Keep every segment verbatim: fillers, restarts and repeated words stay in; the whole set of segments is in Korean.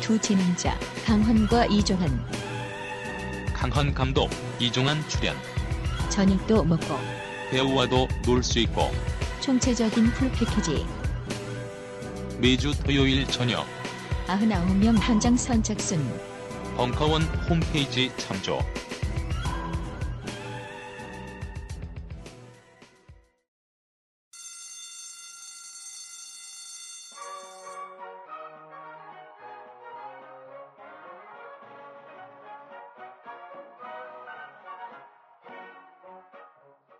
두 진행자 강헌과 이종한. 강헌 감독, 이종한 출연. 저녁도 먹고 배우와도 놀 수 있고 총체적인 풀 패키지. 매주 토요일 저녁 구십구 명 한장 선착순. 벙커원 홈페이지 참조.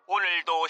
오늘도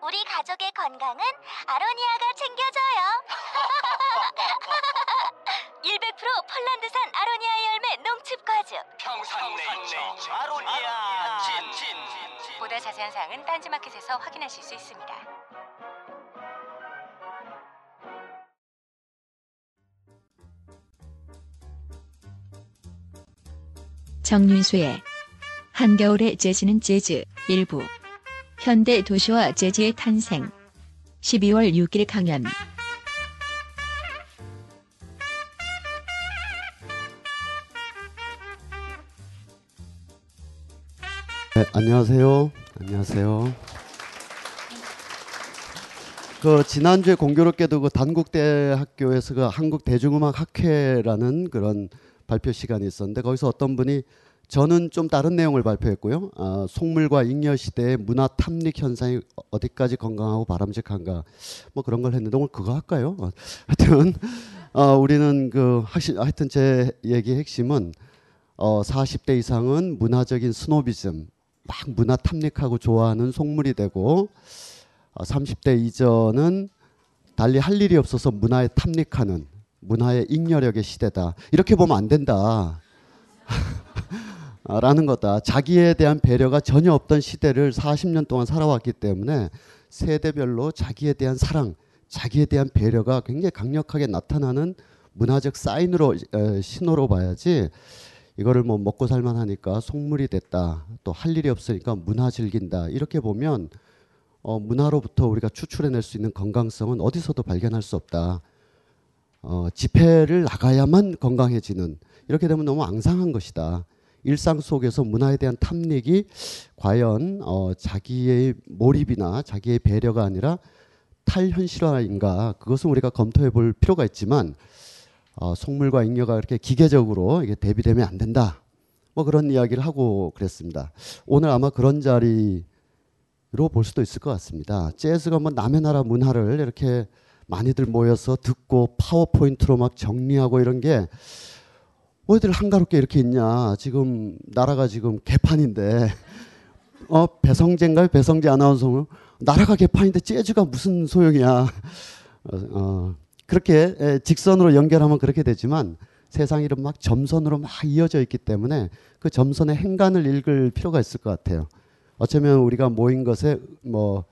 우리 가족의 건강은 아로니아가 챙겨줘요. 백 퍼센트 폴란드산 아로니아 열매 농축과즙 평산네이처 아로니아 진. 진. 보다 자세한 사항은 딴지마켓에서 확인하실 수 있습니다. 정윤수의 한겨울의 재즈는 재즈 일부. 현대 도시와 재즈의 탄생. 십이월 육일 강연. 네, 안녕하세요. 안녕하세요. 그 지난주에 공교롭게도 그 단국대학교에서 그 한국 대중음악 학회라는 그런 발표 시간이 있었는데 거기서 어떤 분이 저는 좀 다른 내용을 발표했고요. 아, 속물과 잉여 시대의 문화 탐닉 현상이 어디까지 건강하고 바람직한가 뭐 그런 걸 했는데 오늘 그거 할까요? 어, 하여튼 어, 우리는 그 확실 하여튼 제 얘기의 핵심은 어, 사십 대 이상은 문화적인 스노비즘, 막 문화 탐닉하고 좋아하는 속물이 되고 어, 삼십 대 이전은 달리 할 일이 없어서 문화에 탐닉하는 문화의 잉여력의 시대다. 이렇게 보면 안 된다. 라는 거다. 자기에 대한 배려가 전혀 없던 시대를 사십 년 동안 살아왔기 때문에 세대별로 자기에 대한 사랑, 자기에 대한 배려가 굉장히 강력하게 나타나는 문화적 사인으로 에, 신호로 봐야지 이거를 뭐 먹고 살만 하니까 속물이 됐다. 또 할 일이 없으니까 문화 즐긴다. 이렇게 보면 어, 문화로부터 우리가 추출해낼 수 있는 건강성은 어디서도 발견할 수 없다. 어, 집회를 나가야만 건강해지는. 이렇게 되면 너무 앙상한 것이다. 일상 속에서 문화에 대한 탐닉이 과연 어, 자기의 몰입이나 자기의 배려가 아니라 탈현실화인가, 그것은 우리가 검토해 볼 필요가 있지만 어, 속물과 잉여가 이렇게 기계적으로 이게 대비되면 안 된다, 뭐 그런 이야기를 하고 그랬습니다. 오늘 아마 그런 자리로 볼 수도 있을 것 같습니다. 재즈가 뭐 남의 나라 문화를 이렇게 많이들 모여서 듣고 파워포인트로 막 정리하고 이런 게 어디들 한가롭게 이렇게 있냐. 지금 나라가 지금 개판인데 어 배성재인가요? 배성재 아나운서. 나라가 개판인데 재즈가 무슨 소용이야. 어, 그렇게 직선으로 연결하면 그렇게 되지만 세상이 이런 막 점선으로 막 이어져 있기 때문에 그 점선의 행간을 읽을 필요가 있을 것 같아요. 어쩌면 우리가 모인 것에 뭐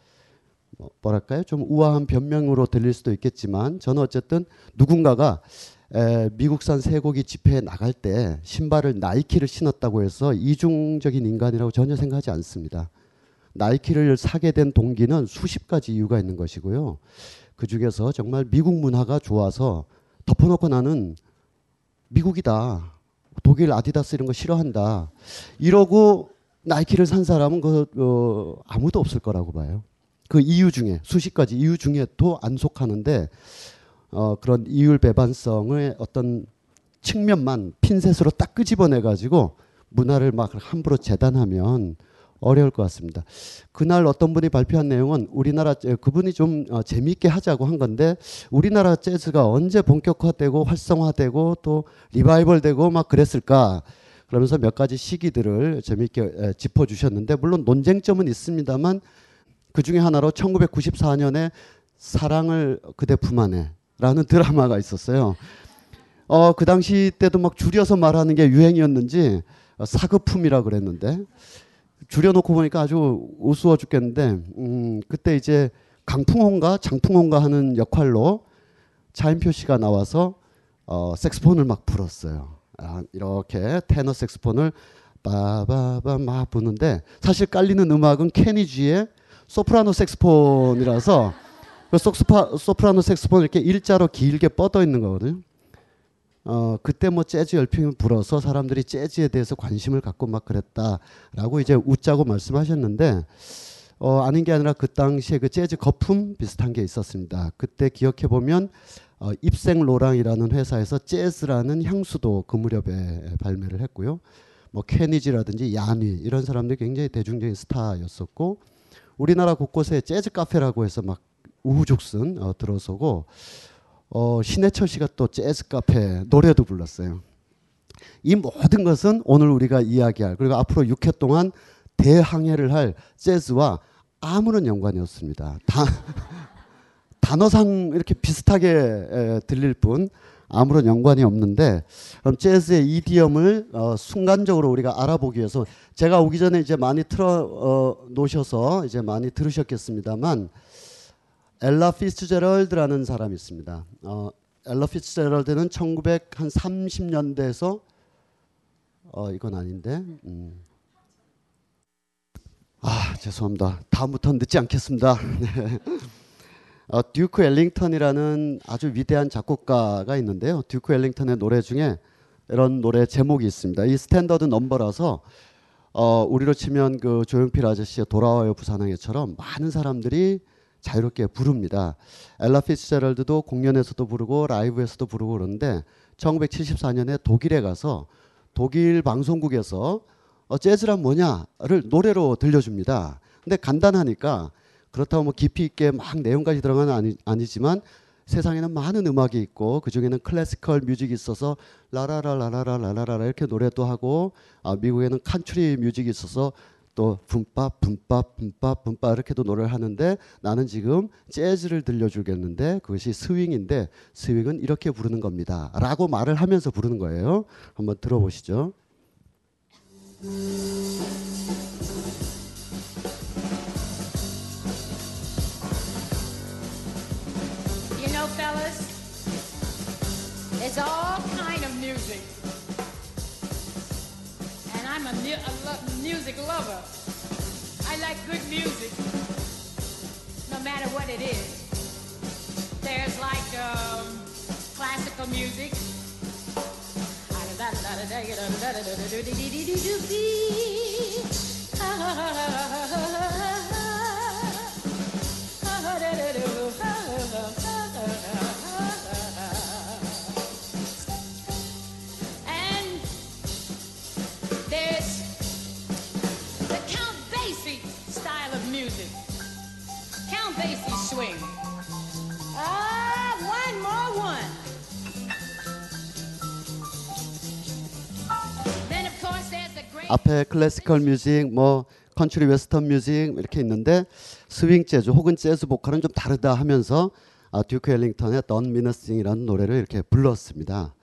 뭐랄까요? 좀 우아한 변명으로 들릴 수도 있겠지만 저는 어쨌든 누군가가 에, 미국산 쇠고기 집회에 나갈 때 신발을 나이키를 신었다고 해서 이중적인 인간이라고 전혀 생각하지 않습니다. 나이키를 사게 된 동기는 수십 가지 이유가 있는 것이고요. 그중에서 정말 미국 문화가 좋아서 덮어놓고 나는 미국이다. 독일 아디다스 이런 거 싫어한다. 이러고 나이키를 산 사람은 그, 어, 아무도 없을 거라고 봐요. 그 이유 중에 수십 가지 이유 중에도 안 속하는데 어, 그런 이율배반성의 어떤 측면만 핀셋으로 딱 끄집어내가지고 문화를 막 함부로 재단하면 어려울 것 같습니다. 그날 어떤 분이 발표한 내용은 우리나라, 그분이 좀 재미있게 하자고 한 건데, 우리나라 재즈가 언제 본격화되고 활성화되고 또 리바이벌되고 막 그랬을까, 그러면서 몇 가지 시기들을 재미있게 짚어주셨는데, 물론 논쟁점은 있습니다만 그 중에 하나로 천구백구십사 년에 사랑을 그대 품 안에 라는 드라마가 있었어요. 어, 그 당시 때도 막 줄여서 말하는 게 유행이었는지 사극품이라 그랬는데, 줄여놓고 보니까 아주 우스워 죽겠는데, 음, 그때 이제 강풍호인가 장풍호인가 하는 역할로 차인표 씨가 나와서 어, 색스폰을 막 불었어요. 아, 이렇게 테너 색스폰을 빠바바 막 부는데, 사실 깔리는 음악은 케니지의 소프라노 색스폰이라서 그 속스파, 소프라노 색스폰 이렇게 일자로 길게 뻗어 있는 거거든요. 어, 그때 뭐 재즈 열풍이 불어서 사람들이 재즈에 대해서 관심을 갖고 막 그랬다라고 이제 웃자고 말씀하셨는데, 어, 아닌 게 아니라 그 당시에 그 재즈 거품 비슷한 게 있었습니다. 그때 기억해 보면 어, 입생 로랑이라는 회사에서 재즈라는 향수도 그 무렵에 발매를 했고요. 뭐 케니지라든지 야니 이런 사람들이 굉장히 대중적인 스타였었고, 우리나라 곳곳에 재즈 카페라고 해서 막 우후죽순 어, 들어서고, 어, 신해철 씨가 또 재즈 카페 노래도 불렀어요. 이 모든 것은 오늘 우리가 이야기할, 그리고 앞으로 육 회 동안 대항해를 할 재즈와 아무런 연관이 없습니다. 다, 단어상 이렇게 비슷하게 에, 들릴 뿐 아무런 연관이 없는데, 그럼 재즈의 이디엄을 어, 순간적으로 우리가 알아보기 위해서 제가 오기 전에 이제 많이 틀어 어, 놓으셔서 이제 많이 들으셨겠습니다만, 엘라 피츠제럴드라는 사람이 있습니다. 어, 엘라 피츠제럴드는 천구백삼십 년대에서 어, 이건 아닌데 음. 아 죄송합니다. 다음부터는 늦지 않겠습니다. 네. 어, 듀크 엘링턴이라는 아주 위대한 작곡가가 있는데요. 듀크 엘링턴의 노래 중에 이런 노래 제목이 있습니다. 이 스탠더드 넘버라서 어, 우리로 치면 그 조용필 아저씨의 돌아와요 부산항에처럼 많은 사람들이 자유롭게 부릅니다. 엘라 피츠제럴드도 공연에서도 부르고 라이브에서도 부르고 그러는데, 천구백칠십사 년에 독일에 가서 독일 방송국에서 어, 재즈란 뭐냐를 노래로 들려줍니다. 근데 간단하니까, 그렇다고 뭐 깊이 있게 막 내용까지 들어가는 아니, 아니지만 세상에는 많은 음악이 있고 그 중에는 클래시컬 뮤직이 있어서 라라라라라라라라 이렇게 노래도 하고, 아, 미국에는 칸트리 뮤직이 있어서 또 분밥 분밥 분밥 분밥 이렇게도 노래를 하는데, 나는 지금 재즈를 들려주겠는데 그것이 스윙인데 스윙은 이렇게 부르는 겁니다 라고 말을 하면서 부르는 거예요. 한번 들어보시죠. You know, fellas, it's all kind of music. I'm a, mu- a lo- music lover. I like good music, no matter what it is. There's like um, classical music. Music. Count Basie swing. Ah, one more one. Then of course there's the great. 앞에 클래시컬 뮤직, 뭐 컨트리 웨스턴 뮤직 이렇게 있는데, 스윙 재즈 혹은 재즈 보컬은 좀 다르다 하면서 아, 듀크 엘링턴의 Don't Mean a Thing이라는 노래를 이렇게 불렀습니다.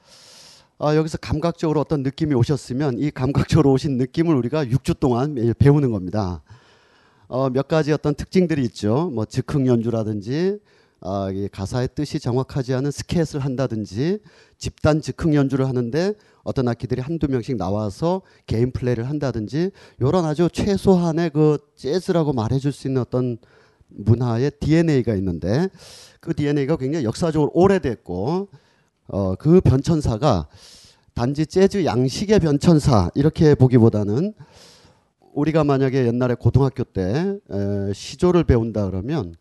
아, 여기서 감각적으로 어떤 느낌이 오셨으면 이 감각적으로 오신 느낌을 우리가 육 주 동안 매일 배우는 겁니다. 어, 몇 가지 어떤 특징들이 있죠. 뭐 즉흥 연주라든지 어, 이 가사의 뜻이 정확하지 않은 스케치를 한다든지, 집단 즉흥 연주를 하는데 어떤 악기들이 한두 명씩 나와서 개인 플레이를 한다든지, 이런 아주 최소한의 그 재즈라고 말해줄 수 있는 어떤 문화의 디엔에이가 있는데, 그 디엔에이가 굉장히 역사적으로 오래됐고 어, 그 변천사가 단지 재즈 양식의 변천사 이렇게 보기보다는, 우리가 만약에 옛날에 고등학교 때 시조를 배운다 그러면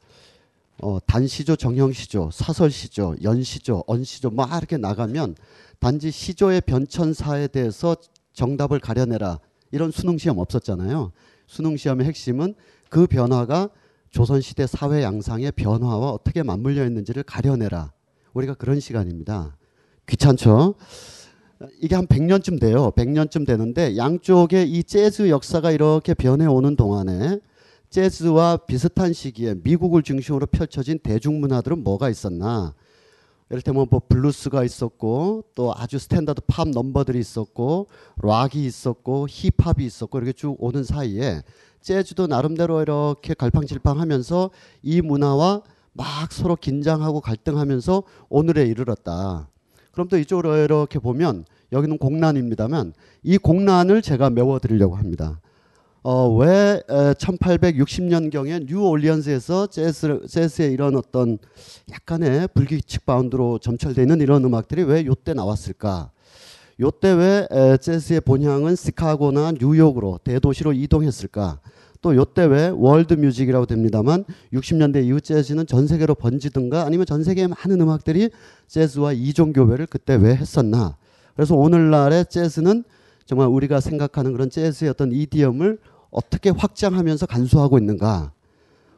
어, 단시조, 정형시조, 사설시조, 연시조, 언시조 뭐 이렇게 나가면 단지 시조의 변천사에 대해서 정답을 가려내라 이런 수능시험 없었잖아요. 수능시험의 핵심은 그 변화가 조선시대 사회 양상의 변화와 어떻게 맞물려 있는지를 가려내라. 우리가 그런 시간입니다. 귀찮죠? 이게 한 백 년쯤 돼요. 백 년쯤 되는데 양쪽의 이 재즈 역사가 이렇게 변해오는 동안에 재즈와 비슷한 시기에 미국을 중심으로 펼쳐진 대중문화들은 뭐가 있었나. 이를테면 뭐 블루스가 있었고 또 아주 스탠다드 팝 넘버들이 있었고 락이 있었고 힙합이 있었고 이렇게 쭉 오는 사이에 재즈도 나름대로 이렇게 갈팡질팡하면서 이 문화와 막 서로 긴장하고 갈등하면서 오늘에 이르렀다. 그럼 또 이쪽으로 이렇게 보면 여기는 공란입니다만 이 공란을 제가 메워드리려고 합니다. 어, 왜 천팔백육십 년경에 뉴올리언스에서 재즈, 재즈의 이런 어떤 약간의 불규칙 바운드로 점철되어 있는 이런 음악들이 왜 요때 나왔을까? 요때 왜 재즈의 본향은 시카고나 뉴욕으로 대도시로 이동했을까? 또 요때 왜 월드 뮤직이라고 됩니다만 육십 년대 이후 재즈는 전 세계로 번지든가 아니면 전 세계의 많은 음악들이 재즈와 이종교배를 그때 왜 했었나? 그래서 오늘날의 재즈는 정말 우리가 생각하는 그런 재즈의 어떤 이디엄을 어떻게 확장하면서 간수하고 있는가.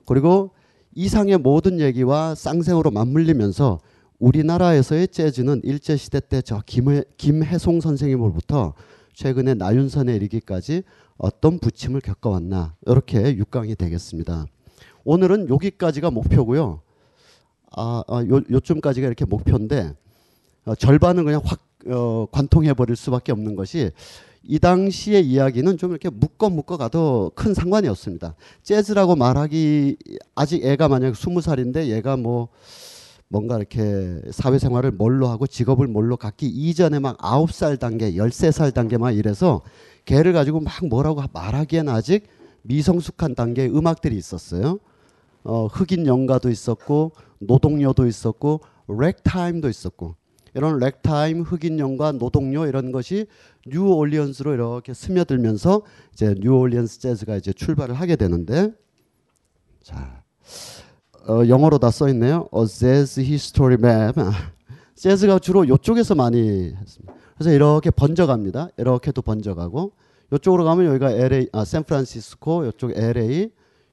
그리고 이상의 모든 얘기와 쌍생으로 맞물리면서 우리나라에서의 재즈는 일제시대 때 저 김해송 선생님으로부터 최근에 나윤선에 이르기까지 어떤 부침을 겪어왔나. 이렇게 육 강이 되겠습니다. 오늘은 여기까지가 목표고요. 아, 아, 요, 요쯤까지가 이렇게 목표인데 어, 절반은 그냥 확 어, 관통해버릴 수밖에 없는 것이 이 당시의 이야기는 좀 이렇게 묶어 묶어 가도 큰 상관이 없습니다. 재즈라고 말하기 아직 애가 만약 스무 살인데 얘가 뭐 뭔가 이렇게 사회생활을 뭘로 하고 직업을 뭘로 갖기 이전에 막 아홉 살 단계 열세 살 단계 막 이래서 걔를 가지고 막 뭐라고 말하기엔 아직 미성숙한 단계의 음악들이 있었어요. 어, 흑인 연가도 있었고 노동요도 있었고 렉타임도 있었고 이런 렉타임, 흑인 연가, 노동요 이런 것이 뉴올리언스로 이렇게 스며들면서 이제 뉴올리언스 재즈가 이제 출발을 하게 되는데, 자, 어, 영어로 다 써 있네요. A Jazz History Map. 재즈가 주로 이쪽에서 많이 했습니다. 그래서 이렇게 번져갑니다. 이렇게도 번져가고, 이쪽으로 가면 여기가 엘에이, 아 샌프란시스코, 이쪽 엘에이,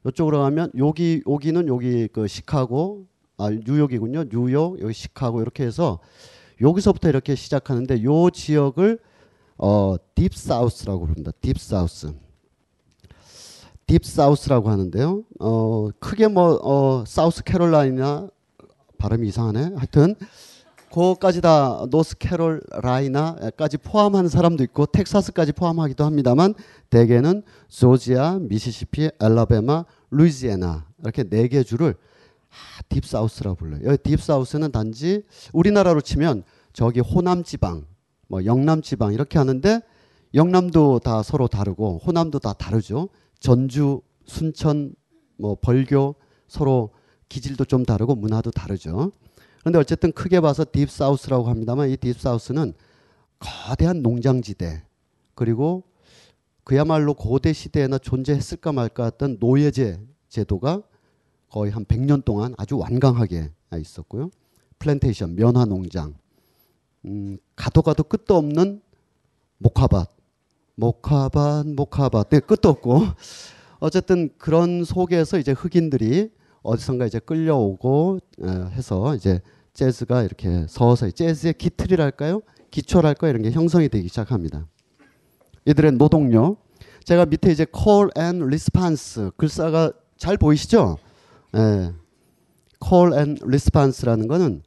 이쪽으로 가면 여기 여기는 여기 그 시카고, 아 뉴욕이군요. 뉴욕, 여기 시카고 이렇게 해서. 여기서부터 이렇게 시작하는데 이 지역을 어, 딥 사우스라고 부릅니다. 딥 사우스. 딥 사우스라고 하는데요. 어, 크게 뭐 어, 사우스 캐롤라이나 발음이 이상하네. 하여튼 그거까지 다 노스 캐롤라이나까지 포함하는 사람도 있고 텍사스까지 포함하기도 합니다만 대개는 조지아, 미시시피, 알라베마, 루이지애나 이렇게 네 개 주를 아, 딥사우스라고 불러요. 여기 딥사우스는 단지 우리나라로 치면 저기 호남지방, 뭐 영남지방 이렇게 하는데 영남도 다 서로 다르고 호남도 다 다르죠. 전주, 순천, 뭐 벌교 서로 기질도 좀 다르고 문화도 다르죠. 그런데 어쨌든 크게 봐서 딥사우스라고 합니다만 이 딥사우스는 거대한 농장지대 그리고 그야말로 고대 시대에나 존재했을까 말까 했던 노예제 제도가 거의 한 백 년 동안 아주 완강하게 있었고요. 플랜테이션, 면화농장, 음, 가도 가도 끝도 없는 목화밭, 목화밭, 목화밭, 네, 끝도 없고 어쨌든 그런 속에서 이제 흑인들이 어디선가 이제 끌려오고 에, 해서 이제 재즈가 이렇게 서서히 재즈의 기틀이랄까요, 기초랄까요 이런 게 형성이 되기 시작합니다. 이들의 노동요, 제가 밑에 이제 call and response 글자가 잘 보이시죠? 예, call and response라는 것은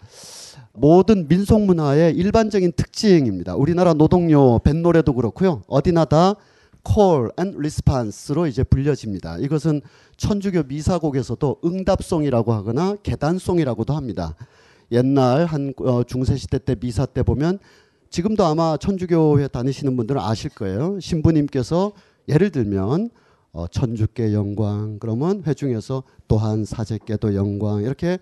모든 민속 문화의 일반적인 특징입니다. 우리나라 노동요 뱃노래도 그렇고요. 어디나 다 call and response로 이제 불려집니다. 이것은 천주교 미사곡에서도 응답송이라고 하거나 계단송이라고도 합니다. 옛날 한 어, 중세시대 때 미사 때 보면 지금도 아마 천주교회 다니시는 분들은 아실 거예요. 신부님께서 예를 들면 어, 천주께 영광 그러면 회중에서 또한 사제께도 영광 이렇게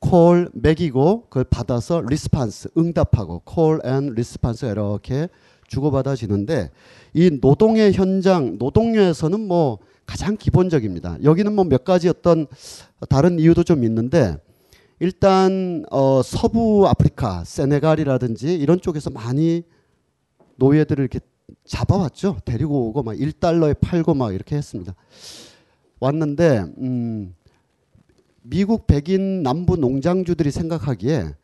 콜 매기고 그걸 받아서 리스판스 응답하고 콜 앤 리스판스 이렇게 주고받아지는데 이 노동의 현장 노동요에서는 뭐 가장 기본적입니다. 여기는 뭐 몇 가지 어떤 다른 이유도 좀 있는데 일단 어 서부 아프리카, 세네갈이라든지 이런 쪽에서 많이 노예들을 이렇게 잡아왔죠. 데리고 오고 막 일 달러에 팔고 막 이렇게 했습니다. 왔는데 음 미국 백인 남부 농장주들이 생각하기에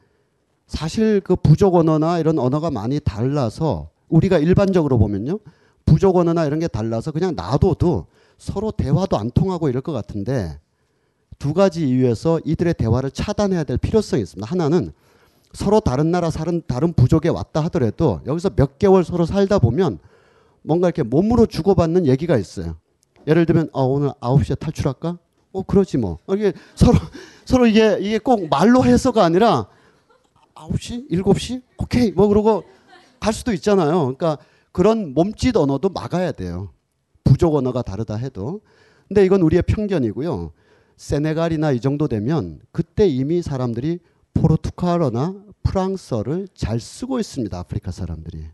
사실 그 부족 언어나 이런 언어가 많이 달라서 우리가 일반적으로 보면요. 부족 언어나 이런 게 달라서 그냥 놔둬도 서로 대화도 안 통하고 이럴 것 같은데 두 가지 이유에서 이들의 대화를 차단해야 될 필요성이 있습니다. 하나는 서로 다른 나라 다른, 다른 부족에 왔다 하더라도 여기서 몇 개월 서로 살다 보면 뭔가 이렇게 몸으로 주고받는 얘기가 있어요. 예를 들면 아, 오늘 아홉 시에 탈출할까? 어 그러지 뭐. 이게 서로 서로 이게 이게 꼭 말로 해서가 아니라 아홉 시, 일곱 시? 오케이. 뭐 그러고 갈 수도 있잖아요. 그러니까 그런 몸짓 언어도 막아야 돼요. 부족 언어가 다르다 해도. 근데 이건 우리의 편견이고요. 세네갈이나 이 정도 되면 그때 이미 사람들이 포르투갈어나 프랑스어를 잘 쓰고 있습니다. 아프리카 사람들이.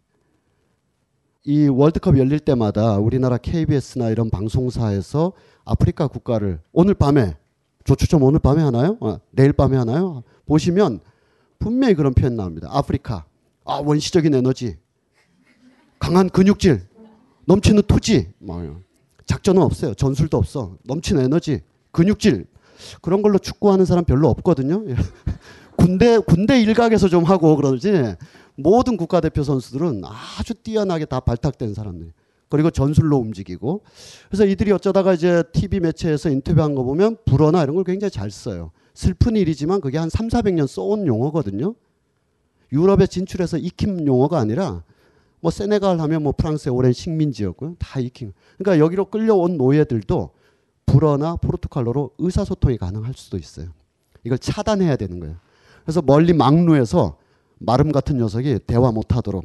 이 월드컵 열릴 때마다 우리나라 케이비에스나 이런 방송사에서 아프리카 국가를 오늘 밤에 조추첨 오늘 밤에 하나요? 어, 내일 밤에 하나요? 보시면 분명히 그런 표현 나옵니다. 아프리카. 아, 원시적인 에너지. 강한 근육질. 넘치는 토지. 작전은 없어요. 전술도 없어. 넘치는 에너지. 근육질. 그런 걸로 축구하는 사람 별로 없거든요. 군대 군대 일각에서 좀 하고 그러지. 모든 국가대표 선수들은 아주 뛰어나게 다 발탁된 사람들. 그리고 전술로 움직이고. 그래서 이들이 어쩌다가 이제 티비 매체에서 인터뷰한 거 보면 불어나 이런 걸 굉장히 잘 써요. 슬픈 일이지만 그게 한 삼사백 년 써온 용어거든요. 유럽에 진출해서 익힌 용어가 아니라 뭐 세네갈 하면 뭐 프랑스의 오랜 식민지였고요. 다 익힌. 그러니까 여기로 끌려온 노예들도 불어나 포르투갈어로 의사소통이 가능할 수도 있어요. 이걸 차단해야 되는 거예요. 그래서 멀리 막루에서 마름 같은 녀석이 대화 못하도록.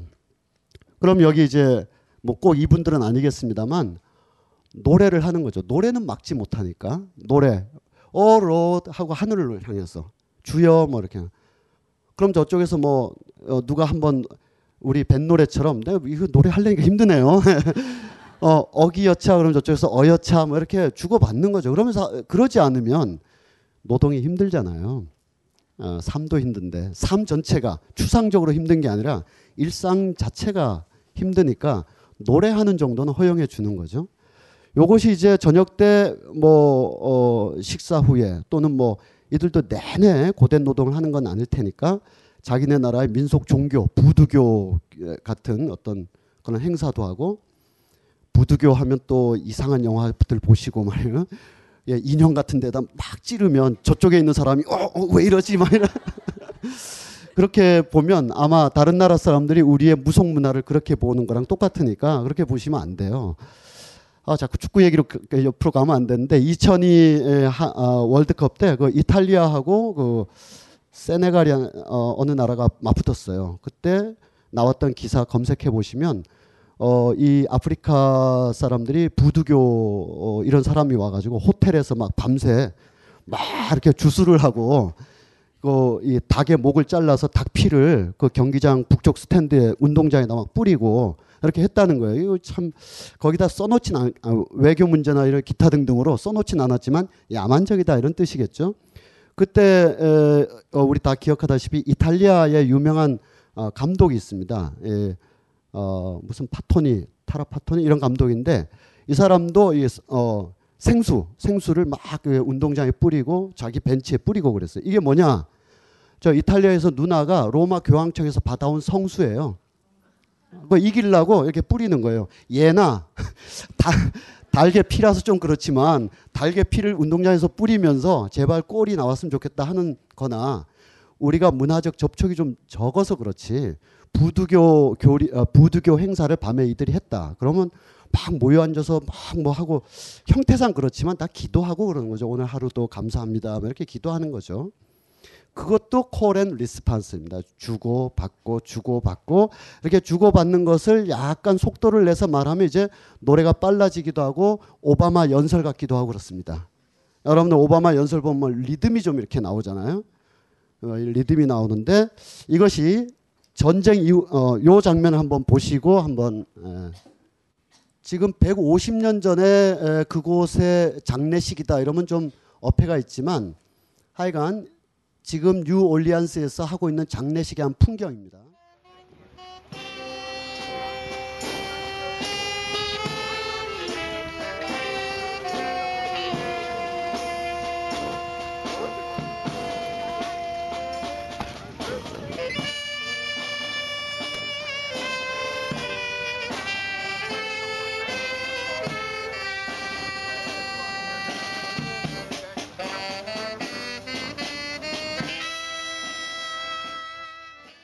그럼 여기 이제 뭐 꼭 이분들은 아니겠습니다만 노래를 하는 거죠. 노래는 막지 못하니까 노래 어로 하고 하늘을 향해서 주여 뭐 이렇게. 그럼 저쪽에서 뭐 어 누가 한번 우리 밴 노래처럼 내가 이거 노래 하려니까 힘드네요. 어 어기여차 그럼 저쪽에서 어여차 뭐 이렇게 주고 받는 거죠. 그러면서 그러지 않으면 노동이 힘들잖아요. 어, 삶도 힘든데 삶 전체가 추상적으로 힘든 게 아니라 일상 자체가 힘드니까 노래하는 정도는 허용해 주는 거죠. 요것이 이제 저녁 때 뭐 어, 식사 후에 또는 뭐 이들도 내내 고된 노동을 하는 건 아닐 테니까 자기네 나라의 민속 종교 부두교 같은 어떤 그런 행사도 하고 부두교 하면 또 이상한 영화들 보시고 말이에요. 예, 인형 같은 데다 막 찌르면 저쪽에 있는 사람이 어, 어, 왜 이러지? 막 이러. 그렇게 보면 아마 다른 나라 사람들이 우리의 무속 문화를 그렇게 보는 거랑 똑같으니까 그렇게 보시면 안 돼요. 아, 자꾸 축구 얘기로 그, 그 옆으로 가면 안 되는데 이천이 에, 하, 아, 월드컵 때 그 이탈리아하고 그 세네갈이 어, 어느 나라가 맞붙었어요. 그때 나왔던 기사 검색해 보시면 어, 이 아프리카 사람들이 부두교 어, 이런 사람이 와가지고 호텔에서 막 밤새 막 이렇게 주술을 하고 그 이 닭의 목을 잘라서 닭 피를 그 경기장 북쪽 스탠드에 운동장에다 막 뿌리고 이렇게 했다는 거예요. 이거 참 거기다 써놓진 않, 아, 외교 문제나 이런 기타 등등으로 써놓진 않았지만 야만적이다 이런 뜻이겠죠. 그때 에, 어, 우리 다 기억하다시피 이탈리아의 유명한 어, 감독이 있습니다. 예. 어, 무슨 파토니, 타라 파토니 이런 감독인데 이 사람도 이, 어, 생수, 생수를 막 운동장에 뿌리고 자기 벤치에 뿌리고 그랬어요. 이게 뭐냐? 저 이탈리아에서 누나가 로마 교황청에서 받아온 성수예요. 그거 이기려고 이렇게 뿌리는 거예요. 얘나 다, 달게 피라서 좀 그렇지만 달게 피를 운동장에서 뿌리면서 제발 골이 나왔으면 좋겠다 하는 거나 우리가 문화적 접촉이 좀 적어서 그렇지 부두교 교리 부두교 행사를 밤에 이들이 했다. 그러면 막 모여 앉아서 막 뭐 하고 형태상 그렇지만 다 기도하고 그러는 거죠. 오늘 하루도 감사합니다. 이렇게 기도하는 거죠. 그것도 콜앤 리스판스입니다. 주고 받고 주고 받고 이렇게 주고 받는 것을 약간 속도를 내서 말하면 이제 노래가 빨라지기도 하고 오바마 연설 같기도 하고 그렇습니다. 여러분들 오바마 연설 보면 리듬이 좀 이렇게 나오잖아요. 리듬이 나오는데 이것이 전쟁 이후 어, 요 장면을 한번 보시고 한번 에, 지금 백오십 년 전에 그곳의 장례식이다 이러면 좀 어폐가 있지만 하여간 지금 뉴올리안스에서 하고 있는 장례식의 한 풍경입니다.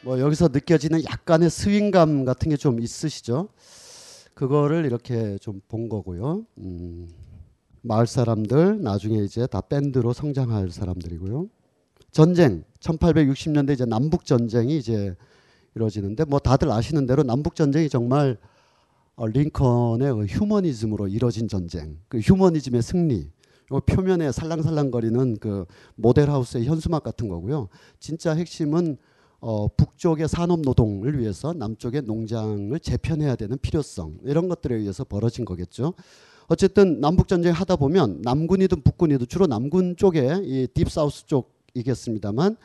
뭐 여기서 느껴지는 약간의 스윙감 같은 게 좀 있으시죠? 그거를 이렇게 좀 본 거고요. 음, 마을 사람들 나중에 이제 다 밴드로 성장할 사람들이고요. 전쟁 천팔백육십 년대 이제 남북 전쟁이 이제 이루어지는데 뭐 다들 아시는 대로 남북 전쟁이 정말 어, 링컨의 휴머니즘으로 이뤄진 전쟁, 그 휴머니즘의 승리. 요 표면에 살랑살랑거리는 그 모델하우스의 현수막 같은 거고요. 진짜 핵심은 어, 북쪽의 산업노동을 위해서 남쪽의 농장을 재편해야 되는 필요성 이런 것들에 의해서 벌어진 거겠죠. 어쨌든 남북전쟁 하다 보면 남군이든 북군이든 주로 남군 쪽에 이 딥사우스 쪽이겠습니다만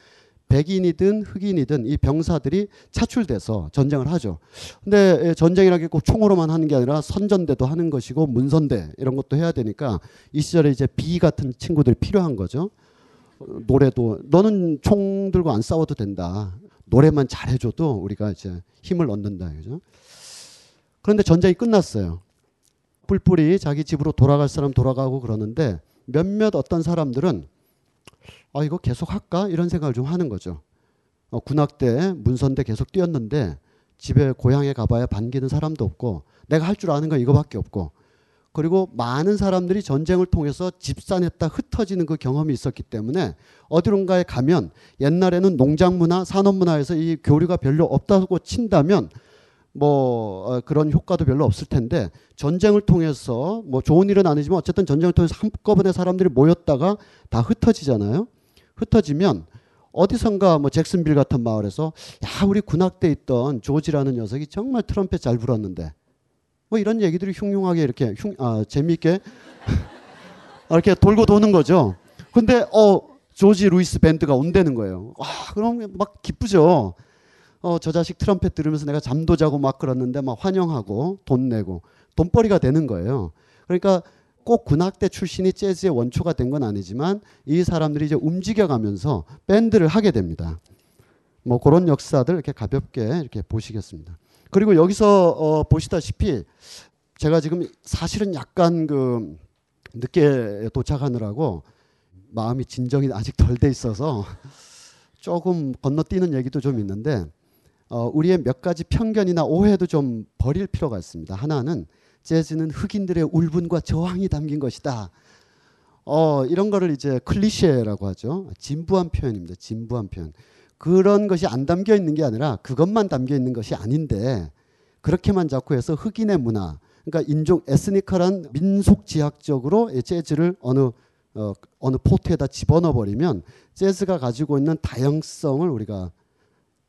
백인이든 흑인이든 이 병사들이 차출돼서 전쟁을 하죠. 근데 전쟁이라는 게 꼭 총으로만 하는 게 아니라 선전대도 하는 것이고 문선대 이런 것도 해야 되니까 이 시절에 이제 비 같은 친구들이 필요한 거죠. 노래도 너는 총 들고 안 싸워도 된다. 노래만 잘해줘도 우리가 이제 힘을 얻는다, 그죠? 그런데 전쟁이 끝났어요. 뿔뿔이 자기 집으로 돌아갈 사람 돌아가고 그러는데 몇몇 어떤 사람들은 아 이거 계속 할까 이런 생각을 좀 하는 거죠. 어, 군악대, 문선대 계속 뛰었는데 집에 고향에 가봐야 반기는 사람도 없고 내가 할 줄 아는 건 이거밖에 없고. 그리고 많은 사람들이 전쟁을 통해서 집산했다 흩어지는 그 경험이 있었기 때문에 어디론가에 가면 옛날에는 농장문화, 산업문화에서 이 교류가 별로 없다고 친다면 뭐 그런 효과도 별로 없을 텐데 전쟁을 통해서 뭐 좋은 일은 아니지만 어쨌든 전쟁을 통해서 한꺼번에 사람들이 모였다가 다 흩어지잖아요. 흩어지면 어디선가 뭐 잭슨빌 같은 마을에서 야 우리 군악대에 있던 조지라는 녀석이 정말 트럼펫 잘 불었는데 뭐 이런 얘기들이 흉흉하게 이렇게 흉, 아, 재미있게 이렇게 돌고 도는 거죠. 근데 어 조지 루이스 밴드가 온다는 거예요. 와 그럼 막 기쁘죠. 어 저 자식 트럼펫 들으면서 내가 잠도 자고 막 그러는데 막 환영하고 돈 내고 돈벌이가 되는 거예요. 그러니까 꼭 군악대 출신이 재즈의 원초가 된 건 아니지만 이 사람들이 이제 움직여가면서 밴드를 하게 됩니다. 뭐 그런 역사들 이렇게 가볍게 이렇게 보시겠습니다. 그리고 여기서 어, 보시다시피 제가 지금 사실은 약간 그 늦게 도착하느라고 마음이 진정이 아직 덜 돼 있어서 조금 건너뛰는 얘기도 좀 있는데 어, 우리의 몇 가지 편견이나 오해도 좀 버릴 필요가 있습니다. 하나는 재즈는 흑인들의 울분과 저항이 담긴 것이다. 어, 이런 거를 이제 클리셰라고 하죠. 진부한 표현입니다. 진부한 표현. 그런 것이 안 담겨 있는 게 아니라 그것만 담겨 있는 것이 아닌데 그렇게만 자꾸 해서 흑인의 문화, 그러니까 인종 에스니컬한 민속지학적으로 재즈를 어느 어, 어느 포트에다 집어넣어 버리면 재즈가 가지고 있는 다양성을 우리가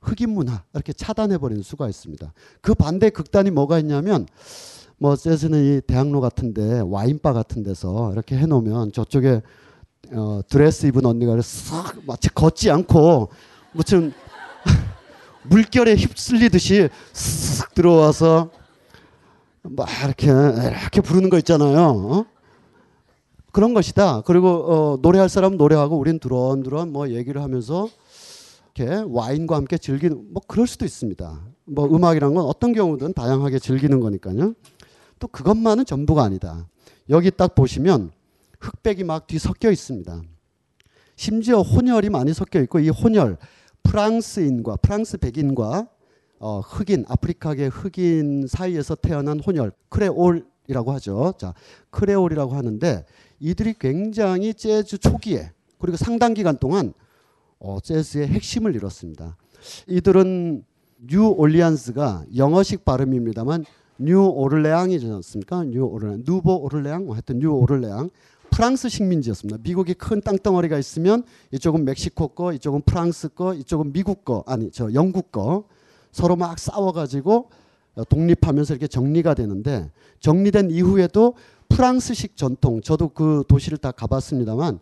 흑인 문화 이렇게 차단해 버리는 수가 있습니다. 그 반대 극단이 뭐가 있냐면 뭐 재즈는 이 대학로 같은데 와인바 같은 데서 이렇게 해놓으면 저쪽에 어, 드레스 입은 언니가 싹 마치 걷지 않고 무슨 물결에 휩쓸리듯이 쓱 들어와서 막 이렇게 이렇게 부르는 거 있잖아요. 어? 그런 것이다. 그리고 어, 노래할 사람은 노래하고 우린 두런두런 뭐 얘기를 하면서 이렇게 와인과 함께 즐기는 뭐 그럴 수도 있습니다. 뭐 음악이란 건 어떤 경우든 다양하게 즐기는 거니까요. 또 그것만은 전부가 아니다. 여기 딱 보시면 흑백이 막 뒤섞여 있습니다. 심지어 혼혈이 많이 섞여 있고 이 혼혈 프랑스인과 프랑스 백인과 어, 흑인 아프리카계 흑인 사이에서 태어난 혼혈 크레올이라고 하죠. 자, 크레올이라고 하는데 이들이 굉장히 재즈 초기에 그리고 상당 기간 동안 어, 재즈의 핵심을 이뤘습니다. 이들은 뉴올리안스가 영어식 발음입니다만 뉴오를레앙이지 않습니까? 뉴오를레앙, 누보오를레앙, 하여튼 뉴오를레앙. 프랑스 식민지였습니다. 미국이 큰 땅덩어리가 있으면 이쪽은 멕시코 거, 이쪽은 프랑스 거, 이쪽은 미국 거, 아니 저 영국 거 서로 막 싸워가지고 독립하면서 이렇게 정리가 되는데, 정리된 이후에도 프랑스식 전통, 저도 그 도시를 다 가봤습니다만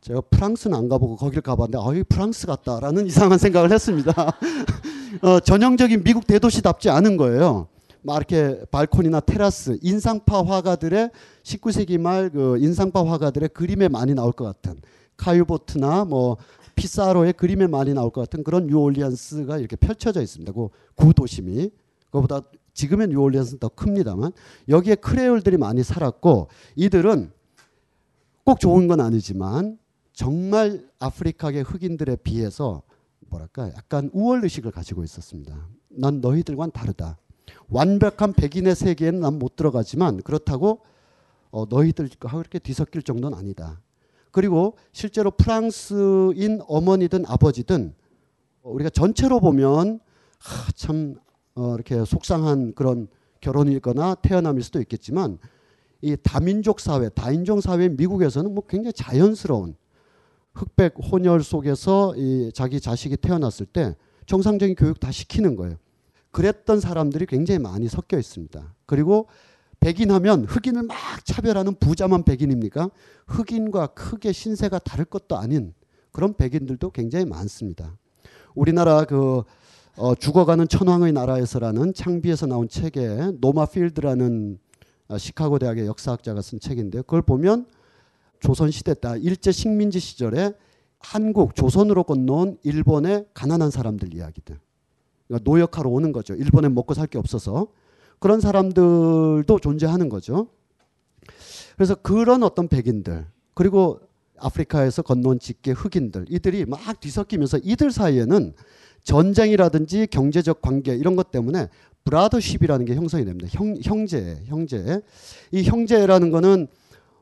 제가 프랑스는 안 가보고 거기를 가봤는데 아, 여기 프랑스 같다라는 이상한 생각을 했습니다. 어, 전형적인 미국 대도시답지 않은 거예요. 막 이렇게 발코니나 테라스, 인상파 화가들의 십구 세기 말 그 인상파 화가들의 그림에 많이 나올 것 같은, 카유보트나 뭐 피사로의 그림에 많이 나올 것 같은 그런 뉴올리언스가 이렇게 펼쳐져 있습니다. 그 구도심이 그거보다 지금의 뉴올리언스는 더 큽니다만 여기에 크레올들이 많이 살았고, 이들은 꼭 좋은 건 아니지만 정말 아프리카계 흑인들에 비해서 뭐랄까 약간 우월의식을 가지고 있었습니다. 난 너희들과는 다르다. 완벽한 백인의 세계에는 난 못 들어가지만 그렇다고 어, 너희들과 그렇게 뒤섞일 정도는 아니다. 그리고 실제로 프랑스인 어머니든 아버지든 우리가 전체로 보면 하, 참 어, 이렇게 속상한 그런 결혼이거나 태어남일 수도 있겠지만, 이 다민족 사회, 다인종 사회인 미국에서는 뭐 굉장히 자연스러운 흑백 혼혈 속에서 이 자기 자식이 태어났을 때 정상적인 교육 다 시키는 거예요. 그랬던 사람들이 굉장히 많이 섞여 있습니다. 그리고 백인하면 흑인을 막 차별하는 부자만 백인입니까? 흑인과 크게 신세가 다를 것도 아닌 그런 백인들도 굉장히 많습니다. 우리나라 그 어 죽어가는 천황의 나라에서라는 창비에서 나온 책에 노마필드라는 시카고 대학의 역사학자가 쓴 책인데, 그걸 보면 조선시대 때 일제 식민지 시절에 한국 조선으로 건너온 일본의 가난한 사람들 이야기들, 그러니까 노역하러 오는 거죠. 일본에 먹고 살 게 없어서. 그런 사람들도 존재하는 거죠. 그래서 그런 어떤 백인들, 그리고 아프리카에서 건너온 직계 흑인들, 이들이 막 뒤섞이면서 이들 사이에는 전쟁이라든지 경제적 관계 이런 것 때문에 브라더십이라는 게 형성이 됩니다. 형, 형제, 형제. 이 형제라는 거는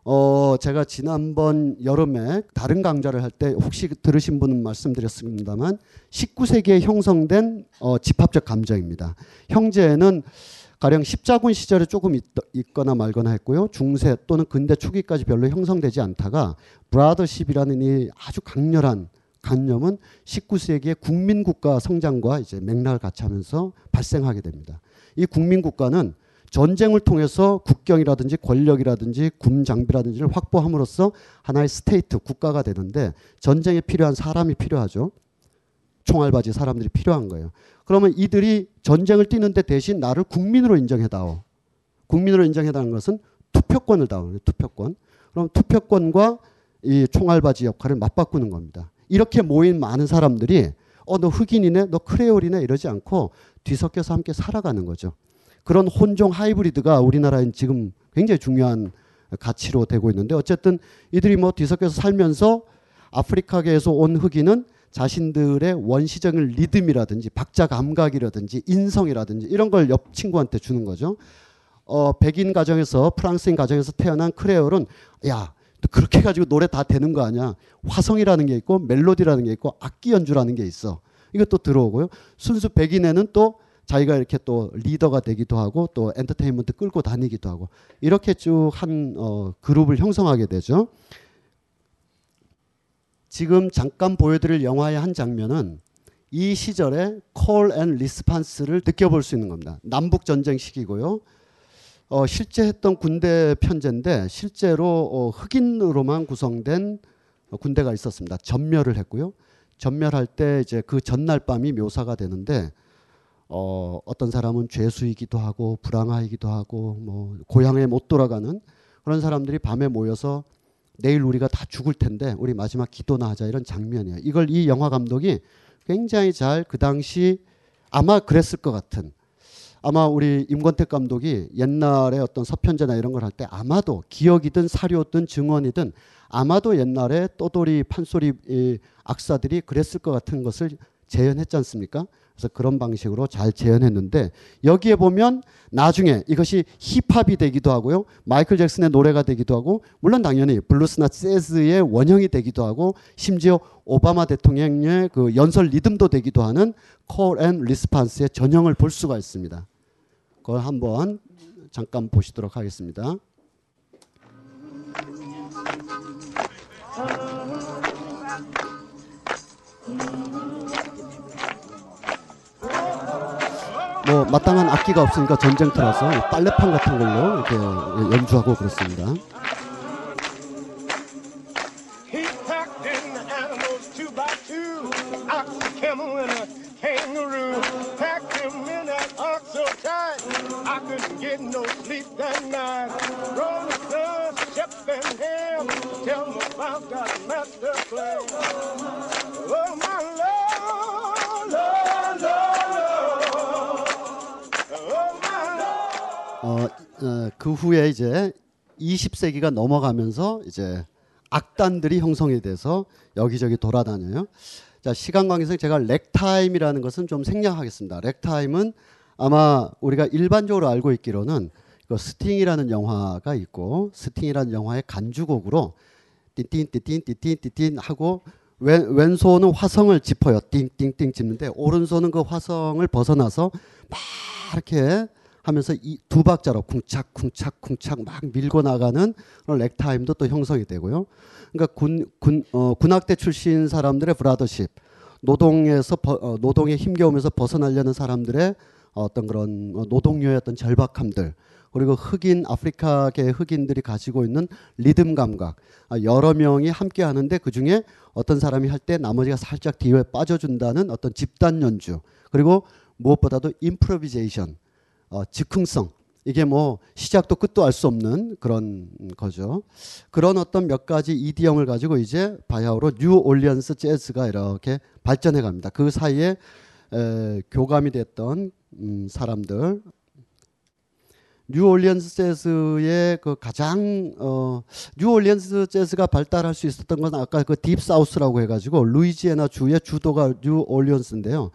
어 제가 지난번 여름에 다른 강좌를 할 때 혹시 들으신 분은 말씀드렸습니다만 십구 세기에 형성된 어 집합적 감정입니다. 형제는 가령 십자군 시절에 조금 있, 있거나 말거나 했고요. 중세 또는 근대 초기까지 별로 형성되지 않다가 브라더십이라는 이 아주 강렬한 관념은 십구 세기의 국민국가 성장과 이제 맥락을 같이 하면서 발생하게 됩니다. 이 국민국가는 전쟁을 통해서 국경이라든지 권력이라든지 군 장비라든지를 확보함으로써 하나의 스테이트, 국가가 되는데 전쟁에 필요한 사람이 필요하죠. 총알받이 사람들이 필요한 거예요. 그러면 이들이 전쟁을 뛰는데 대신 나를 국민으로 인정해다오. 국민으로 인정해다는 것은 투표권을 다오. 투표권. 그럼 투표권과 이 총알받이 역할을 맞바꾸는 겁니다. 이렇게 모인 많은 사람들이 어, 너 흑인이네, 너 크레올이네 이러지 않고 뒤섞여서 함께 살아가는 거죠. 그런 혼종 하이브리드가 우리나라엔 지금 굉장히 중요한 가치로 되고 있는데, 어쨌든 이들이 뭐 뒤섞여서 살면서 아프리카계에서 온 흑인은 자신들의 원시적인 리듬이라든지 박자 감각이라든지 인성이라든지 이런 걸 옆 친구한테 주는 거죠. 어, 백인 가정에서, 프랑스인 가정에서 태어난 크레올은 야, 그렇게 가지고 노래 다 되는 거 아니야. 화성이라는 게 있고 멜로디라는 게 있고 악기 연주라는 게 있어. 이것도 들어오고요. 순수 백인에는 또 자기가 이렇게 또 리더가 되기도 하고 또 엔터테인먼트 끌고 다니기도 하고 이렇게 쭉 한 어, 그룹을 형성하게 되죠. 지금 잠깐 보여드릴 영화의 한 장면은 이 시절의 콜 앤 리스판스를 느껴볼 수 있는 겁니다. 남북전쟁 시기고요. 어, 실제 했던 군대 편제인데 실제로 어, 흑인으로만 구성된 어, 군대가 있었습니다. 전멸을 했고요. 전멸할 때 이제 그 전날 밤이 묘사가 되는데 어, 어떤 사람은 죄수이기도 하고 불황아이기도 하고 뭐 고향에 못 돌아가는 그런 사람들이 밤에 모여서 내일 우리가 다 죽을 텐데 우리 마지막 기도나 하자, 이런 장면이에요. 이걸 이 영화 감독이 굉장히 잘 그 당시 아마 그랬을 것 같은, 아마 우리 임권택 감독이 옛날에 어떤 서편제나 이런 걸 할 때 아마도 기억이든 사료든 증언이든 아마도 옛날에 떠돌이 판소리 악사들이 그랬을 것 같은 것을 재현했지 않습니까? 그래서 그런 방식으로 잘 재현했는데, 여기에 보면 나중에 이것이 힙합이 되기도 하고요. 마이클 잭슨의 노래가 되기도 하고, 물론 당연히 블루스나 재즈의 원형이 되기도 하고, 심지어 오바마 대통령의 그 연설 리듬도 되기도 하는 콜 앤 리스판스의 전형을 볼 수가 있습니다. 그걸 한번 잠깐 보시도록 하겠습니다. 뭐 마땅한 악기가 없으니까 전쟁터라서 빨래판 같은 걸로 이렇게 연주하고 그랬습니다. 어, 어, 그 후에 이제 이십 세기가 넘어가면서 이제 악단들이 형성이 돼서 여기저기 돌아다녀요. 자, 시간 관계상 제가 렉타임이라는 것은 좀 생략하겠습니다. 렉타임은 아마 우리가 일반적으로 알고 있기로는 그 스팅이라는 영화가 있고, 스팅이라는 영화의 간주곡으로 띵띵띵띵띵띵띵 하고, 왼, 왼손은 화성을 짚어요. 띵띵띵 짚는데 오른손은 그 화성을 벗어나서 막 이렇게 하면서 이 두 박자로 쿵착쿵착쿵착 막 밀고 나가는 그런 렉타임도 또 형성이 되고요. 그러니까 군, 군, 어, 군악대 출신 사람들의 브라더십, 노동에서 어, 노동의 힘겨움에서 벗어나려는 사람들의 어떤 그런 노동요의 어떤 절박함들, 그리고 흑인, 아프리카계 흑인들이 가지고 있는 리듬 감각, 여러 명이 함께 하는데 그중에 어떤 사람이 할 때 나머지가 살짝 뒤에 빠져준다는 어떤 집단 연주, 그리고 무엇보다도 임프로비제이션, 어, 즉흥성, 이게 뭐 시작도 끝도 알 수 없는 그런 거죠. 그런 어떤 몇 가지 이디엄을 가지고 이제 바야흐로 뉴올리언스 재즈가 이렇게 발전해 갑니다. 그 사이에 에, 교감이 됐던 음, 사람들, 뉴올리언스 재즈의 그 가장 어, 뉴올리언스 재즈가 발달할 수 있었던 건 아까 그 딥사우스라고 해가지고 루이지애나 주의 주도가 뉴올리언스인데요.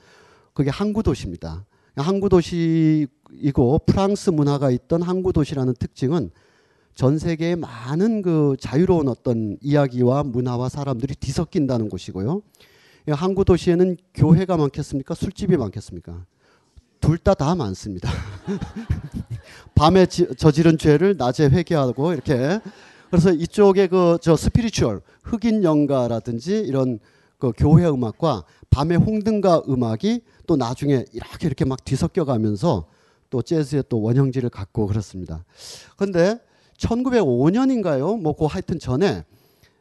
그게 항구 도시입니다. 항구 도시이고 프랑스 문화가 있던 항구 도시라는 특징은 전 세계의 많은 그 자유로운 어떤 이야기와 문화와 사람들이 뒤섞인다는 곳이고요. 항구 도시에는 교회가 많겠습니까? 술집이 많겠습니까? 둘 다 다 많습니다. 밤에 지, 저지른 죄를 낮에 회개하고 이렇게. 그래서 이쪽에 그 저 스피리추얼 흑인 연가라든지 이런 그 교회 음악과 밤의 홍등가 음악이 또 나중에 이렇게 이렇게 막 뒤섞여가면서 또 재즈의 또 원형지를 갖고 그렇습니다. 그런데 천구백오 년인가요? 뭐 그 하여튼 전에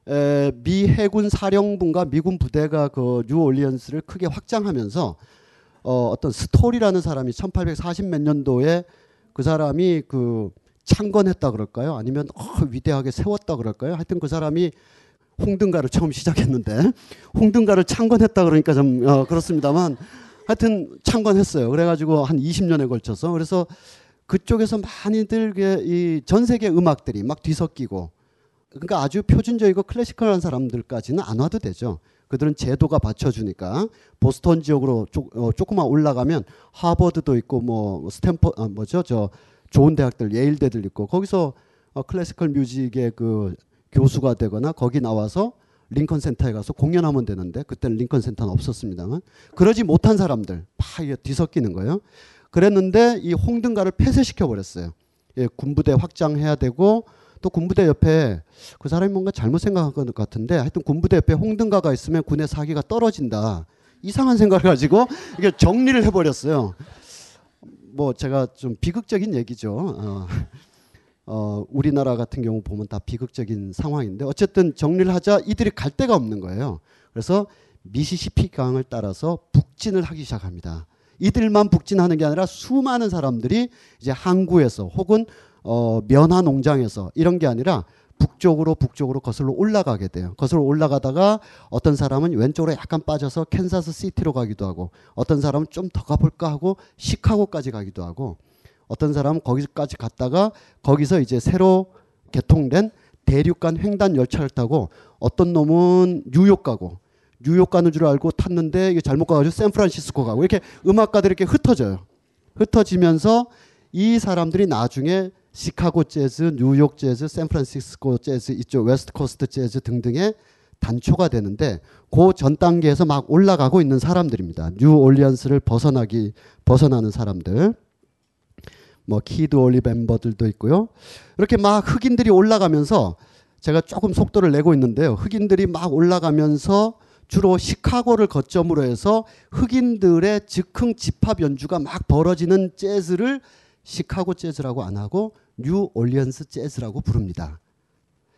에, 미 해군 사령부가 미군 부대가 그 뉴올리언스를 크게 확장하면서 어, 어떤 스토리라는 사람이 천팔백사십 몇 년도에 그 사람이 그 창건했다 그럴까요? 아니면 어, 위대하게 세웠다 그럴까요? 하여튼 그 사람이 홍등가를 처음 시작했는데 홍등가를 창건했다 그러니까 좀 어, 그렇습니다만 하여튼 창건했어요. 그래가지고 한 이십 년에 걸쳐서 그래서 그쪽에서 많이들 이 전 세계 음악들이 막 뒤섞이고, 그러니까 아주 표준적이고 클래시컬한 사람들까지는 안 와도 되죠. 그들은 제도가 받쳐주니까. 보스턴 지역으로 조, 어, 조금만 올라가면 하버드도 있고 뭐 스탠퍼 아, 뭐죠 저 좋은 대학들 예일대들 있고 거기서 어, 클래시컬 뮤직의 그 교수가 되거나 거기 나와서 링컨 센터에 가서 공연하면 되는데 그때는 링컨 센터는 없었습니다만 그러지 못한 사람들 막 뒤섞이는 거예요. 그랬는데 이 홍등가를 폐쇄시켜 버렸어요. 예, 군부대 확장해야 되고 또 군부대 옆에 그 사람이 뭔가 잘못 생각한 것 같은데 하여튼 군부대 옆에 홍등가가 있으면 군의 사기가 떨어진다. 이상한 생각을 가지고 이게 정리를 해버렸어요. 뭐 제가 좀 비극적인 얘기죠. 어. 어, 우리나라 같은 경우 보면 다 비극적인 상황인데 어쨌든 정리를 하자 이들이 갈 데가 없는 거예요. 그래서 미시시피 강을 따라서 북진을 하기 시작합니다. 이들만 북진하는 게 아니라 수많은 사람들이 이제 항구에서 혹은 어, 면화 농장에서 이런 게 아니라 북쪽으로 북쪽으로 거슬러 올라가게 돼요. 거슬러 올라가다가 어떤 사람은 왼쪽으로 약간 빠져서 캔자스 시티로 가기도 하고 어떤 사람은 좀 더 가볼까 하고 시카고까지 가기도 하고 어떤 사람은 거기까지 갔다가 거기서 이제 새로 개통된 대륙간 횡단 열차를 타고 어떤 놈은 뉴욕 가고 뉴욕 가는 줄 알고 탔는데 이게 잘못 가가지고 샌프란시스코 가고 이렇게 음악가들이 이렇게 흩어져요. 흩어지면서 이 사람들이 나중에 시카고 재즈, 뉴욕 재즈, 샌프란시스코 재즈, 이쪽 웨스트 코스트 재즈 등등의 단초가 되는데 그 전 단계에서 막 올라가고 있는 사람들입니다. 뉴올리언스를 벗어나기 벗어나는 사람들. 뭐 키드 올리벤버들도 있고요. 이렇게 막 흑인들이 올라가면서 제가 조금 속도를 내고 있는데요. 흑인들이 막 올라가면서 주로 시카고를 거점으로 해서 흑인들의 즉흥 집합 연주가 막 벌어지는 재즈를 시카고 재즈라고 안 하고 뉴 올리언스 재즈라고 부릅니다.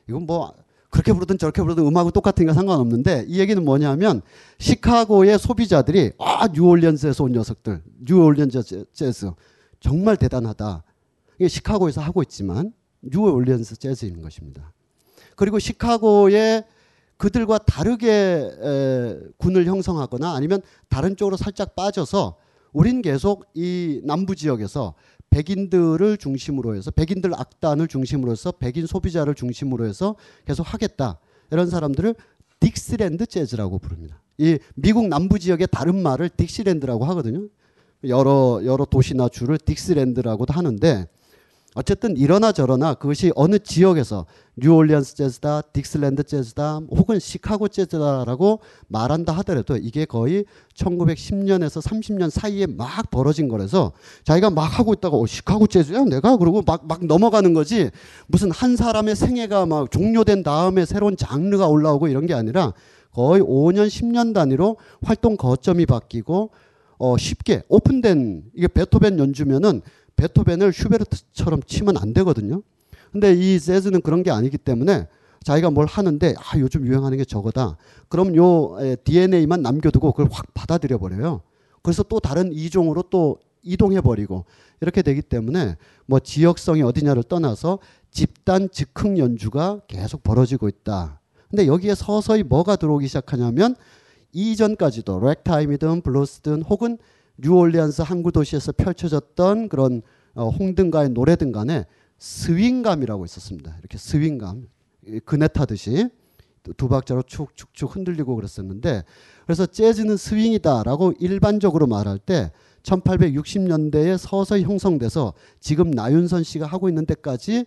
이건 뭐 그렇게 부르든 저렇게 부르든 음악은 똑같으니까 상관없는데, 이 얘기는 뭐냐면 시카고의 소비자들이 아 뉴올리언스에서 온 녀석들, 뉴올리언스 재즈 정말 대단하다. 이게 시카고에서 하고 있지만 뉴올리언스 재즈인 것입니다. 그리고 시카고의 그들과 다르게 에, 군을 형성하거나 아니면 다른 쪽으로 살짝 빠져서 우린 계속 이 남부 지역에서 백인들을 중심으로 해서 백인들 악단을 중심으로 해서 백인 소비자를 중심으로 해서 계속 하겠다. 이런 사람들을 딕스랜드 재즈라고 부릅니다. 이 미국 남부 지역의 다른 말을 딕시랜드라고 하거든요. 여러 여러 도시나 주를 딕스랜드라고도 하는데, 어쨌든 이러나 저러나 그것이 어느 지역에서 뉴올리언스 재즈다, 딕스랜드 재즈다, 혹은 시카고 재즈다라고 말한다 하더라도 이게 거의 천구백십 년에서 삼십 년 사이에 막 벌어진 거라서 자기가 막 하고 있다가 어, 시카고 재즈야 내가? 그러고 막, 막 넘어가는 거지, 무슨 한 사람의 생애가 막 종료된 다음에 새로운 장르가 올라오고 이런 게 아니라 거의 오 년 십 년 단위로 활동 거점이 바뀌고 어, 쉽게 오픈된, 이게 베토벤 연주면은 베토벤을 슈베르트처럼 치면 안 되거든요. 근데 이 재즈는 그런 게 아니기 때문에 자기가 뭘 하는데 아 요즘 유행하는 게 저거다. 그럼 요 디엔에이만 남겨두고 그걸 확 받아들여 버려요. 그래서 또 다른 이종으로 또 이동해 버리고 이렇게 되기 때문에 뭐 지역성이 어디냐를 떠나서 집단 즉흥 연주가 계속 벌어지고 있다. 근데 여기에 서서히 뭐가 들어오기 시작하냐면 이전까지도 렉타임이든 블루스든 혹은 뉴올리언스 항구 도시에서 펼쳐졌던 그런 홍등가의 노래든 간에 스윙감이라고 있었습니다. 이렇게 스윙감, 그네 타듯이 두 박자로 축축축 흔들리고 그랬었는데, 그래서 재즈는 스윙이다라고 일반적으로 말할 때 천팔백육십 년대에 서서히 형성돼서 지금 나윤선 씨가 하고 있는 데까지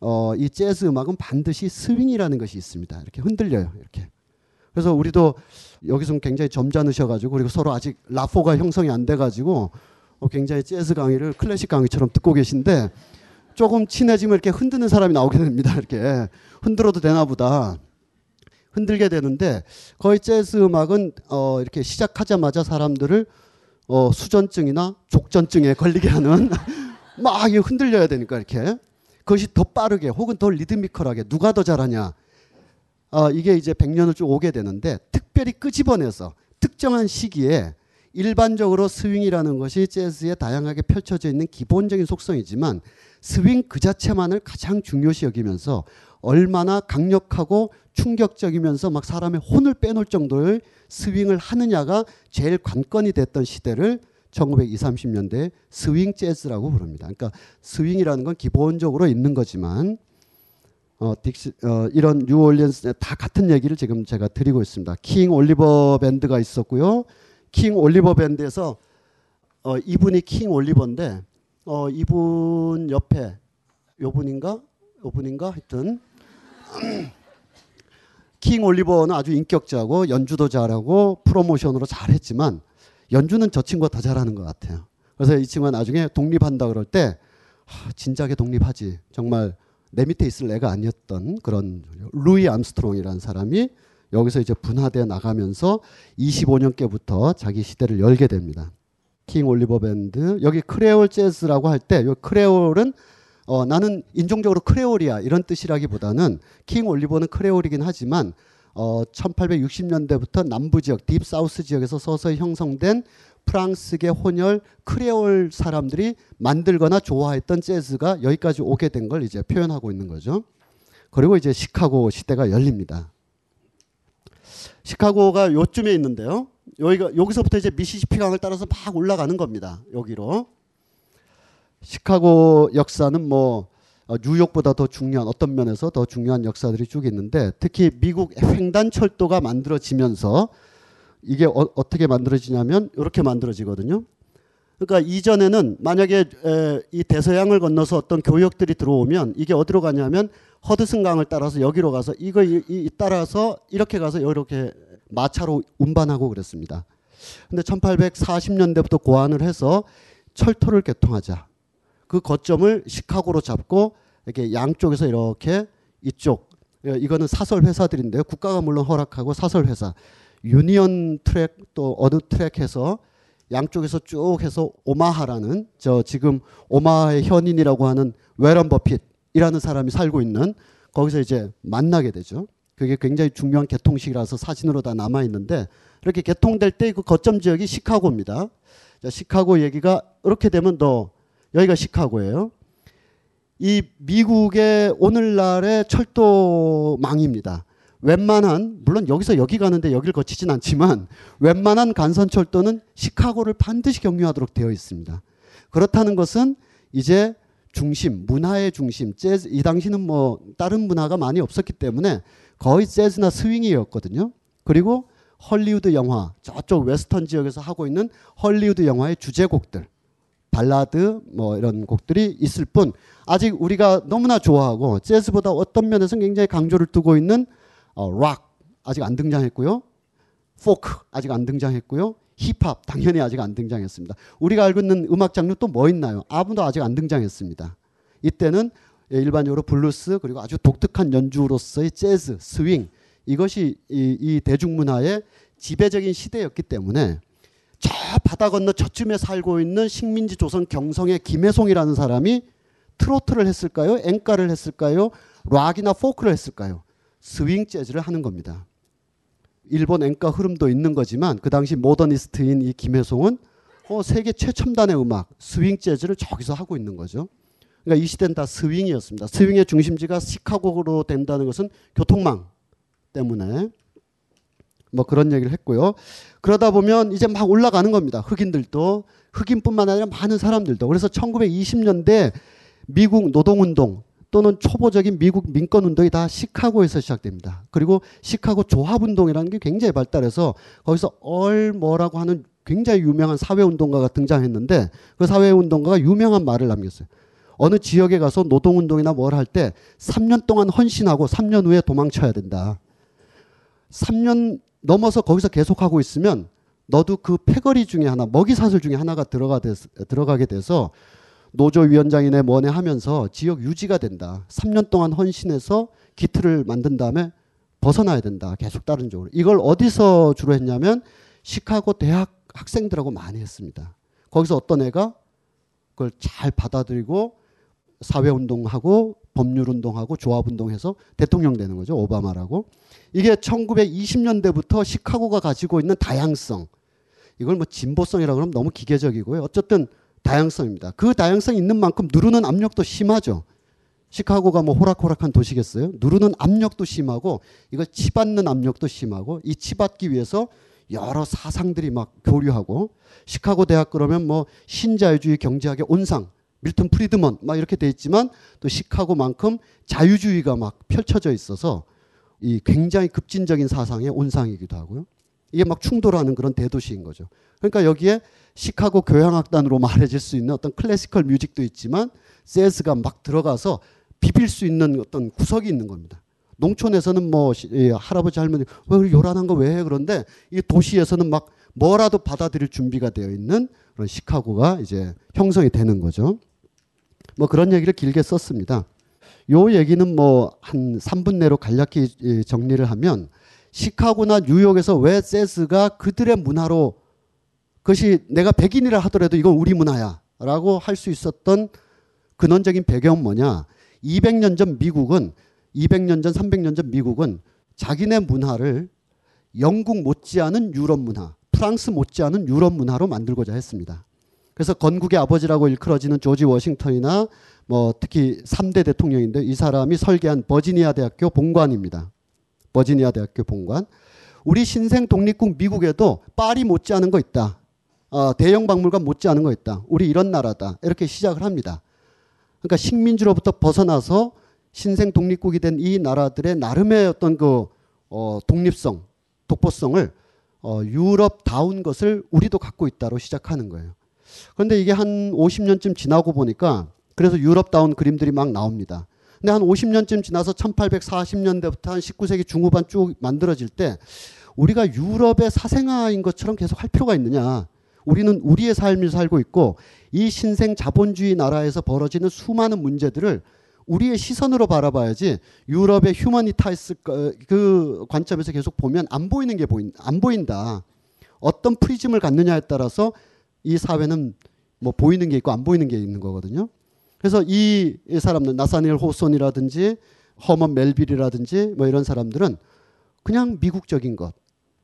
어, 이 재즈 음악은 반드시 스윙이라는 것이 있습니다. 이렇게 흔들려요. 이렇게. 그래서 우리도 여기서 굉장히 점잖으셔가지고, 그리고 서로 아직 라포가 형성이 안 돼가지고 굉장히 재즈 강의를 클래식 강의처럼 듣고 계신데, 조금 친해지면 이렇게 흔드는 사람이 나오게 됩니다. 이렇게 흔들어도 되나 보다. 흔들게 되는데 거의 재즈 음악은 어 이렇게 시작하자마자 사람들을 어 수전증이나 족전증에 걸리게 하는 막 흔들려야 되니까 이렇게 그것이 더 빠르게 혹은 더 리드미컬하게 누가 더 잘하냐. 어, 이게 이제 백 년을 쭉 오게 되는데, 특별히 끄집어내서 특정한 시기에 일반적으로 스윙이라는 것이 재즈에 다양하게 펼쳐져 있는 기본적인 속성이지만 스윙 그 자체만을 가장 중요시 여기면서 얼마나 강력하고 충격적이면서 막 사람의 혼을 빼놓을 정도의 스윙을 하느냐가 제일 관건이 됐던 시대를 천구백이십, 삼십 년대 스윙 재즈라고 부릅니다. 그러니까 스윙이라는 건 기본적으로 있는 거지만 어, 딕시, 어, 이런 뉴올리언스 다 같은 얘기를 지금 제가 드리고 있습니다. 킹 올리버 밴드가 있었고요. 킹 올리버 밴드에서 어, 이분이 킹 올리버인데 어, 이분 옆에 요분인가? 요분인가? 하여튼 킹 올리버는 아주 인격자고 연주도 잘하고 프로모션으로 잘했지만 연주는 저 친구가 더 잘하는 것 같아요. 그래서 이 친구가 나중에 독립한다 그럴 때 하, 진작에 독립하지. 정말 내 밑에 있을 애가 아니었던 그런 루이 암스트롱이라는 사람이 여기서 이제 분화되어 나가면서 이십오 년께부터 자기 시대를 열게 됩니다. 킹 올리버 밴드, 여기 크레올 재즈라고 할 때 이 크레올은 어, 나는 인종적으로 크레올이야 이런 뜻이라기보다는 킹 올리버는 크레올이긴 하지만 어, 천팔백육십 년대부터 남부지역 딥사우스 지역에서 서서히 형성된 프랑스계 혼혈 크레올 사람들이 만들거나 좋아했던 재즈가 여기까지 오게 된 걸 이제 표현하고 있는 거죠. 그리고 이제 시카고 시대가 열립니다. 시카고가 요쯤에 있는데요. 여기가, 여기서부터 이제 미시시피 강을 따라서 막 올라가는 겁니다. 여기로. 시카고 역사는 뭐 뉴욕보다 더 중요한, 어떤 면에서 더 중요한 역사들이 쭉 있는데, 특히 미국 횡단철도가 만들어지면서 이게 어, 어떻게 만들어지냐면 이렇게 만들어지거든요. 그러니까 이전에는 만약에 에, 이 대서양을 건너서 어떤 교역들이 들어오면 이게 어디로 가냐면 허드슨강을 따라서 여기로 가서 이거 이, 이 따라서 이렇게 가서 이렇게 마차로 운반하고 그랬습니다. 근데 천팔백사십 년대부터 고안을 해서 철도를 개통하자. 그 거점을 시카고로 잡고 이렇게 양쪽에서 이렇게 이쪽, 이거는 사설 회사들인데요. 국가가 물론 허락하고 사설 회사. 유니언 트랙 또 어느 트랙에서 양쪽에서 쭉 해서 오마하라는 저 지금 오마하의 현인이라고 하는 워런 버핏이라는 사람이 살고 있는 거기서 이제 만나게 되죠. 그게 굉장히 중요한 개통식이라서 사진으로 다 남아 있는데 이렇게 개통될 때 그 거점 지역이 시카고입니다. 자, 시카고 얘기가 이렇게 되면 더 여기가 시카고예요. 이 미국의 오늘날의 철도망입니다. 웬만한 물론 여기서 여기 가는데 여기를 거치진 않지만 웬만한 간선철도는 시카고를 반드시 경유하도록 되어 있습니다. 그렇다는 것은 이제 중심, 문화의 중심, 재즈, 이 당시는 뭐 다른 문화가 많이 없었기 때문에 거의 재즈나 스윙이었거든요. 그리고 헐리우드 영화, 저쪽 웨스턴 지역에서 하고 있는 헐리우드 영화의 주제곡들, 발라드 뭐 이런 곡들이 있을 뿐 아직 우리가 너무나 좋아하고 재즈보다 어떤 면에서는 굉장히 강조를 두고 있는 어, 락 아직 안 등장했고요. 포크 아직 안 등장했고요. 힙합 당연히 아직 안 등장했습니다. 우리가 알고 있는 음악 장르 또 뭐 있나요? 아무도 아직 안 등장했습니다. 이때는 일반적으로 블루스 그리고 아주 독특한 연주로서의 재즈, 스윙 이것이 이, 이 대중문화의 지배적인 시대였기 때문에 저 바다 건너 저쯤에 살고 있는 식민지 조선 경성의 김해송이라는 사람이 트로트를 했을까요? 앵가를 했을까요? 락이나 포크를 했을까요? 스윙 재즈를 하는 겁니다. 일본 앵가 흐름도 있는 거지만 그 당시 모더니스트인 이 김해송은 어, 세계 최첨단의 음악 스윙 재즈를 저기서 하고 있는 거죠. 그러니까 이 시대는 다 스윙이었습니다. 스윙의 중심지가 시카고로 된다는 것은 교통망 때문에 뭐 그런 얘기를 했고요. 그러다 보면 이제 막 올라가는 겁니다. 흑인들도 흑인뿐만 아니라 많은 사람들도. 그래서 천구백이십 년대 미국 노동운동 또는 초보적인 미국 민권운동이 다 시카고에서 시작됩니다. 그리고 시카고 조합운동이라는 게 굉장히 발달해서 거기서 얼 뭐라고 하는 굉장히 유명한 사회운동가가 등장했는데 그 사회운동가가 유명한 말을 남겼어요. 어느 지역에 가서 노동운동이나 뭘 할 때 삼 년 동안 헌신하고 삼 년 후에 도망쳐야 된다. 삼 년 넘어서 거기서 계속하고 있으면 너도 그 패거리 중에 하나, 먹이사슬 중에 하나가 들어가 되, 들어가게 돼서 노조위원장이네 뭐네 하면서 지역 유지가 된다. 삼 년 동안 헌신해서 기틀을 만든 다음에 벗어나야 된다. 계속 다른 쪽으로. 이걸 어디서 주로 했냐면 시카고 대학 학생들하고 많이 했습니다. 거기서 어떤 애가 그걸 잘 받아들이고 사회운동하고 법률운동하고 조합운동해서 대통령 되는 거죠. 오바마라고. 이게 천구백이십 년대부터 시카고가 가지고 있는 다양성. 이걸 뭐 진보성이라고 하면 너무 기계적이고요. 어쨌든 다양성입니다. 그 다양성이 있는 만큼 누르는 압력도 심하죠. 시카고가 뭐 호락호락한 도시겠어요? 누르는 압력도 심하고 이걸 치받는 압력도 심하고 이 치받기 위해서 여러 사상들이 막 교류하고 시카고 대학 그러면 뭐 신자유주의 경제학의 온상 밀턴 프리드먼 막 이렇게 돼 있지만 또 시카고만큼 자유주의가 막 펼쳐져 있어서 이 굉장히 급진적인 사상의 온상이기도 하고요. 이게 막 충돌하는 그런 대도시인 거죠. 그러니까 여기에 시카고 교향악단으로 말해질 수 있는 어떤 클래시컬 뮤직도 있지만 재즈가 막 들어가서 비빌 수 있는 어떤 구석이 있는 겁니다. 농촌에서는 뭐 할아버지 할머니 왜 우리 요란한 거 왜 해 그런데 이 도시에서는 막 뭐라도 받아들일 준비가 되어 있는 그런 시카고가 이제 형성이 되는 거죠. 뭐 그런 얘기를 길게 썼습니다. 요 얘기는 뭐 한 삼 분 내로 간략히 정리를 하면 시카고나 뉴욕에서 왜 재즈가 그들의 문화로 그것이 내가 백인이라 하더라도 이건 우리 문화야 라고 할 수 있었던 근원적인 배경은 뭐냐. 이백 년 전 미국은 이백 년 전 삼백 년 전 미국은 자기네 문화를 영국 못지않은 유럽 문화 프랑스 못지않은 유럽 문화로 만들고자 했습니다. 그래서 건국의 아버지라고 일컬어지는 조지 워싱턴이나 뭐 특히 삼 대 대통령인데 이 사람이 설계한 버지니아 대학교 본관입니다. 버지니아 대학교 본관. 우리 신생 독립국 미국에도 파리 못지않은 거 있다. 어, 대형 박물관 못지않은 거 있다. 우리 이런 나라다. 이렇게 시작을 합니다. 그러니까 식민지로부터 벗어나서 신생 독립국이 된 이 나라들의 나름의 어떤 그 어, 독립성, 독보성을 어, 유럽다운 것을 우리도 갖고 있다로 시작하는 거예요. 그런데 이게 한 오십 년쯤 지나고 보니까 그래서 유럽다운 그림들이 막 나옵니다. 근데 한 오십 년쯤 지나서 천팔백사십 년대부터 한 십구 세기 중후반 쭉 만들어질 때 우리가 유럽의 사생아인 것처럼 계속 할 필요가 있느냐. 우리는 우리의 삶을 살고 있고 이 신생 자본주의 나라에서 벌어지는 수많은 문제들을 우리의 시선으로 바라봐야지 유럽의 휴머니타이스 그 관점에서 계속 보면 안 보이는 게 보인, 안 보인다. 어떤 프리즘을 갖느냐에 따라서 이 사회는 뭐 보이는 게 있고 안 보이는 게 있는 거거든요. 그래서 이 사람들 나사니엘 호손이라든지 허먼 멜빌이라든지 뭐 이런 사람들은 그냥 미국적인 것,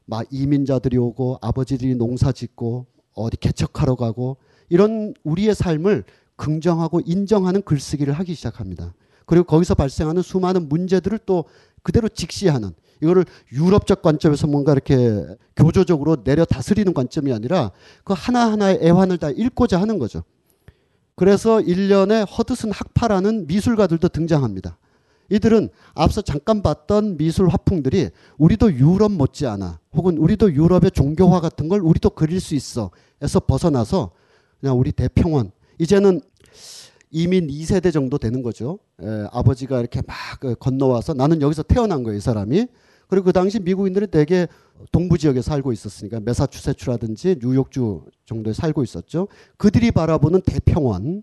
막 이민자들이 오고 아버지들이 농사 짓고 어디 개척하러 가고 이런 우리의 삶을 긍정하고 인정하는 글쓰기를 하기 시작합니다. 그리고 거기서 발생하는 수많은 문제들을 또 그대로 직시하는, 이거를 유럽적 관점에서 뭔가 이렇게 교조적으로 내려 다스리는 관점이 아니라 그 하나하나의 애환을 다 읽고자 하는 거죠. 그래서 일련의 허드슨 학파라는 미술가들도 등장합니다. 이들은 앞서 잠깐 봤던 미술 화풍들이 우리도 유럽 못지않아, 혹은 우리도 유럽의 종교화 같은 걸 우리도 그릴 수 있어 에서 벗어나서 그냥 우리 대평원, 이제는 이민 이 세대 정도 되는 거죠. 에, 아버지가 이렇게 막 건너와서 나는 여기서 태어난 거예요, 이 사람이. 그리고 그 당시 미국인들은 되게 동부 지역에 살고 있었으니까 매사추세츠라든지 뉴욕주 정도에 살고 있었죠. 그들이 바라보는 대평원,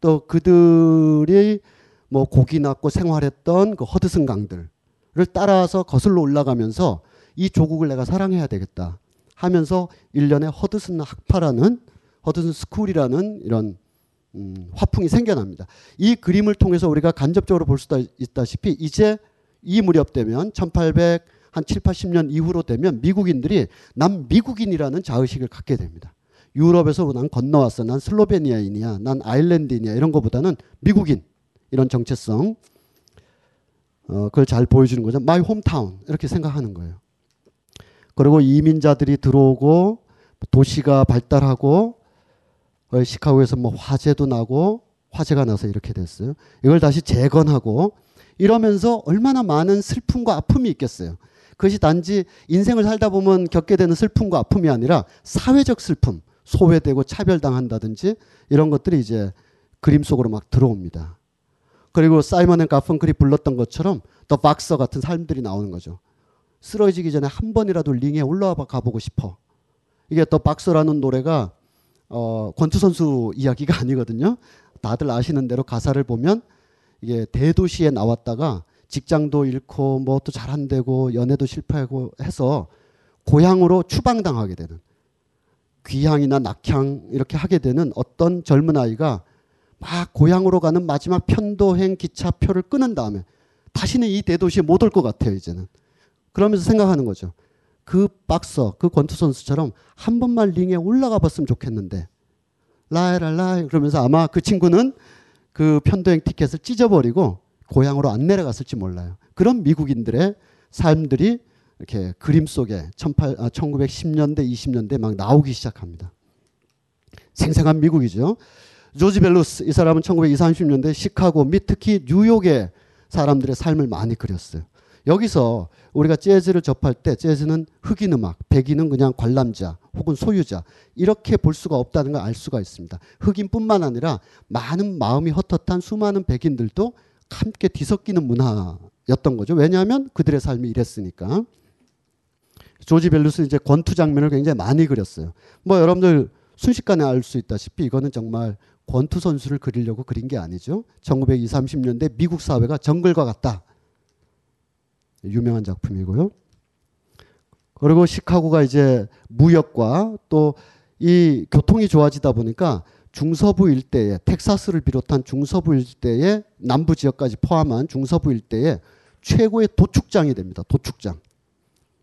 또 그들이 뭐 고기 낳고 생활했던 그 허드슨 강들을 따라서 거슬러 올라가면서 이 조국을 내가 사랑해야 되겠다 하면서 일련의 허드슨 학파라는, 허드슨 스쿨이라는 이런 음, 화풍이 생겨납니다. 이 그림을 통해서 우리가 간접적으로 볼 수 있다시피 이제 이 무렵 되면 천팔백 한 칠팔십 년 이후로 되면 미국인들이 난 미국인이라는 자의식을 갖게 됩니다. 유럽에서 난 건너왔어, 난 슬로베니아인이야, 난 아일랜드인이야 이런 거보다는 미국인, 이런 정체성, 어, 그걸 잘 보여주는 거죠. My hometown 이렇게 생각하는 거예요. 그리고 이민자들이 들어오고 도시가 발달하고 어, 시카고에서 뭐 화재도 나고, 화재가 나서 이렇게 됐어요. 이걸 다시 재건하고 이러면서 얼마나 많은 슬픔과 아픔이 있겠어요. 그것이 단지 인생을 살다 보면 겪게 되는 슬픔과 아픔이 아니라 사회적 슬픔, 소외되고 차별당한다든지 이런 것들이 이제 그림 속으로 막 들어옵니다. 그리고 사이먼 앤 가펑클이 불렀던 것처럼 더 박서 같은 사람들이 나오는 거죠. 쓰러지기 전에 한 번이라도 링에 올라와 가보고 싶어. 이게 더 박서라는 노래가 어, 권투 선수 이야기가 아니거든요. 다들 아시는 대로 가사를 보면 이게 대도시에 나왔다가 직장도 잃고 뭐 또 잘 안 되고 연애도 실패하고 해서 고향으로 추방당하게 되는, 귀향이나 낙향 이렇게 하게 되는 어떤 젊은 아이가 막 고향으로 가는 마지막 편도행 기차표를 끊은 다음에 다시는 이 대도시에 못 올 것 같아요, 이제는. 그러면서 생각하는 거죠. 그 박서, 그 권투 선수처럼 한 번만 링에 올라가 봤으면 좋겠는데. 라이랄라 그러면서 아마 그 친구는 그 편도행 티켓을 찢어버리고 고향으로 안 내려갔을지 몰라요. 그런 미국인들의 삶들이 이렇게 그림 속에 천구백십 년대, 이십 년대 막 나오기 시작합니다. 생생한 미국이죠. 조지 벨루스, 이 사람은 천구백이십, 삼십 년대 시카고 및 특히 뉴욕의 사람들의 삶을 많이 그렸어요. 여기서 우리가 재즈를 접할 때 재즈는 흑인 음악, 백인은 그냥 관람자 혹은 소유자 이렇게 볼 수가 없다는 걸 알 수가 있습니다. 흑인뿐만 아니라 많은 마음이 헛헛한 수많은 백인들도 함께 뒤섞이는 문화였던 거죠. 왜냐하면 그들의 삶이 이랬으니까. 조지 벨루스는 이제 권투 장면을 굉장히 많이 그렸어요. 뭐 여러분들 순식간에 알 수 있다시피 이거는 정말 권투 선수를 그리려고 그린 게 아니죠. 천구백이십, 삼십 년대 미국 사회가 정글과 같다. 유명한 작품이고요. 그리고 시카고가 이제 무역과 또 이 교통이 좋아지다 보니까 중서부 일대에, 텍사스를 비롯한 중서부 일대에 남부 지역까지 포함한 중서부 일대에 최고의 도축장이 됩니다. 도축장.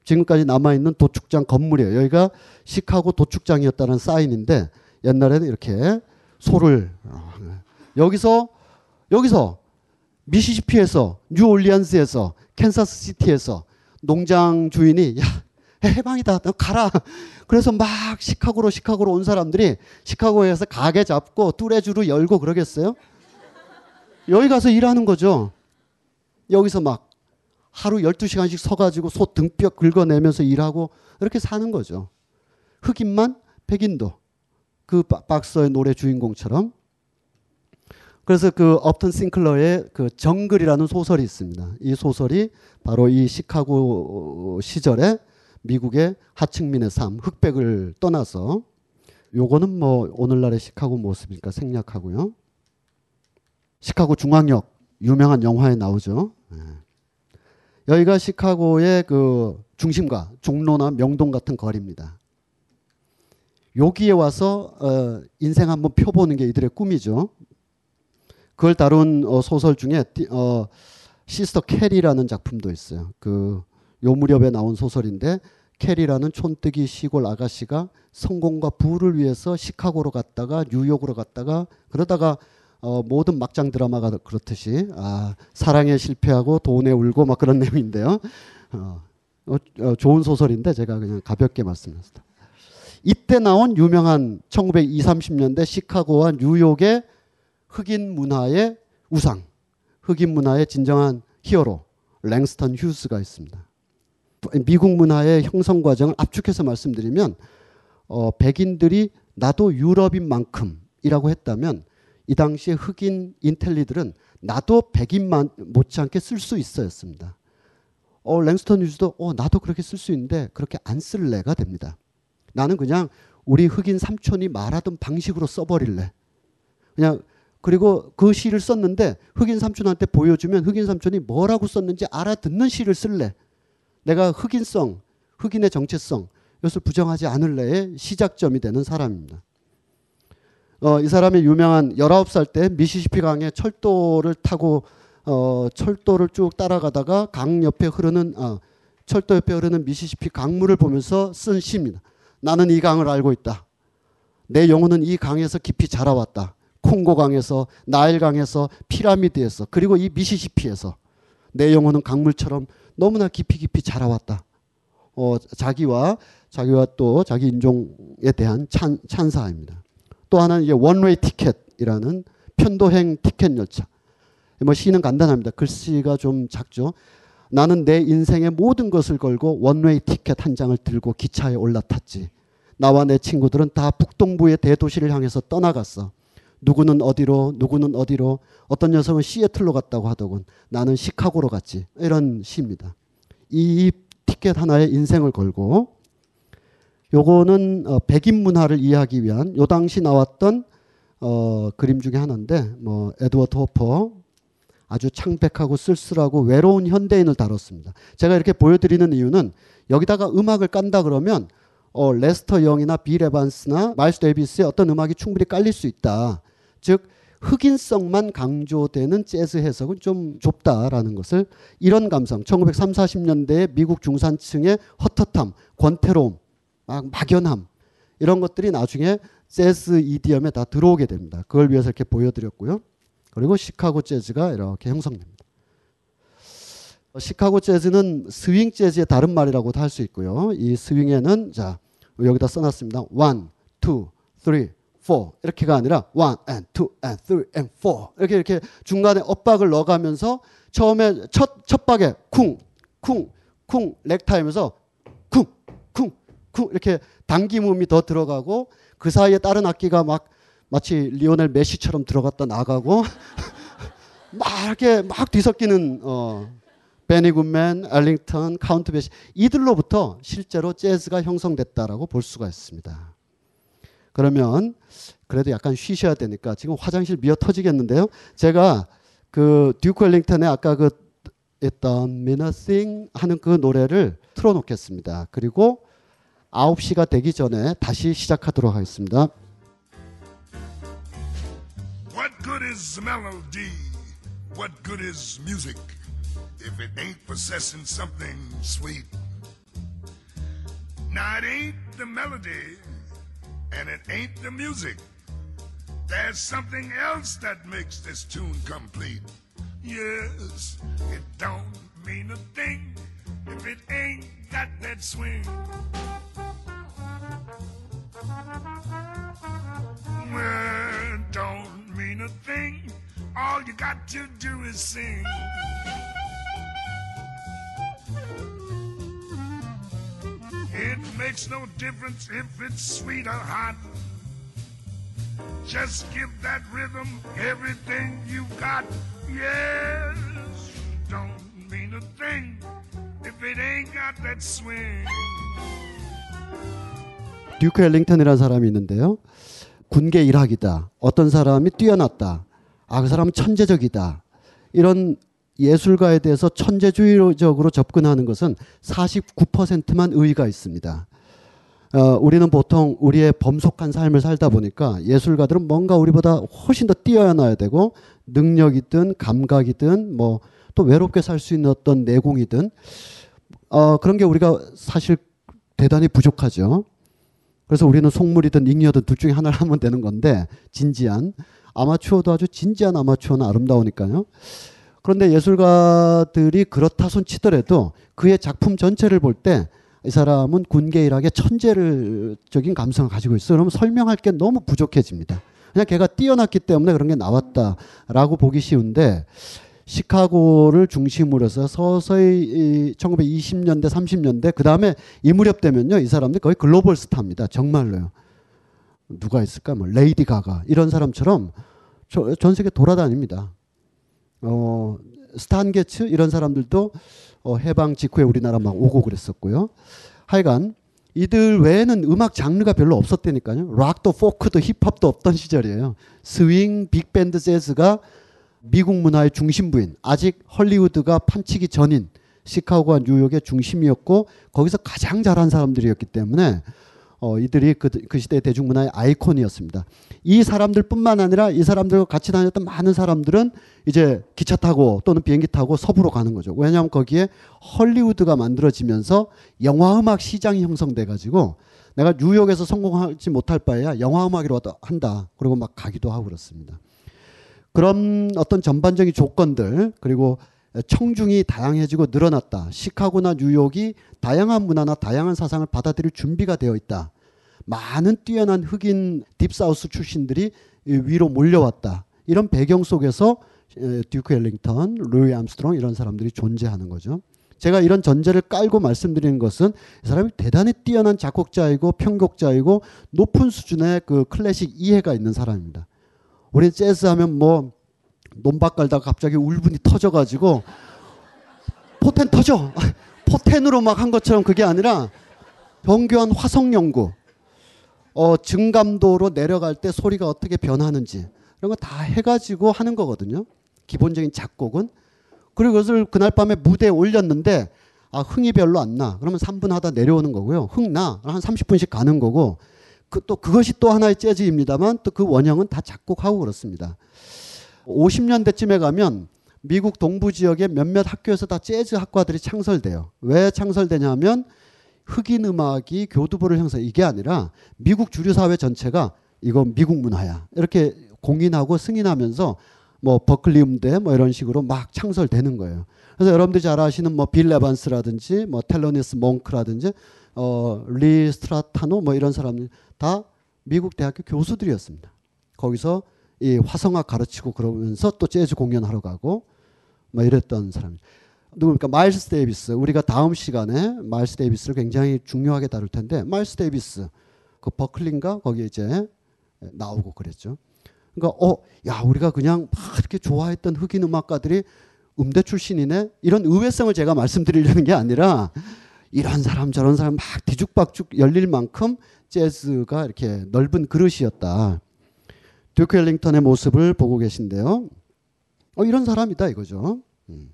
지금까지 남아있는 도축장 건물이에요. 여기가 시카고 도축장이었다는 사인인데 옛날에는 이렇게 소를 여기서 여기서 미시시피에서 뉴올리언스에서 캔사스시티에서 농장 주인이 야 해방이다 너 가라, 그래서 막 시카고로 시카고로 온 사람들이 시카고에서 가게 잡고 뚜레쥬르 열고 그러겠어요? 여기 가서 일하는 거죠. 여기서 막 하루 열두 시간씩 서가지고 소 등뼈 긁어내면서 일하고 이렇게 사는 거죠. 흑인만 백인도 그 박서의 노래 주인공처럼. 그래서 그 업턴 싱클러의 그 정글이라는 소설이 있습니다. 이 소설이 바로 이 시카고 시절에 미국의 하층민의 삶, 흑백을 떠나서, 요거는 뭐 오늘날의 시카고 모습이니까 생략하고요. 시카고 중앙역 유명한 영화에 나오죠. 예. 여기가 시카고의 그 중심가, 종로나 명동 같은 거리입니다. 여기에 와서 어, 인생 한번 펴보는 게 이들의 꿈이죠. 그걸 다룬 어, 소설 중에 어, 시스터 캐리라는 작품도 있어요. 그 요 무렵에 나온 소설인데 캐리라는 촌뜨기 시골 아가씨가 성공과 부를 위해서 시카고로 갔다가 뉴욕으로 갔다가 그러다가 어, 모든 막장 드라마가 그렇듯이 아, 사랑에 실패하고 돈에 울고 막 그런 내용인데요. 어, 어, 좋은 소설인데 제가 그냥 가볍게 말씀드렸습니다. 이때 나온 유명한 천구백이십, 삼십년대 시카고와 뉴욕의 흑인 문화의 우상, 흑인 문화의 진정한 히어로 랭스턴 휴스가 있습니다. 미국 문화의 형성 과정을 압축해서 말씀드리면 어, 백인들이 나도 유럽인 만큼이라고 했다면 이 당시에 흑인 인텔리들은 나도 백인만 못지않게 쓸 수 있어였습니다. 어, 랭스턴 휴스도 어, 나도 그렇게 쓸 수 있는데 그렇게 안 쓸래가 됩니다. 나는 그냥 우리 흑인 삼촌이 말하던 방식으로 써버릴래. 그냥 그리고 그 시를 썼는데 흑인 삼촌한테 보여주면 흑인 삼촌이 뭐라고 썼는지 알아듣는 시를 쓸래. 내가 흑인성, 흑인의 정체성 이것을 부정하지 않을래의 시작점이 되는 사람입니다. 어, 이 사람의 유명한 열아홉 살 때 미시시피 강의 철도를 타고 어, 철도를 쭉 따라가다가 강 옆에 흐르는 어, 철도 옆에 흐르는 미시시피 강물을 보면서 쓴 시입니다. 나는 이 강을 알고 있다. 내 영혼은 이 강에서 깊이 자라왔다. 콩고강에서, 나일강에서, 피라미드에서, 그리고 이 미시시피에서 내 영혼은 강물처럼 너무나 깊이 깊이 자라왔다. 어, 자기와 자기와 또 자기 인종에 대한 찬, 찬사입니다. 또 하나는 이제 원웨이 티켓이라는 편도행 티켓 열차. 뭐 시는 간단합니다. 글씨가 좀 작죠. 나는 내 인생의 모든 것을 걸고 원웨이 티켓 한 장을 들고 기차에 올라탔지. 나와 내 친구들은 다 북동부의 대도시를 향해서 떠나갔어. 누구는 어디로, 누구는 어디로, 어떤 녀석은 시애틀로 갔다고 하더군. 나는 시카고로 갔지. 이런 시입니다. 이 티켓 하나에 인생을 걸고, 요거는 어, 백인 문화를 이해하기 위한 요 당시 나왔던 어, 그림 중에 하나인데, 뭐 에드워드 호퍼 아주 창백하고 쓸쓸하고 외로운 현대인을 다뤘습니다. 제가 이렇게 보여드리는 이유는 여기다가 음악을 깐다 그러면 어, 레스터 영이나 빌 에반스나 마일스 데이비스의 어떤 음악이 충분히 깔릴 수 있다. 즉 흑인성만 강조되는 재즈 해석은 좀 좁다라는 것을 이런 감성 천구백삼십, 사십년대의 미국 중산층의 헛헛함, 권태로움, 막 막연함 이런 것들이 나중에 재즈 이디엄에 다 들어오게 됩니다. 그걸 위해서 이렇게 보여드렸고요. 그리고 시카고 재즈가 이렇게 형성됩니다. 시카고 재즈는 스윙 재즈의 다른 말이라고도 할 수 있고요. 이 스윙에는 자 여기다 써놨습니다. 원, 투, 쓰리, 포 이렇게가 아니라 원, 앤, 투, 앤, 쓰리, 앤, 포 이렇게 이렇게 중간에 엇박을 넣어가면서 처음에 첫, 첫 박에 쿵, 쿵, 쿵 렉타이면서 쿵, 쿵, 쿵 이렇게 당김음이 더 들어가고 그 사이에 다른 악기가 막 마치 리오넬 메시처럼 들어갔다 나가고 막 이렇게 막 뒤섞이는 어, 베니 굿맨, 엘링턴, 카운트 베이시 이들로부터 실제로 재즈가 형성됐다라고 볼 수가 있습니다. 그러면 그래도 약간 쉬셔야 되니까 지금 화장실 미어 터지겠는데요. 제가 그 듀크 엘링턴의 아까 그 It don't mean a thing 하는 그 노래를 틀어놓겠습니다. 그리고 아홉 시가 되기 전에 다시 시작하도록 하겠습니다. What good is melody? What good is music? If it ain't possessing something sweet. Now it ain't the melody and it ain't the music. There's something else that makes this tune complete. Yes, it don't mean a thing if it ain't got that swing. Well, it don't mean a thing. All you got to do is sing. It makes no difference if it's sweet or hot. Just give that rhythm everything you've got. Yes, don't mean a thing if it ain't got that swing. 듀크 엘링턴이라는 사람이 있는데요. 군계 일학이다. 어떤 사람이 뛰어났다. 아, 그 사람은 천재적이다. 이런 예술가에 대해서 천재주의적으로 접근하는 것은 사십구 퍼센트만 의의가 있습니다. 어, 우리는 보통 우리의 범속한 삶을 살다 보니까 예술가들은 뭔가 우리보다 훨씬 더 뛰어나야 되고 능력이든 감각이든 뭐 또 외롭게 살 수 있는 어떤 내공이든 어, 그런 게 우리가 사실 대단히 부족하죠. 그래서 우리는 속물이든 잉여든 둘 중에 하나를 하면 되는 건데 진지한 아마추어도 아주 진지한 아마추어는 아름다우니까요. 그런데 예술가들이 그렇다 손치더라도 그의 작품 전체를 볼 때 이 사람은 군계일학의 천재적인 감성을 가지고 있어요. 그러면 설명할 게 너무 부족해집니다. 그냥 걔가 뛰어났기 때문에 그런 게 나왔다라고 보기 쉬운데 시카고를 중심으로 해서 서서히 천구백이십 년대, 삼십 년대 그 다음에 이 무렵 되면요. 이 사람들이 거의 글로벌 스타입니다. 정말로요. 누가 있을까? 뭐 레이디 가가 이런 사람처럼 저, 전 세계 돌아다닙니다. 어, 스탠 게츠 이런 사람들도 어, 해방 직후에 우리나라 막 오고 그랬었고요. 하여간 이들 외에는 음악 장르가 별로 없었다니까요. 락도 포크도 힙합도 없던 시절이에요. 스윙, 빅밴드, 재즈가 미국 문화의 중심부인 아직 헐리우드가 판치기 전인 시카고와 뉴욕의 중심이었고 거기서 가장 잘한 사람들이었기 때문에 어, 이들이 그, 그 시대의 대중문화의 아이콘이었습니다. 이 사람들뿐만 아니라 이 사람들과 같이 다녔던 많은 사람들은 이제 기차 타고 또는 비행기 타고 서부로 가는 거죠. 왜냐하면 거기에 헐리우드가 만들어지면서 영화음악 시장이 형성돼가지고 내가 뉴욕에서 성공하지 못할 바에야 영화음악으로 한다. 그리고 막 가기도 하고 그렇습니다. 그런 어떤 전반적인 조건들 그리고 청중이 다양해지고 늘어났다. 시카고나 뉴욕이 다양한 문화나 다양한 사상을 받아들일 준비가 되어 있다. 많은 뛰어난 흑인 딥사우스 출신들이 위로 몰려왔다. 이런 배경 속에서 듀크 엘링턴, 루이 암스트롱 이런 사람들이 존재하는 거죠. 제가 이런 전제를 깔고 말씀드리는 것은 이 사람이 대단히 뛰어난 작곡자이고 편곡자이고 높은 수준의 그 클래식 이해가 있는 사람입니다. 우리 재즈 하면 뭐 논밭 갈다가 갑자기 울분이 터져가지고 포텐 터져 포텐으로 막 한 것처럼 그게 아니라 정교한 화성 연구 어, 증감도로 내려갈 때 소리가 어떻게 변하는지 이런 거 다 해가지고 하는 거거든요. 기본적인 작곡은. 그리고 그것을 그날 밤에 무대에 올렸는데 아 흥이 별로 안 나. 그러면 삼 분 하다 내려오는 거고요. 흥 나. 한 삼십 분씩 가는 거고 그, 또 그것이 또 하나의 재즈입니다만 또 그 원형은 다 작곡하고 그렇습니다. 오십 년대쯤에 가면 미국 동부 지역의 몇몇 학교에서 다 재즈 학과들이 창설돼요. 왜 창설되냐면 흑인 음악이 교두보를 형성해 이게 아니라 미국 주류 사회 전체가 이건 미국 문화야 이렇게 공인하고 승인하면서 뭐 버클리음대 뭐 이런 식으로 막 창설되는 거예요. 그래서 여러분들이 잘 아시는 뭐 빌 에반스라든지 뭐 텔러니스 몽크라든지 어 리 스트라타노 뭐 이런 사람들 다 미국 대학교 교수들이었습니다. 거기서 이 화성학 가르치고 그러면서 또 재즈 공연하러 가고 막 이랬던 사람이 누구니까 마일스 데이비스 우리가 다음 시간에 마일스 데이비스를 굉장히 중요하게 다룰 텐데 마일스 데이비스 그 버클린가 거기에 이제 나오고 그랬죠. 그러니까 어, 야 우리가 그냥 막 이렇게 좋아했던 흑인 음악가들이 음대 출신이네 이런 의외성을 제가 말씀드리려는 게 아니라 이런 사람 저런 사람 막 뒤죽박죽 열릴 만큼 재즈가 이렇게 넓은 그릇이었다. 듀크 엘링턴의 모습을 보고 계신데요. 어, 이런 사람이다 이거죠. 음.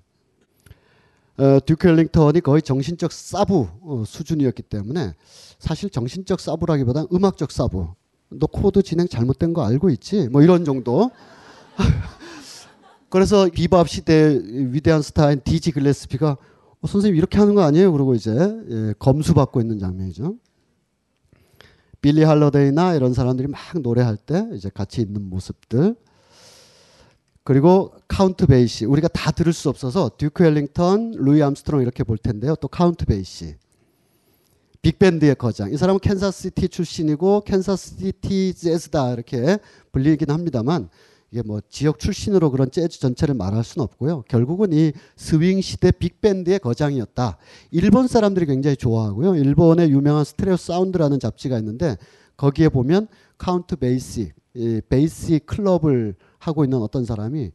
어, 듀크 엘링턴이 거의 정신적 사부 어, 수준이었기 때문에 사실 정신적 사부라기보단 음악적 사부. 너 코드 진행 잘못된 거 알고 있지? 뭐 이런 정도. 그래서 비밥 시대의 위대한 스타인 디지 길레스피가 어, 선생님 이렇게 하는 거 아니에요? 그러고 이제 예, 검수 받고 있는 장면이죠. 빌리 할러데이나 이런 사람들이 막 노래할 때 이제 같이 있는 모습들. 그리고 카운트 베이시. 우리가 다 들을 수 없어서 듀크 엘링턴, 루이 암스트롱 이렇게 볼 텐데요. 또 카운트 베이시. 빅밴드의 거장. 이 사람은 캔자스시티 출신이고 캔자스시티 재즈다 이렇게 불리긴 합니다만 이게 뭐 지역 출신으로 그런 재즈 전체를 말할 수는 없고요. 결국은 이 스윙 시대 빅밴드의 거장이었다. 일본 사람들이 굉장히 좋아하고요. 일본의 유명한 스테레오 사운드라는 잡지가 있는데 거기에 보면 카운트 베이시, 이 베이시 클럽을 하고 있는 어떤 사람이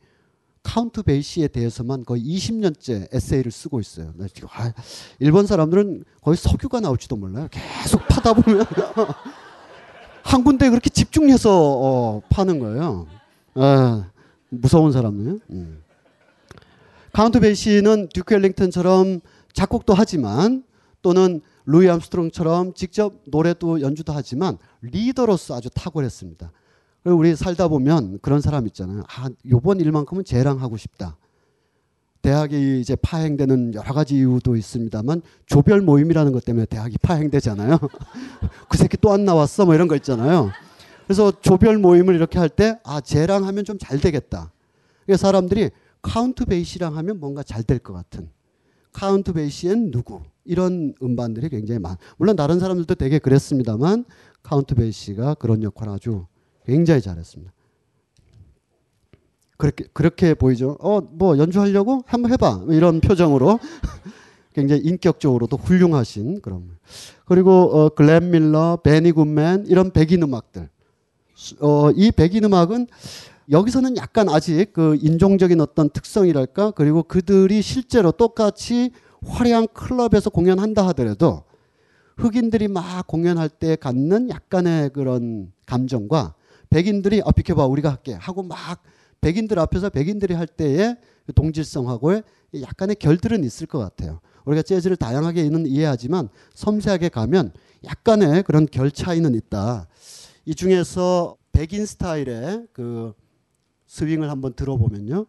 카운트 베이시에 대해서만 거의 이십 년째 에세이를 쓰고 있어요. 일본 사람들은 거의 석유가 나올지도 몰라요. 계속 파다 보면 한 군데 그렇게 집중해서 어, 파는 거예요. 아, 무서운 사람이에요. 음. 카운트 베이시는 듀크 엘링턴처럼 작곡도 하지만 또는 루이 암스트롱처럼 직접 노래도 연주도 하지만 리더로서 아주 탁월했습니다. 그리고 우리 살다 보면 그런 사람 있잖아요. 아, 요번 일만큼은 재량하고 싶다. 대학이 이제 파행되는 여러 가지 이유도 있습니다만 조별 모임이라는 것 때문에 대학이 파행되잖아요. 그 새끼 또 안 나왔어 뭐 이런 거 있잖아요. 그래서 조별 모임을 이렇게 할 때 아, 쟤랑 하면 좀 잘 되겠다. 그래서 사람들이 카운트 베이시랑 하면 뭔가 잘 될 것 같은, 카운트 베이시엔 누구, 이런 음반들이 굉장히 많. 물론 다른 사람들도 되게 그랬습니다만 카운트 베이시가 그런 역할을 아주 굉장히 잘했습니다. 그렇게 그렇게 보이죠. 어, 뭐 연주하려고 한번 해봐 이런 표정으로 굉장히 인격적으로도 훌륭하신 그런. 그리고 어, 글렌 밀러, 베니 굿맨 이런 백인 음악들. 어, 이 백인 음악은 여기서는 약간 아직 그 인종적인 어떤 특성이랄까, 그리고 그들이 실제로 똑같이 화려한 클럽에서 공연한다 하더라도 흑인들이 막 공연할 때 갖는 약간의 그런 감정과 백인들이 어, 비켜봐 우리가 할게 하고 막 백인들 앞에서 백인들이 할 때의 동질성하고의 약간의 결들은 있을 것 같아요. 우리가 재즈를 다양하게는 이해하지만 섬세하게 가면 약간의 그런 결 차이는 있다. 이 중에서 백인 스타일의 그 스윙을 한번 들어보면요.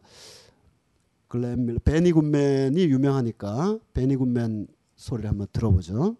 글렌 밀러, 베니 굿맨이 유명하니까 베니 굿맨 소리를 한번 들어보죠.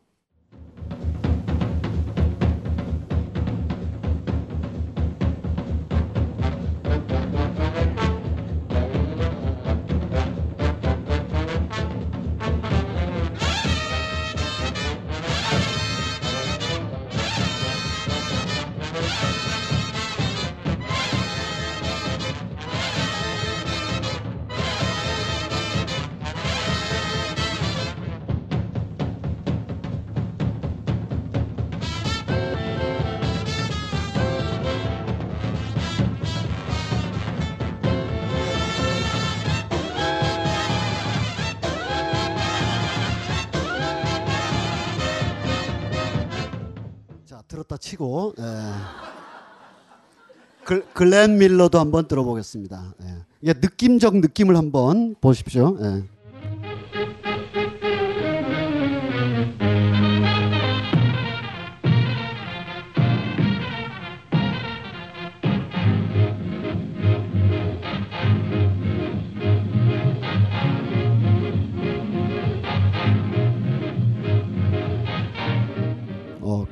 치고 예. 글, 글렌 밀러도 한번 들어보겠습니다. 예. 이게 느낌적 느낌을 한번 보십시오. 예.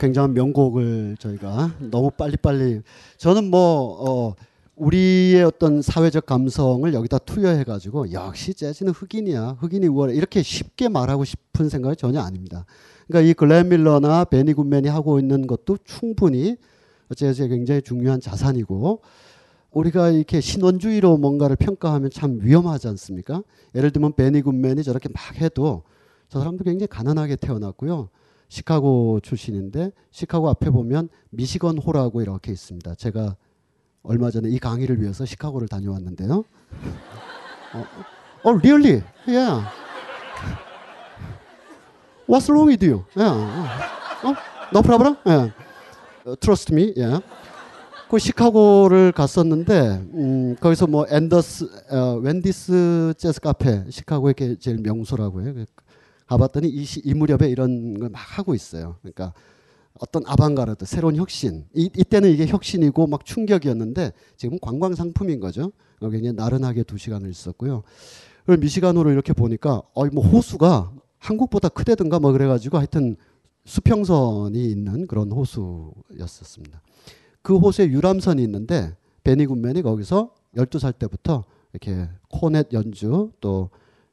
굉장한 명곡을 저희가 너무 빨리빨리, 저는 뭐 어, 우리의 어떤 사회적 감성을 여기다 투여해가지고 역시 재즈는 흑인이야, 흑인이 우월해, 이렇게 쉽게 말하고 싶은 생각이 전혀 아닙니다. 그러니까 이 글렌 밀러나 베니 굿맨이 하고 있는 것도 충분히 재즈의 굉장히 중요한 자산이고, 우리가 이렇게 신원주의로 뭔가를 평가하면 참 위험하지 않습니까? 예를 들면 베니 굿맨이 저렇게 막 해도 저 사람도 굉장히 가난하게 태어났고요. 시카고 출신인데 시카고 앞에 보면 미시건 호라고 이렇게 있습니다. 제가 얼마 전에 이 강의를 위해서 시카고를 다녀왔는데요. 어, oh, really? Yeah. What's wrong with you? Yeah. Oh, no problem? Yeah. Trust me. Yeah. 그 시카고를 갔었는데 음, 거기서 뭐 앤더스, 어, 웬디스 재즈 카페, 시카고의 게 제일 명소라고 해요. 가봤더니 이, 시, 이 무렵에 이런 걸 막 하고 있어요. 그러니까 어떤 아방가르드, 새로운 혁신. 이, 이때는 이게 혁신이고 막 충격이었는데 지금 관광 상품인 거죠. 굉장히 나른하게 두 시간을 있었고요. 그리고 미시간호를 이렇게 보니까 어, 뭐 호수가 한국보다 크대든가 뭐 그래가지고 하여튼 수평선이 있는 그런 호수였었습니다. 그 호수에 유람선이 있는데 베니 굿맨이 거기서 열두 살 때부터 이렇게 코넷 연주 또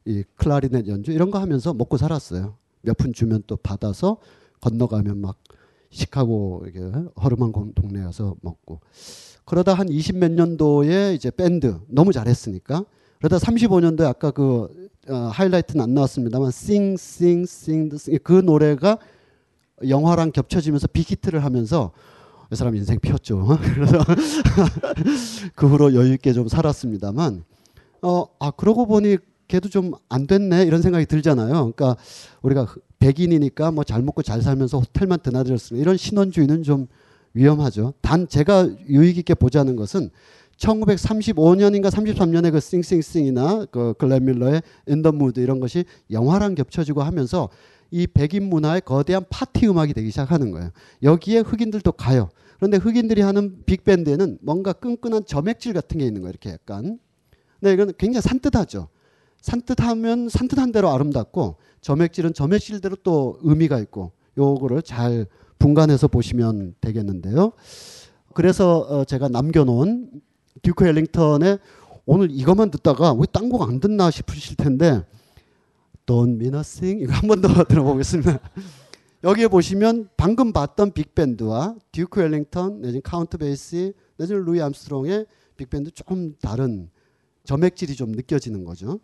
이 클라리넷 연주 이런 거 하면서 먹고 살았어요. 몇 푼 주면 또 받아서 건너가면 막 시카고 이게 허름한 동네 가서 먹고, 그러다 한 이십몇 년도에 이제 밴드 너무 잘했으니까, 그러다 삼십오 년도에 아까 그 어, 하이라이트는 안 나왔습니다만 Sing Sing Sing 그 노래가 영화랑 겹쳐지면서 빅히트를 하면서 이 사람 인생 피었죠. 그래서 그 후로 여유 있게 좀 살았습니다만 어, 아 그러고 보니 걔도 좀 안 됐네 이런 생각이 들잖아요. 그러니까 우리가 백인이니까 뭐 잘 먹고 잘 살면서 호텔만 드나들었으니 이런 신원주의는 좀 위험하죠. 단 제가 유익 있게 보자는 것은 천구백삼십오 년인가 삼십삼 년에 그 싱싱싱이나 그 글렌 밀러의 인 더 무드 이런 것이 영화랑 겹쳐지고 하면서 이 백인 문화의 거대한 파티 음악이 되기 시작하는 거예요. 여기에 흑인들도 가요. 그런데 흑인들이 하는 빅밴드에는 뭔가 끈끈한 점액질 같은 게 있는 거예요. 이렇게 약간. 네, 이건 굉장히 산뜻하죠. 산뜻하면 산뜻한 대로 아름답고 점액질은 점액질대로 또 의미가 있고 요거를 잘 분간해서 보시면 되겠는데요. 그래서 제가 남겨놓은 듀크 엘링턴의 오늘 이것만 듣다가 왜 딴 곡 안 듣나 싶으실 텐데 Don't mean a thing 이거 한 번 더 들어보겠습니다. 여기에 보시면 방금 봤던 빅밴드와 듀크 엘링턴 내지는 카운트 베이시 내지는 루이 암스트롱의 빅밴드 좀 다른 점액질이 좀 느껴지는 거죠.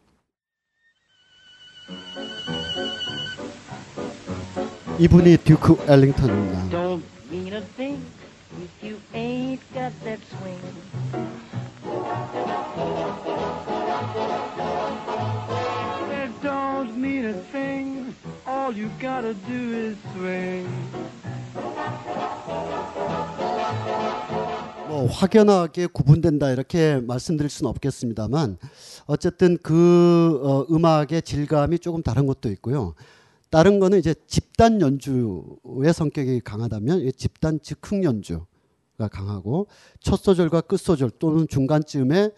이분이 듀크 엘링턴입니다. Don't mean a thing if you ain't got that swing. It don't mean a thing. All you gotta do is swing. 뭐 확연하게 구분된다 이렇게 말씀드릴 수는 없겠습니다만 어쨌든 그 어, 음악의 질감이 조금 다른 것도 있고요. 다른 거는 이제 집단 연주의 성격이 강하다면 집단 즉흥 연주가 강하고 첫 소절과 끝 소절 또는 중간쯤에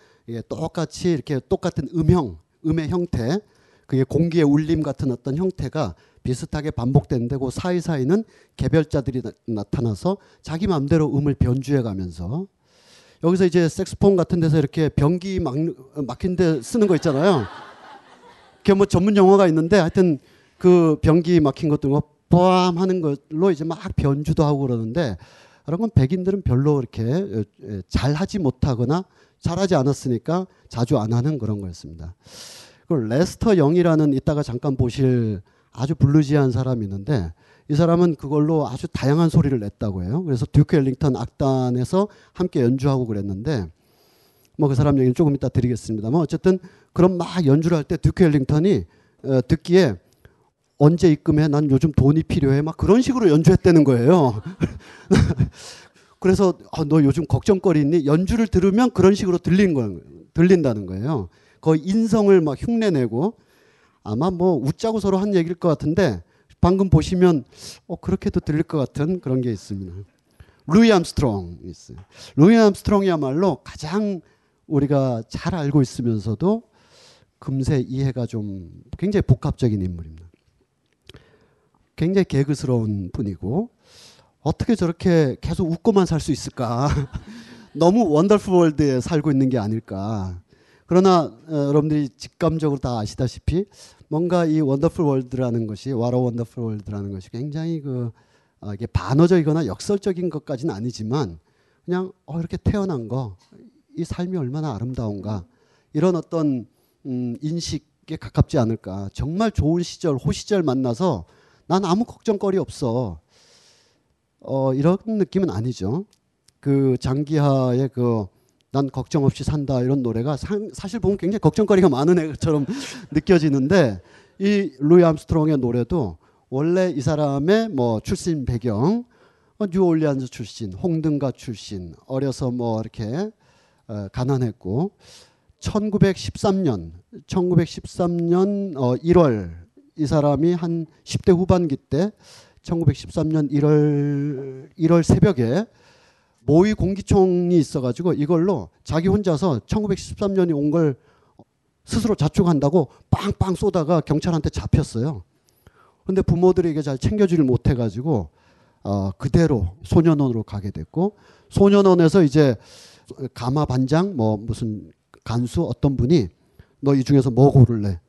똑같이 이렇게 똑같은 음형, 음의 형태, 그게 공기의 울림 같은 어떤 형태가 비슷하게 반복되는데 그 사이사이는 개별자들이 나, 나타나서 자기 마음대로 음을 변주해 가면서 여기서 이제 색소폰 같은 데서 이렇게 변기 막, 막힌 데 쓰는 거 있잖아요. 그게 뭐 전문 용어가 있는데 하여튼 그 변기 막힌 것들과 뽀암 하는 걸로 이제 막 변주도 하고 그러는데 그런 건 백인들은 별로 이렇게 잘하지 못하거나 잘하지 않았으니까 자주 안 하는 그런 거였습니다. 그 레스터 영이라는 이따가 잠깐 보실 아주 블루지한 사람이 있는데 이 사람은 그걸로 아주 다양한 소리를 냈다고 해요. 그래서 듀크 엘링턴 악단에서 함께 연주하고 그랬는데 뭐 그 사람 얘기는 조금 이따 드리겠습니다만 어쨌든 그런 막 연주를 할 때 듀크 엘링턴이 듣기에 언제 입금해? 난 요즘 돈이 필요해. 막 그런 식으로 연주했다는 거예요. 그래서 아, 너 요즘 걱정거리 있니? 연주를 들으면 그런 식으로 들린 거예요. 들린다는 거예요. 거의 인성을 막 흉내내고 아마 뭐 웃자고 서로 한 얘기일 것 같은데 방금 보시면 어, 그렇게도 들릴 것 같은 그런 게 있습니다. 루이 암스트롱 있어요. 루이 암스트롱이야말로 가장 우리가 잘 알고 있으면서도 금세 이해가 좀 굉장히 복합적인 인물입니다. 굉장히 개그스러운 분이고 어떻게 저렇게 계속 웃고만 살 수 있을까? 너무 원더풀 월드에 살고 있는 게 아닐까? 그러나 어, 여러분들이 직감적으로 다 아시다시피 뭔가 이 원더풀 월드라는 것이 와로 원더풀 월드라는 것이 굉장히 그 어, 이게 반어적이거나 역설적인 것까지는 아니지만 그냥 어, 이렇게 태어난 거 이 삶이 얼마나 아름다운가 이런 어떤 음, 인식에 가깝지 않을까? 정말 좋은 시절 호시절 만나서 난 아무 걱정거리 없어. 어, 이런 느낌은 아니죠. 그 장기하의 그 난 걱정 없이 산다 이런 노래가 사, 사실 보면 굉장히 걱정거리가 많은 애처럼 느껴지는데 이 루이 암스트롱의 노래도 원래 이 사람의 뭐 출신 배경 어, 뉴올리안즈 출신, 홍등가 출신, 어려서 뭐 이렇게 어, 가난했고 천구백십삼 년 천구백십삼 년 어, 일월 이 사람이 한 십 대 후반기 때 천구백십삼 년 일월, 일월 새벽에 모의 공기총이 있어가지고 이걸로 자기 혼자서 천구백십삼 년이 온 걸 스스로 자축한다고 빵빵 쏘다가 경찰한테 잡혔어요. 그런데 부모들에게 잘 챙겨주질 못해가지고 어, 그대로 소년원으로 가게 됐고 소년원에서 이제 가마 반장 뭐 무슨 간수 어떤 분이 너 이 중에서 뭐 고를래?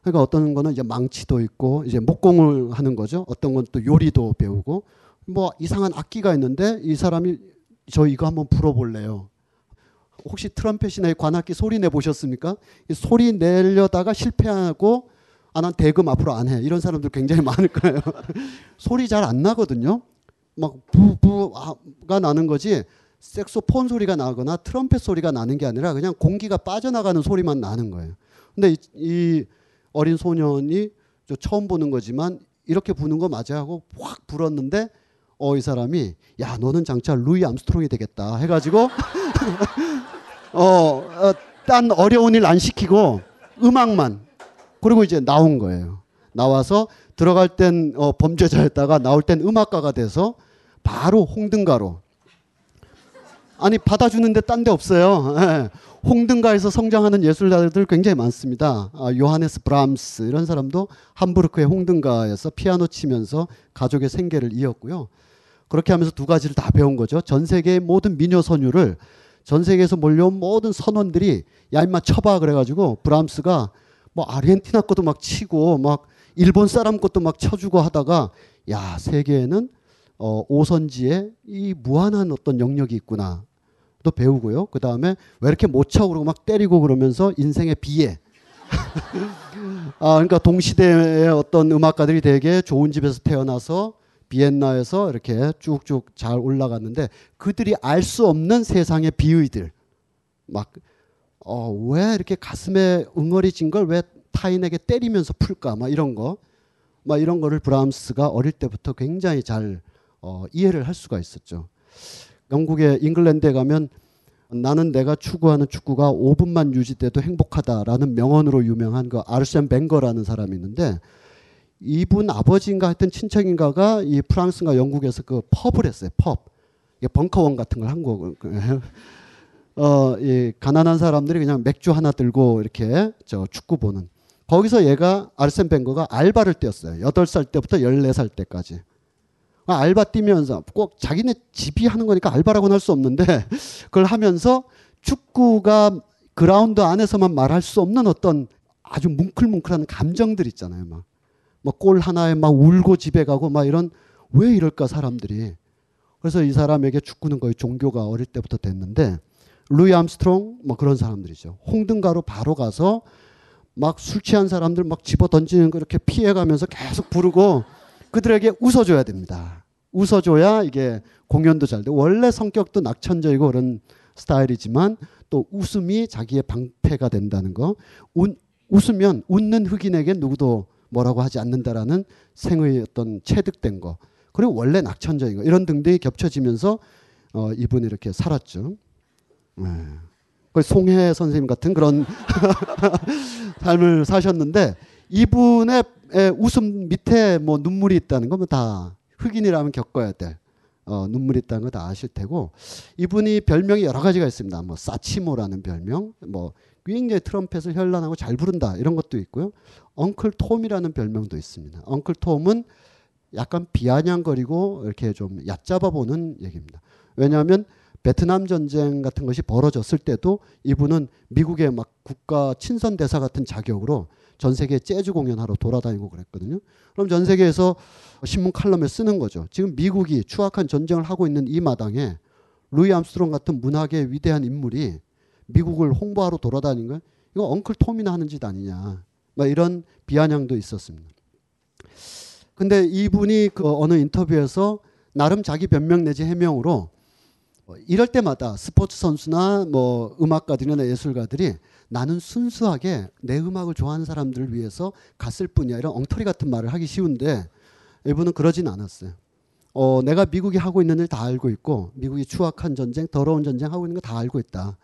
그러니까 어떤 거는 이제 망치도 있고 이제 목공을 하는 거죠. 어떤 건 또 요리도 배우고 뭐 이상한 악기가 있는데 이 사람이 저 이거 한번 불어볼래요. 혹시 트럼펫이나 관악기 소리 내보셨습니까? 이 소리 내려다가 실패하고 아, 난 대금 앞으로 안 해. 이런 사람들 굉장히 많을 거예요. 소리 잘 안 나거든요. 막 부부가 나는 거지 색소폰 소리가 나거나 트럼펫 소리가 나는 게 아니라 그냥 공기가 빠져나가는 소리만 나는 거예요. 근데 이, 이 어린 소년이 저 처음 보는 거지만 이렇게 부는 거 맞아 하고 확 불었는데 어, 이 사람이 야 너는 장차 루이 암스트롱이 되겠다 해가지고 어, 어, 딴 어려운 일 안 시키고 음악만. 그리고 이제 나온 거예요. 나와서 들어갈 땐 어, 범죄자였다가 나올 땐 음악가가 돼서 바로 홍등가로. 아니 받아주는데 딴 데 없어요. 예. 홍등가에서 성장하는 예술가들 굉장히 많습니다. 아, 요하네스 브람스 이런 사람도 함부르크의 홍등가에서 피아노 치면서 가족의 생계를 이었고요. 그렇게 하면서 두 가지를 다 배운 거죠. 전 세계의 모든 민요 선율을 전 세계에서 몰려온 모든 선원들이 야 인마 쳐봐 그래가지고 브람스가 뭐 아르헨티나 것도 막 치고 막 일본 사람 것도 막 쳐주고 하다가 야 세계에는 어, 오선지에 이 무한한 어떤 영역이 있구나. 또 배우고요. 그 다음에 왜 이렇게 못 쳐 그러고 막 때리고 그러면서 인생의 비애. 아, 그러니까 동시대의 어떤 음악가들이 되게 좋은 집에서 태어나서 비엔나에서 이렇게 쭉쭉 잘 올라갔는데 그들이 알 수 없는 세상의 비의들. 막, 어, 왜 이렇게 가슴에 응어리진 걸 왜 타인에게 때리면서 풀까? 막 이런 거. 막 이런 거를 브람스가 어릴 때부터 굉장히 잘 어, 이해를 할 수가 있었죠. 영국의 잉글랜드에 가면 나는 내가 추구하는 축구가 오 분만 유지돼도 행복하다라는 명언으로 유명한 그 아르센 벵거라는 사람이 있는데 이분 아버지인가 하여튼 친척인가가 이 프랑스인가 영국에서 그 펍을 했어요. 펍. 이게 벙커원 같은 걸 한 거고. 어, 이 가난한 사람들이 그냥 맥주 하나 들고 이렇게 저 축구 보는. 거기서 얘가 아르센 벵거가 알바를 뛰었어요. 여덟 살 때부터 열네 살 때까지. 알바 뛰면서 꼭 자기네 집이 하는 거니까 알바라고는 할 수 없는데 그걸 하면서 축구가 그라운드 안에서만 말할 수 없는 어떤 아주 뭉클뭉클한 감정들 있잖아요. 막 막 골 하나에 막 울고 집에 가고 막 이런 왜 이럴까 사람들이. 그래서 이 사람에게 축구는 거의 종교가 어릴 때부터 됐는데 루이 암스트롱 뭐 그런 사람들이죠. 홍등가로 바로 가서 막 술 취한 사람들 막 집어 던지는 거 이렇게 피해가면서 계속 부르고 그들에게 웃어줘야 됩니다. 웃어줘야 이게 공연도 잘 되고 원래 성격도 낙천적이고 그런 스타일이지만 또 웃음이 자기의 방패가 된다는 거. 운, 웃으면 웃는 흑인에게 누구도 뭐라고 하지 않는다라는 생의 어떤 체득된 거. 그리고 원래 낙천적인 거. 이런 등등이 겹쳐지면서 어, 이분이 이렇게 살았죠. 네. 송혜 선생님 같은 그런 삶을 사셨는데 이분의 웃음 밑에 뭐 눈물이 있다는 건 다 흑인이라면 겪어야 될 어, 눈물이 있다는 거 다 아실 테고 이분이 별명이 여러 가지가 있습니다. 뭐 사치모라는 별명, 뭐 굉장히 트럼펫을 현란하고 잘 부른다 이런 것도 있고요. 엉클 톰이라는 별명도 있습니다. 엉클 톰은 약간 비아냥거리고 이렇게 좀 얕잡아 보는 얘기입니다. 왜냐하면 베트남 전쟁 같은 것이 벌어졌을 때도 이분은 미국의 막 국가 친선 대사 같은 자격으로 전 세계 재즈 공연하러 돌아다니고 그랬거든요. 그럼 전 세계에서 신문 칼럼에 쓰는 거죠. 지금 미국이 추악한 전쟁을 하고 있는 이 마당에 루이 암스트롱 같은 문학의 위대한 인물이 미국을 홍보하러 돌아다니는 건 이거 엉클 톰이나 하는 짓 아니냐. 막 이런 비아냥도 있었습니다. 근데 이분이 그 어느 인터뷰에서 나름 자기 변명 내지 해명으로 이럴 때마다 스포츠 선수나 뭐 음악가들이나 예술가들이 나는 순수하게 내 음악을 좋아하는 사람들을 위해서 갔을 뿐이야 이런 엉터리 같은 말을 하기 쉬운데 이분은 그러진 않았어요. 어, 내가 미국이 하고 있는 일 다 알고 있고 미국이 추악한 전쟁 더러운 전쟁 하고 있는 거 다 알고 있다.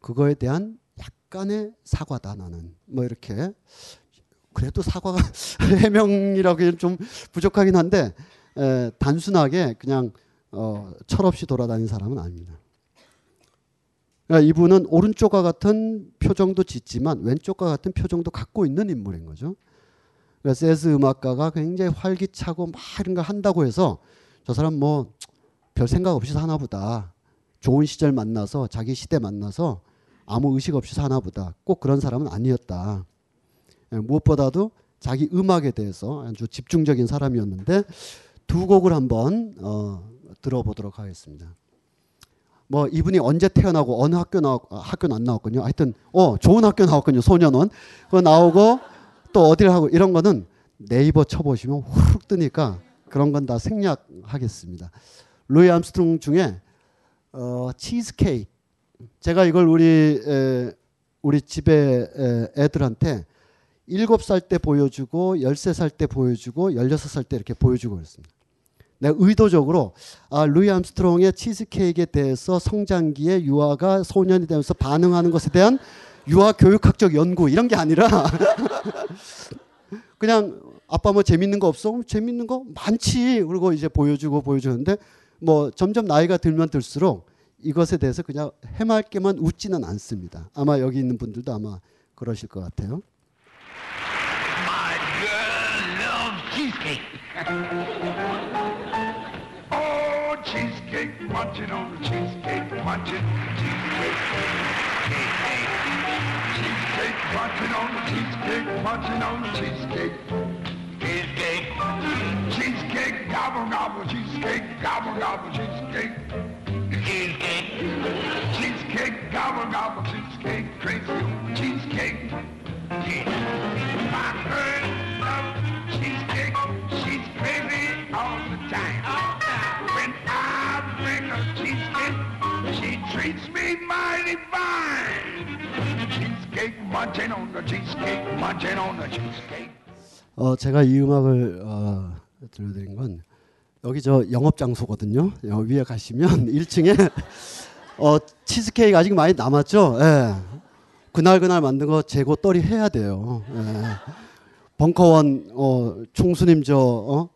그거에 대한 약간의 사과다 나는 뭐 이렇게 그래도 사과가 해명이라고 좀 부족하긴 한데 에, 단순하게 그냥 어, 철없이 돌아다니는 사람은 아닙니다. 그러니까 이분은 오른쪽과 같은 표정도 짓지만 왼쪽과 같은 표정도 갖고 있는 인물인 거죠. 그러니까 재즈 음악가가 굉장히 활기차고 막 이런 거 한다고 해서 저 사람 뭐 별 생각 없이 사나 보다. 좋은 시절 만나서 자기 시대 만나서 아무 의식 없이 사나 보다. 꼭 그런 사람은 아니었다. 무엇보다도 자기 음악에 대해서 아주 집중적인 사람이었는데 두 곡을 한번 어, 들어보도록 하겠습니다. 뭐 이분이 언제 태어나고 어느 학교 나왔 학교는 안 나왔군요. 하여튼 어 좋은 학교 나왔군요. 소년원 그거 나오고 또 어디를 하고 이런 거는 네이버 쳐보시면 후룩 뜨니까 그런 건 다 생략하겠습니다. 루이 암스트롱 중에 어, 치즈케이크 제가 이걸 우리 에, 우리 집에 에, 애들한테 일곱 살 때 보여주고 열세 살 때 보여주고 열여섯 살 때 이렇게 보여주고 그랬습니다. 내가 의도적으로 아, 루이 암스트롱의 치즈케이크에 대해서 성장기에 유아가 소년이 되면서 반응하는 것에 대한 유아 교육학적 연구 이런 게 아니라 그냥 아빠 뭐 재밌는 거 없어? 그럼 재밌는 거 많지. 그리고 이제 보여주고 보여주는데 뭐 점점 나이가 들면 들수록 이것에 대해서 그냥 해맑게만 웃지는 않습니다. 아마 여기 있는 분들도 아마 그러실 것 같아요. My girl loves cheesecake. Oh, cheesecake, munching on cheesecake, munching cheesecake, cheesecake, munching on cheesecake, munching on cheesecake, cheesecake, cheesecake, gobble gobble cheesecake, gobble gobble cheesecake. Cheesecake, cheesecake, gobble gobble cheesecake, crazy cheesecake. My girl loves cheesecake, she's crazy all the time. When I bring her cheesecake, she treats me mighty fine. Cheesecake, munching on the cheesecake, munching on the cheesecake. 어, 제가 이 음악을 어, 들려드린 건. 여기 저 영업 장소거든요. 여기 위에 가시면 일 층에 어, 치즈케이크 아직 많이 남았죠. 예. 그날 그날 만든 거 재고 떨이 해야 돼요. 예. 벙커원 어, 총수님 저 어?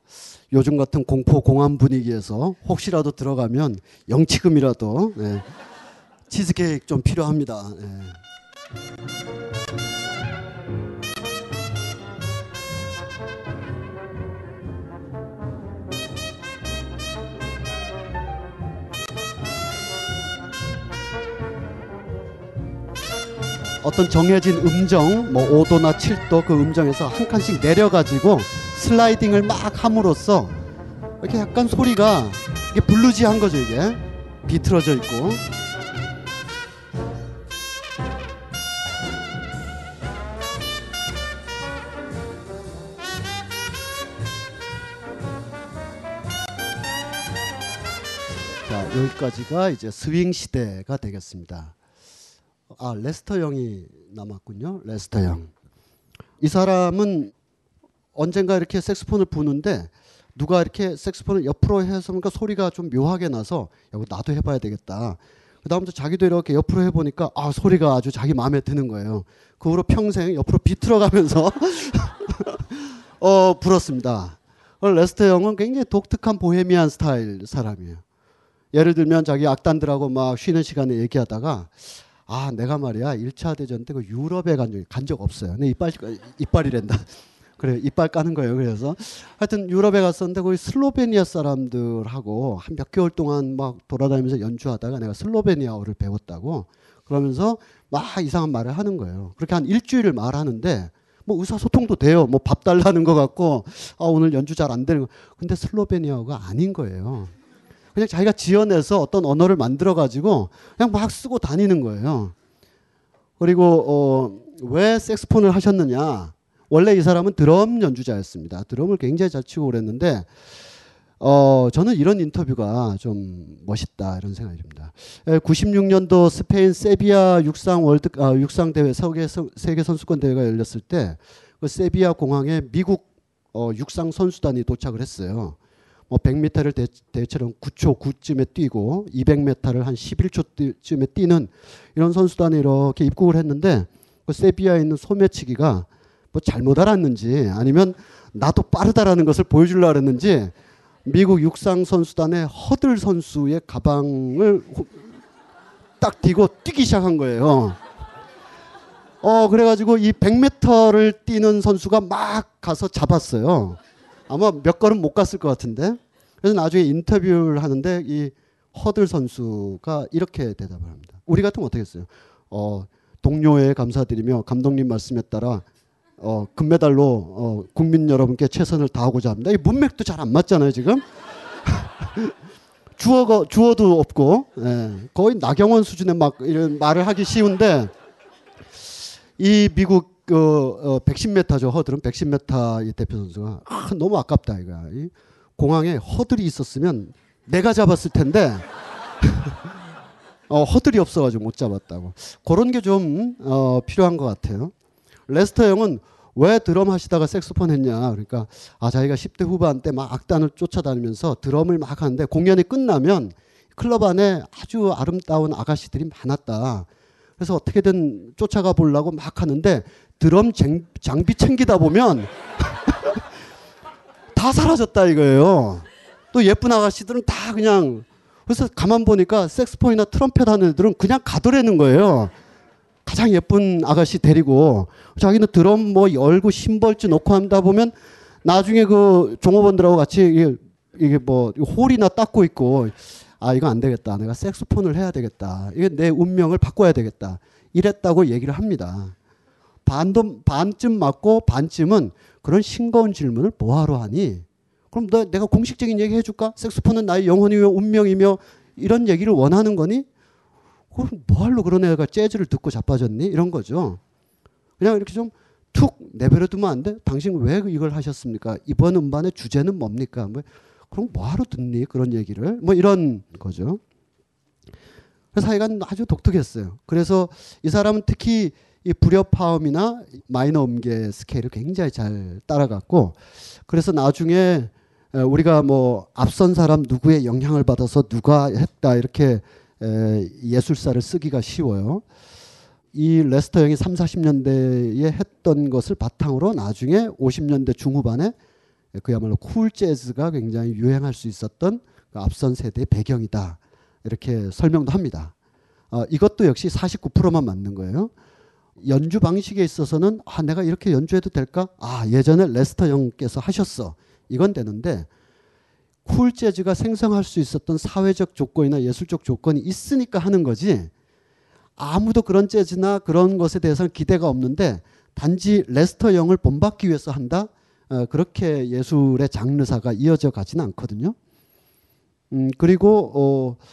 요즘 같은 공포 공황 분위기에서 혹시라도 들어가면 영치금이라도 예. 치즈케이크 좀 필요합니다. 예. 어떤 정해진 음정, 뭐 오 도나 칠 도 그 음정에서 한 칸씩 내려가지고 슬라이딩을 막 함으로써 이렇게 약간 소리가 이게 블루지한 거죠, 이게. 비틀어져 있고. 자, 여기까지가 이제 스윙 시대가 되겠습니다. 아, 레스터 영이 남았군요. 레스터 영. 이 사람은 언젠가 이렇게 색소폰을 부는데 누가 이렇게 색소폰을 옆으로 해서 보니까 소리가 좀 묘하게 나서 야, 나도 해봐야 되겠다. 그 다음부터 자기도 이렇게 옆으로 해보니까 아, 소리가 아주 자기 마음에 드는 거예요. 그 후로 평생 옆으로 비틀어가면서 어, 불었습니다. 레스터 영은 굉장히 독특한 보헤미안 스타일 사람이에요. 예를 들면 자기 악단들하고 막 쉬는 시간에 얘기하다가 아, 내가 말이야 일 차 대전 때 그 유럽에 간 적 간 적 없어요. 근데 이빨 이빨이란다. 그래, 이빨 까는 거예요. 그래서 하여튼 유럽에 갔었는데 거기 슬로베니아 사람들하고 한 몇 개월 동안 막 돌아다니면서 연주하다가 내가 슬로베니아어를 배웠다고 그러면서 막 이상한 말을 하는 거예요. 그렇게 한 일주일을 말하는데 뭐 의사소통도 돼요. 뭐 밥 달라는 것 같고 아, 오늘 연주 잘 안 되는 거. 근데 슬로베니아어가 아닌 거예요. 그냥 자기가 지어내서 어떤 언어를 만들어가지고 그냥 막 쓰고 다니는 거예요. 그리고 어, 왜 색소폰을 하셨느냐. 원래 이 사람은 드럼 연주자였습니다. 드럼을 굉장히 잘 치고 그랬는데 어, 저는 이런 인터뷰가 좀 멋있다 이런 생각이 듭니다. 구십육 년도 스페인 세비야 육상, 월드, 아, 육상 대회 세계, 세계 선수권 대회가 열렸을 때 그 세비야 공항에 미국 어, 육상 선수단이 도착을 했어요. 뭐 백 미터를 대, 대체로 구 초 구쯤에 뛰고 이백 미터를 한 십일 초쯤에 뛰는 이런 선수단이 이렇게 입국을 했는데 그 세비야에 있는 소매치기가 뭐 잘못 알았는지 아니면 나도 빠르다라는 것을 보여주려고 했는지 미국 육상 선수단의 허들 선수의 가방을 딱 뒤고 뛰기 시작한 거예요. 어 그래가지고 이 백 미터를 뛰는 선수가 막 가서 잡았어요. 아마 몇 걸음 못 갔을 것 같은데 그래서 나중에 인터뷰를 하는데 이 허들 선수가 이렇게 대답을 합니다. 우리 같으면 어떻게 했어요? 어, 동료에 감사드리며 감독님 말씀에 따라 어, 금메달로 어, 국민 여러분께 최선을 다하고자 합니다. 이 문맥도 잘 안 맞잖아요 지금. 주어가, 주어도 없고 예, 거의 나경원 수준의 막 이런 말을 하기 쉬운데 이 미국 그 어, 백십 미터죠. 허들은 백십 미터의 대표 선수가 아, 너무 아깝다 이거야. 이 공항에 허들이 있었으면 내가 잡았을 텐데 어, 허들이 없어가지고 못 잡았다고. 그런 게 좀 어, 필요한 것 같아요. 레스터 형은 왜 드럼 하시다가 색소폰 했냐. 그러니까 아 자기가 십 대 후반 때 막 악단을 쫓아다니면서 드럼을 막 하는데 공연이 끝나면 클럽 안에 아주 아름다운 아가씨들이 많았다. 그래서 어떻게든 쫓아가 보려고 막 하는데 드럼 쟁, 장비 챙기다 보면 다 사라졌다 이거예요. 또 예쁜 아가씨들은 다 그냥. 그래서 가만 보니까 색스폰이나 트럼펫 하는 애들은 그냥 가더라는 거예요. 가장 예쁜 아가씨 데리고. 자기는 드럼 뭐 열고 심벌지 놓고 한다 보면 나중에 그 종업원들하고 같이 이게, 이게 뭐 홀이나 닦고 있고, 아 이거 안 되겠다. 내가 색소폰을 해야 되겠다. 이게 내 운명을 바꿔야 되겠다. 이랬다고 얘기를 합니다. 반도, 반쯤 맞고 반쯤은 그런 싱거운 질문을 뭐하러 하니? 그럼 너, 내가 공식적인 얘기 해줄까? 색소폰은 나의 영혼이며 운명이며 이런 얘기를 원하는 거니? 그럼 뭐하러 그런 애가 재즈를 듣고 자빠졌니? 이런 거죠. 그냥 이렇게 좀 툭 내버려두면 안 돼? 당신 왜 이걸 하셨습니까? 이번 음반의 주제는 뭡니까? 뭐 그럼 뭐하러 듣니? 그런 얘기를. 뭐 이런 거죠. 그래서 하여간 아주 독특했어요. 그래서 이 사람은 특히 이 불협화음이나 마이너 음계 스케일을 굉장히 잘 따라갔고, 그래서 나중에 우리가 뭐 앞선 사람 누구의 영향을 받아서 누가 했다 이렇게 예술사를 쓰기가 쉬워요. 이 레스터 영이 삼사십 년대에 했던 것을 바탕으로 나중에 오십 년대 중후반에 그야말로 쿨 재즈가 굉장히 유행할 수 있었던 그 앞선 세대의 배경이다. 이렇게 설명도 합니다. 어, 이것도 역시 사십구 퍼센트만 맞는 거예요. 연주 방식에 있어서는 아 내가 이렇게 연주해도 될까? 아 예전에 레스터 형께서 하셨어. 이건 되는데 쿨 재즈가 생성할 수 있었던 사회적 조건이나 예술적 조건이 있으니까 하는 거지, 아무도 그런 재즈나 그런 것에 대해서는 기대가 없는데 단지 레스터 형을 본받기 위해서 한다? 어, 그렇게 예술의 장르사가 이어져 가지는 않거든요. 음, 그리고 어,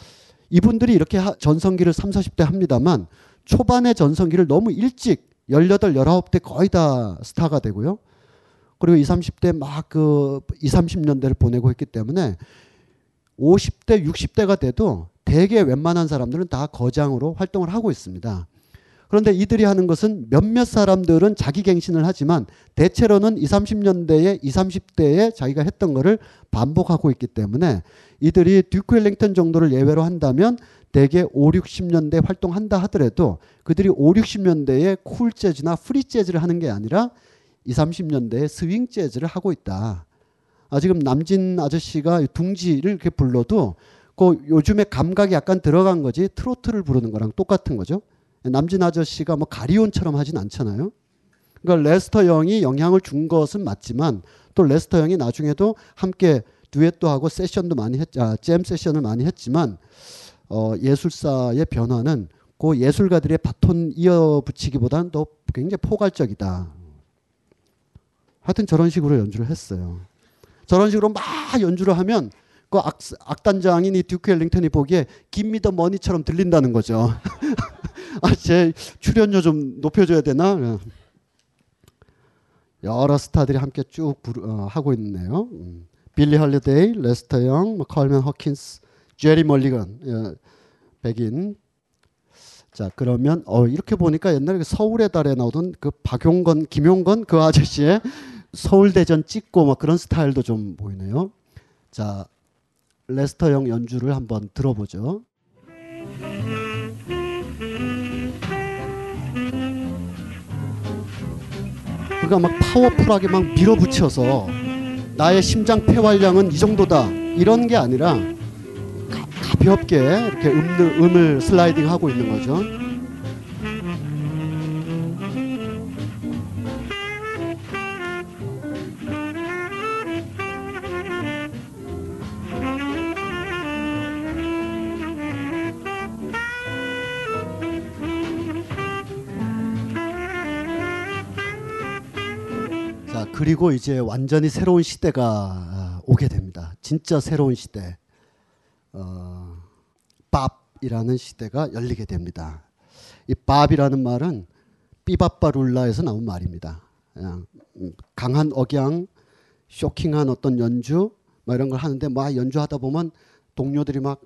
이분들이 이렇게 하, 전성기를 삼사십 대 합니다만 초반의 전성기를 너무 일찍 열여덟, 열아홉 대 거의 다 스타가 되고요. 그리고 이십, 삼십 대 막 그 이십, 삼십 년대를 보내고 했기 때문에 오십 대, 육십 대가 돼도 대개 웬만한 사람들은 다 거장으로 활동을 하고 있습니다. 그런데 이들이 하는 것은 몇몇 사람들은 자기 갱신을 하지만 대체로는 이십, 삼십 년대에 이십, 삼십 대에 자기가 했던 거를 반복하고 있기 때문에 이들이 듀크 엘링턴 정도를 예외로 한다면 대개 오십, 육십 년대 활동한다 하더라도 그들이 오십, 육십 년대에 쿨 재즈나 프리 재즈를 하는 게 아니라 이십, 삼십 년대에 스윙 재즈를 하고 있다. 아 지금 남진 아저씨가 둥지를 이렇게 불러도 그 요즘에 감각이 약간 들어간 거지 트로트를 부르는 거랑 똑같은 거죠. 남진 아저씨가 뭐 가리온처럼 하진 않잖아요. 그러니까 레스터 영이 영향을 준 것은 맞지만 또 레스터 영이 나중에도 함께 듀엣도 하고 세션도 많이 했, 아, 잼 세션을 많이 했지만 어, 예술사의 변화는 그 예술가들의 바톤 이어붙이기보다는 더 굉장히 포괄적이다. 하여튼 저런 식으로 연주를 했어요. 저런 식으로 막 연주를 하면 그 악, 악단장인 이 듀크 엘링턴이 보기에 김미더 머니처럼 들린다는 거죠. 아, 제 출연료 좀 높여줘야 되나? 여러 스타들이 함께 쭉 부르, 어, 하고 있네요. 음. 빌리 헐리데이, 레스터 영, 뭐, 컬맨 허킨스, 제리 멀리건, 예, 백인. 자 그러면 어, 이렇게 보니까 옛날에 서울의 달에 나오던 그 박용건, 김용건 그 아저씨의 서울대전 찍고 막 그런 스타일도 좀 보이네요. 자 레스터 영 연주를 한번 들어보죠. 그가 막 파워풀하게 막 밀어붙여서 나의 심장 폐활량은 이 정도다 이런 게 아니라 가, 가볍게 이렇게 음을, 음을 슬라이딩 하고 있는 거죠. 그리고 이제 완전히 새로운 시대가 오게 됩니다. 진짜 새로운 시대, 어, 밥이라는 시대가 열리게 됩니다. 이 밥이라는 말은 삐밥바룰라에서 나온 말입니다. 그냥 강한 억양, 쇼킹한 어떤 연주 막 이런 걸 하는데 막 연주하다 보면 동료들이 막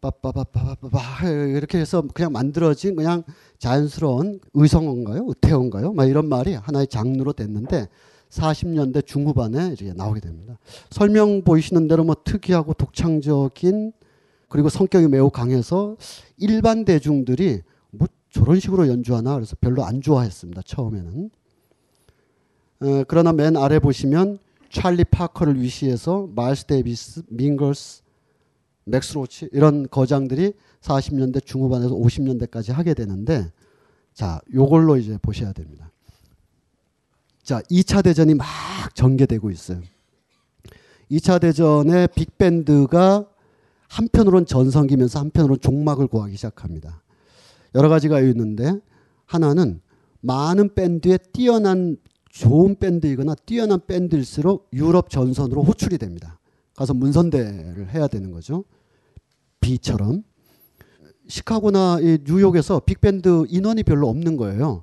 빠빠빠빠빠빠 이렇게 해서 그냥 만들어진 그냥 자연스러운 의성어인가요? 의태어인가요? 막 이런 말이 하나의 장르로 됐는데 사십 년대 중후반에 이제 나오게 됩니다. 설명 보이시는 대로 뭐 특이하고 독창적인 그리고 성격이 매우 강해서 일반 대중들이 뭐 저런 식으로 연주하나 그래서 별로 안 좋아했습니다. 처음에는. 에, 그러나 맨 아래 보시면 찰리 파커를 위시해서 마일스 데이비스, 밍걸스, 맥스 로치 이런 거장들이 사십 년대 중후반에서 오십 년대까지 하게 되는데 자, 요걸로 이제 보셔야 됩니다. 자, 이 차 대전이 막 전개되고 있어요. 이 차 대전에 빅밴드가 한편으로는 전성기면서 한편으로는 종막을 고하기 시작합니다. 여러 가지가 있는데 하나는 많은 밴드에 뛰어난 좋은 밴드이거나 뛰어난 밴드일수록 유럽 전선으로 호출이 됩니다. 가서 문선대를 해야 되는 거죠. B처럼. 시카고나 뉴욕에서 빅밴드 인원이 별로 없는 거예요.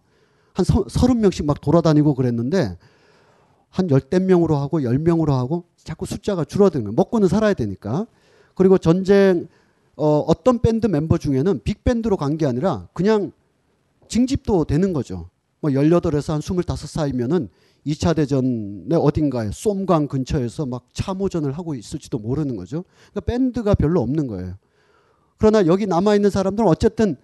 한 서른 명씩 막 돌아다니고 그랬는데 한 열댓 명으로 하고 열 명으로 하고 자꾸 숫자가 줄어드는 거예요. 먹고는 살아야 되니까. 그리고 전쟁 어, 어떤 밴드 멤버 중에는 빅밴드로 간 게 아니라 그냥 징집도 되는 거죠. 뭐 열여덟에서 한 스물다섯 사이면은 이 차 대전의 어딘가에 쏨강 근처에서 막 참호전을 하고 있을지도 모르는 거죠. 그러니까 밴드가 별로 없는 거예요. 그러나 여기 남아있는 사람들은 어쨌든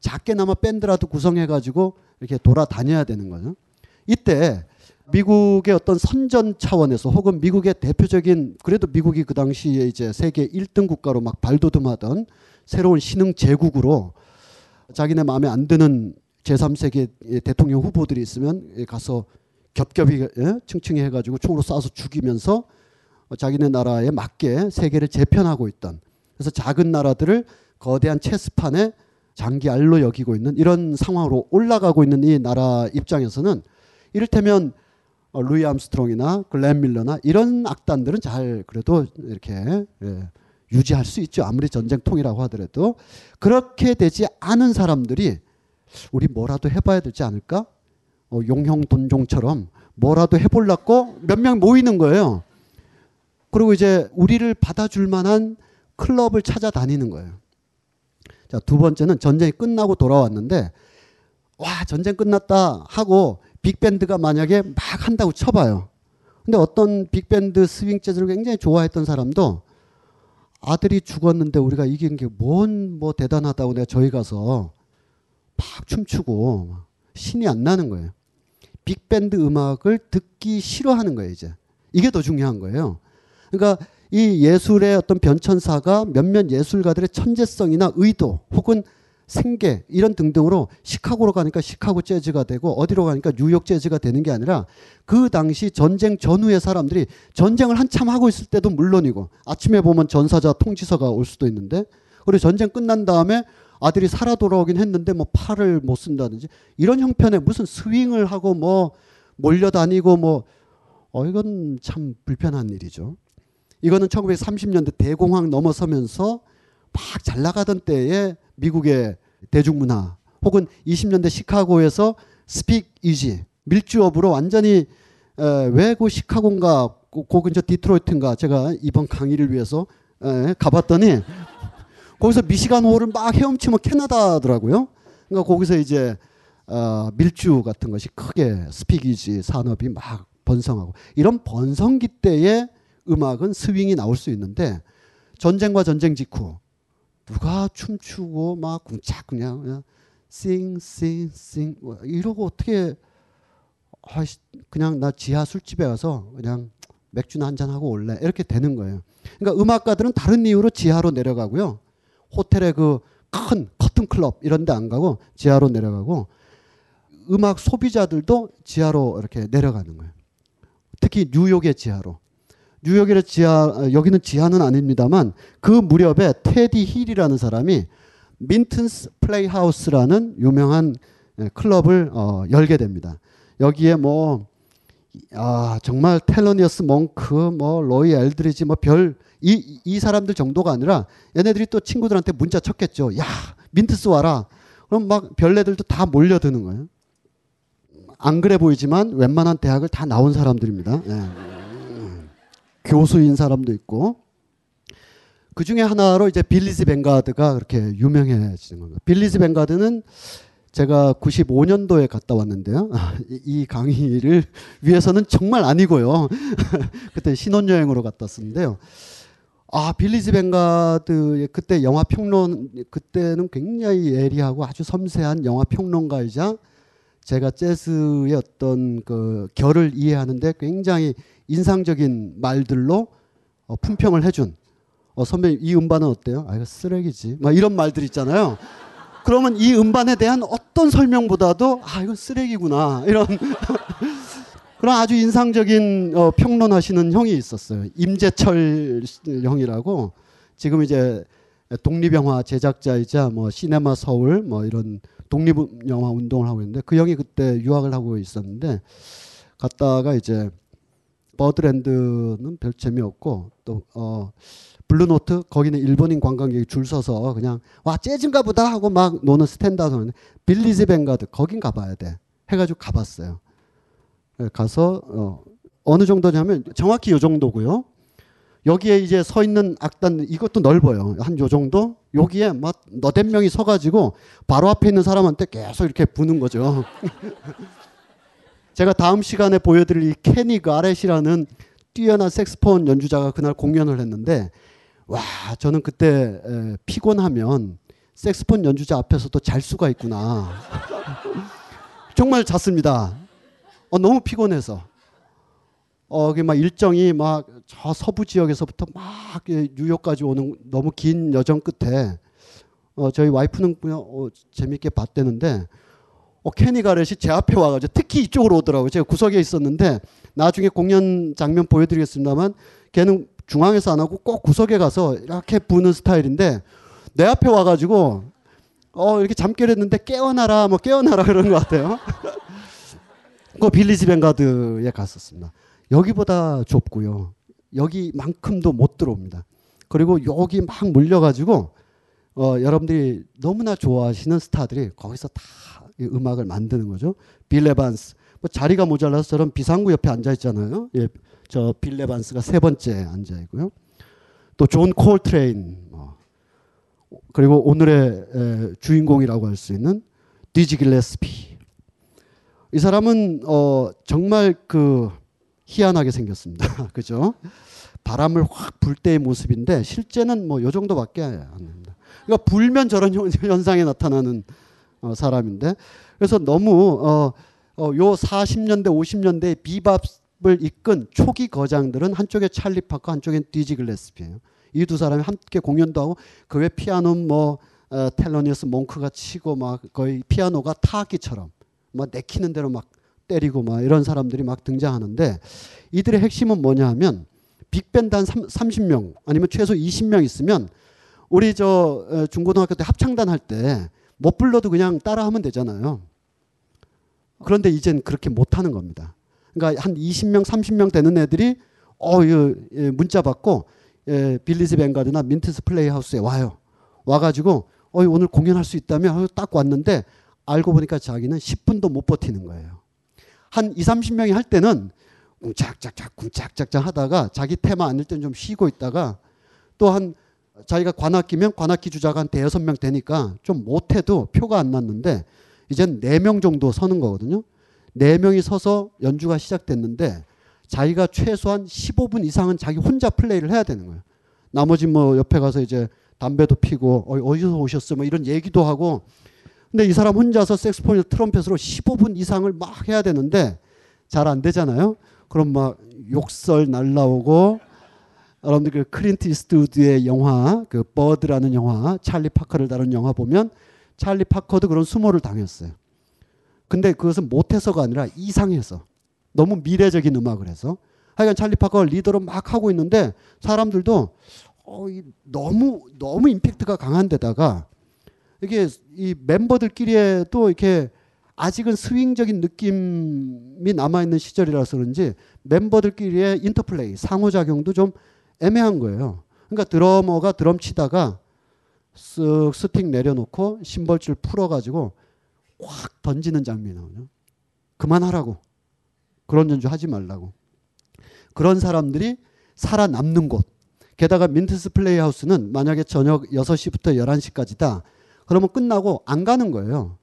작게나마 밴드라도 구성해가지고 이렇게 돌아다녀야 되는 거죠. 이때 미국의 어떤 선전 차원에서 혹은 미국의 대표적인 그래도 미국이 그 당시에 이제 세계 일 등 국가로 막 발돋움하던 새로운 신흥 제국으로 자기네 마음에 안 드는 제삼 세기 대통령 후보들이 있으면 가서 겹겹이 층층이 해가지고 총으로 쏴서 죽이면서 자기네 나라에 맞게 세계를 재편하고 있던 그래서 작은 나라들을 거대한 체스판에 장기알로 여기고 있는 이런 상황으로 올라가고 있는 이 나라 입장에서는 이를테면 루이 암스트롱이나 글렌 밀러나 이런 악단들은 잘 그래도 이렇게 유지할 수 있죠. 아무리 전쟁통이라고 하더라도 그렇게 되지 않은 사람들이 우리 뭐라도 해봐야 되지 않을까? 어, 용형돈종처럼 뭐라도 해보려고 몇 명 모이는 거예요. 그리고 이제 우리를 받아줄 만한 클럽을 찾아다니는 거예요. 자, 두 번째는 전쟁이 끝나고 돌아왔는데 와 전쟁 끝났다 하고 빅밴드가 만약에 막 한다고 쳐봐요. 근데 어떤 빅밴드 스윙 재즈를 굉장히 좋아했던 사람도 아들이 죽었는데 우리가 이긴 게 뭔 뭐 대단하다고 내가 저희 가서 막 춤추고 신이 안 나는 거예요. 빅밴드 음악을 듣기 싫어하는 거예요. 이제 이게 더 중요한 거예요. 그러니까 이 예술의 어떤 변천사가 몇몇 예술가들의 천재성이나 의도 혹은 생계 이런 등등으로 시카고로 가니까 시카고 재즈가 되고 어디로 가니까 뉴욕 재즈가 되는 게 아니라 그 당시 전쟁 전후의 사람들이 전쟁을 한참 하고 있을 때도 물론이고 아침에 보면 전사자 통지서가 올 수도 있는데 그리고 전쟁 끝난 다음에 아들이 살아 돌아오긴 했는데 뭐 팔을 못 쓴다든지 이런 형편에 무슨 스윙을 하고 뭐 몰려다니고 뭐 어 이건 참 불편한 일이죠. 이거는 천구백삼십 년대 대공황 넘어서면서 막 잘 나가던 때에 미국의 대중문화 혹은 이십 년대 시카고에서 스픽 이지 밀주업으로 완전히 왜 그 시카고인가 그 근처 디트로이트인가 제가 이번 강의를 위해서 에, 가봤더니 거기서 미시간 호를 막 헤엄치면 캐나다더라고요. 그러니까 거기서 이제 어, 밀주 같은 것이 크게 스피기지 산업이 막 번성하고 이런 번성기 때의 음악은 스윙이 나올 수 있는데 전쟁과 전쟁 직후 누가 춤추고 막 쿵짝 그냥, 그냥 싱, 싱, 싱 이러고 어떻게 그냥 나 지하 술집에 가서 그냥 맥주나 한잔하고 올래 이렇게 되는 거예요. 그러니까 음악가들은 다른 이유로 지하로 내려가고요. 호텔의 그 큰 커튼 클럽 이런 데 안 가고 지하로 내려가고 음악 소비자들도 지하로 이렇게 내려가는 거예요. 특히 뉴욕의 지하로. 뉴욕의 지하 여기는 지하는 아닙니다만 그 무렵에 테디 힐이라는 사람이 민튼스 플레이하우스라는 유명한 클럽을 어, 열게 됩니다. 여기에 뭐 아, 정말 텔러니어스 몽크 뭐 로이 엘드리지 뭐 별 이 이 사람들 정도가 아니라 얘네들이 또 친구들한테 문자 쳤겠죠. 야 민트스 와라. 그럼 막 별내들도 다 몰려드는 거예요. 안 그래 보이지만 웬만한 대학을 다 나온 사람들입니다. 예. 교수인 사람도 있고 그 중에 하나로 이제 빌리지 뱅가드가 그렇게 유명해지는 겁니다. 빌리지 뱅가드는 제가 구십오 년도에 갔다 왔는데요. 이 강의를 위해서는 정말 아니고요. 그때 신혼여행으로 갔다 왔는데요. 아, 빌리지 뱅가드 그때 영화 평론, 그때는 굉장히 예리하고 아주 섬세한 영화 평론가이자 제가 재즈의 어떤 그 결을 이해하는데 굉장히 인상적인 말들로 어, 품평을 해준, 어, 선배님 이 음반은 어때요? 아, 이거 쓰레기지. 막 이런 말들 있잖아요. 그러면 이 음반에 대한 어떤 설명보다도 아, 이건 쓰레기구나, 이런 그런 아주 인상적인 어, 평론하시는 형이 있었어요. 임재철 형이라고, 지금 이제 독립영화 제작자이자 뭐 시네마 서울 뭐 이런 독립영화 운동을 하고 있는데, 그 형이 그때 유학을 하고 있었는데, 갔다가 이제 버드랜드는 별 재미없고, 또 어, 블루노트, 거기는 일본인 관광객이 줄 서서 그냥 와 재즈인가 보다 하고 막 노는 스탠다드였는데, 빌리지 뱅가드 거긴 가봐야 돼 해가지고 가봤어요. 가서 어, 어느 정도냐면 정확히 요 정도고요. 여기에 이제 서 있는 악단, 이것도 넓어요. 한 요 정도? 여기에 막 너댓 명이 서가지고 바로 앞에 있는 사람한테 계속 이렇게 부는 거죠. 제가 다음 시간에 보여드릴 이 케니 가렛이라는 뛰어난 색스폰 연주자가 그날 공연을 했는데, 와, 저는 그때 피곤하면 색스폰 연주자 앞에서도 잘 수가 있구나. 정말 잤습니다. 어, 너무 피곤해서. 어, 그게 막 일정이 막 저 서부 지역에서부터 막 뉴욕까지 오는 너무 긴 여정 끝에 어, 저희 와이프는 그냥 어, 재밌게 봤대는데, 어, 케니 가렛이 제 앞에 와가지고 특히 이쪽으로 오더라고요. 제가 구석에 있었는데, 나중에 공연 장면 보여드리겠습니다만, 걔는 중앙에서 안 하고 꼭 구석에 가서 이렇게 부는 스타일인데, 내 앞에 와가지고 어, 이렇게 잠깨를 했는데 깨어나라, 뭐 깨어나라 그런 것 같아요. 그 빌리지 뱅가드에 갔었습니다. 여기보다 좁고요. 여기만큼도 못 들어옵니다. 그리고 여기 막 몰려가지고 어, 여러분들이 너무나 좋아하시는 스타들이 거기서 다 음악을 만드는 거죠. 빌 에반스. 뭐 자리가 모자라서 저런 비상구 옆에 앉아 있잖아요. 예, 저 빌 에반스가 세 번째 앉아 있고요. 또 존 콜트레인. 어, 그리고 오늘의 에, 주인공이라고 할 수 있는 디지 길레스피. 이 사람은 어, 정말 그 희한하게 생겼습니다. 그죠? 바람을 확 불 때의 모습인데, 실제는 뭐 요 정도밖에 안 합니다. 그러니까 불면 저런 현상이 나타나는 어, 사람인데, 그래서 너무 어, 어, 요 사십 년대 오십 년대의 비밥을 이끈 초기 거장들은 한쪽에 찰리 파커, 한쪽엔 디지 글래스피예요. 이 두 사람이 함께 공연도 하고, 그 외 피아노 뭐 어, 텔러니어스 몽크가 치고 막 거의 피아노가 타악기처럼 막 내키는 대로 막 때리고 막 이런 사람들이 막 등장하는데, 이들의 핵심은 뭐냐 하면, 빅밴드 한 삼십 명 아니면 최소 이십 명 있으면, 우리 저 중고등학교 때 합창단 할 때 못 불러도 그냥 따라하면 되잖아요. 그런데 이젠 그렇게 못하는 겁니다. 그러니까 한 이십 명 삼십 명 되는 애들이 어, 예, 문자 받고 예, 빌리지 뱅가드나 민트스 플레이하우스에 와요. 와가지고 어, 오늘 공연할 수 있다며 딱 왔는데, 알고 보니까 자기는 십 분도 못 버티는 거예요. 한 이, 삼십 명이 할 때는 쿵짝짝짝 쿵짝짝짝 하다가 자기 테마 아닐 때는 좀 쉬고 있다가, 또 한 자기가 관악기면 관악기 주자가 한 대여섯 명 되니까 좀 못해도 표가 안 났는데, 이젠 네 명 정도 서는 거거든요. 네 명이 서서 연주가 시작됐는데, 자기가 최소한 십오 분 이상은 자기 혼자 플레이를 해야 되는 거예요. 나머지 뭐 옆에 가서 이제 담배도 피고 어디서 오셨어 뭐 이런 얘기도 하고, 근데 이 사람 혼자서 색스폰이나 트럼펫으로 십오 분 이상을 막 해야 되는데 잘 안 되잖아요. 그럼 막 욕설 날라오고, 여러분들 그 클린트 이스트우드의 영화, 그 버드라는 영화, 찰리 파커를 다룬 영화 보면 찰리 파커도 그런 수모를 당했어요. 근데 그것은 못해서가 아니라 이상해서, 너무 미래적인 음악을 해서. 하여간 찰리 파커가 리더로 막 하고 있는데, 사람들도 어, 너무 너무 임팩트가 강한 데다가, 이게 이 멤버들끼리에 또 이렇게 아직은 스윙적인 느낌이 남아있는 시절이라서 그런지, 멤버들끼리의 인터플레이, 상호작용도 좀 애매한 거예요. 그러니까 드러머가 드럼 치다가 쓱 스틱 내려놓고 심벌줄 풀어가지고 확 던지는 장면이 나오죠. 그만하라고. 그런 연주 하지 말라고. 그런 사람들이 살아남는 곳. 게다가 민트스 플레이하우스는 만약에 저녁 여섯 시부터 열한 시까지다. 그러면 끝나고 안 가는 거예요.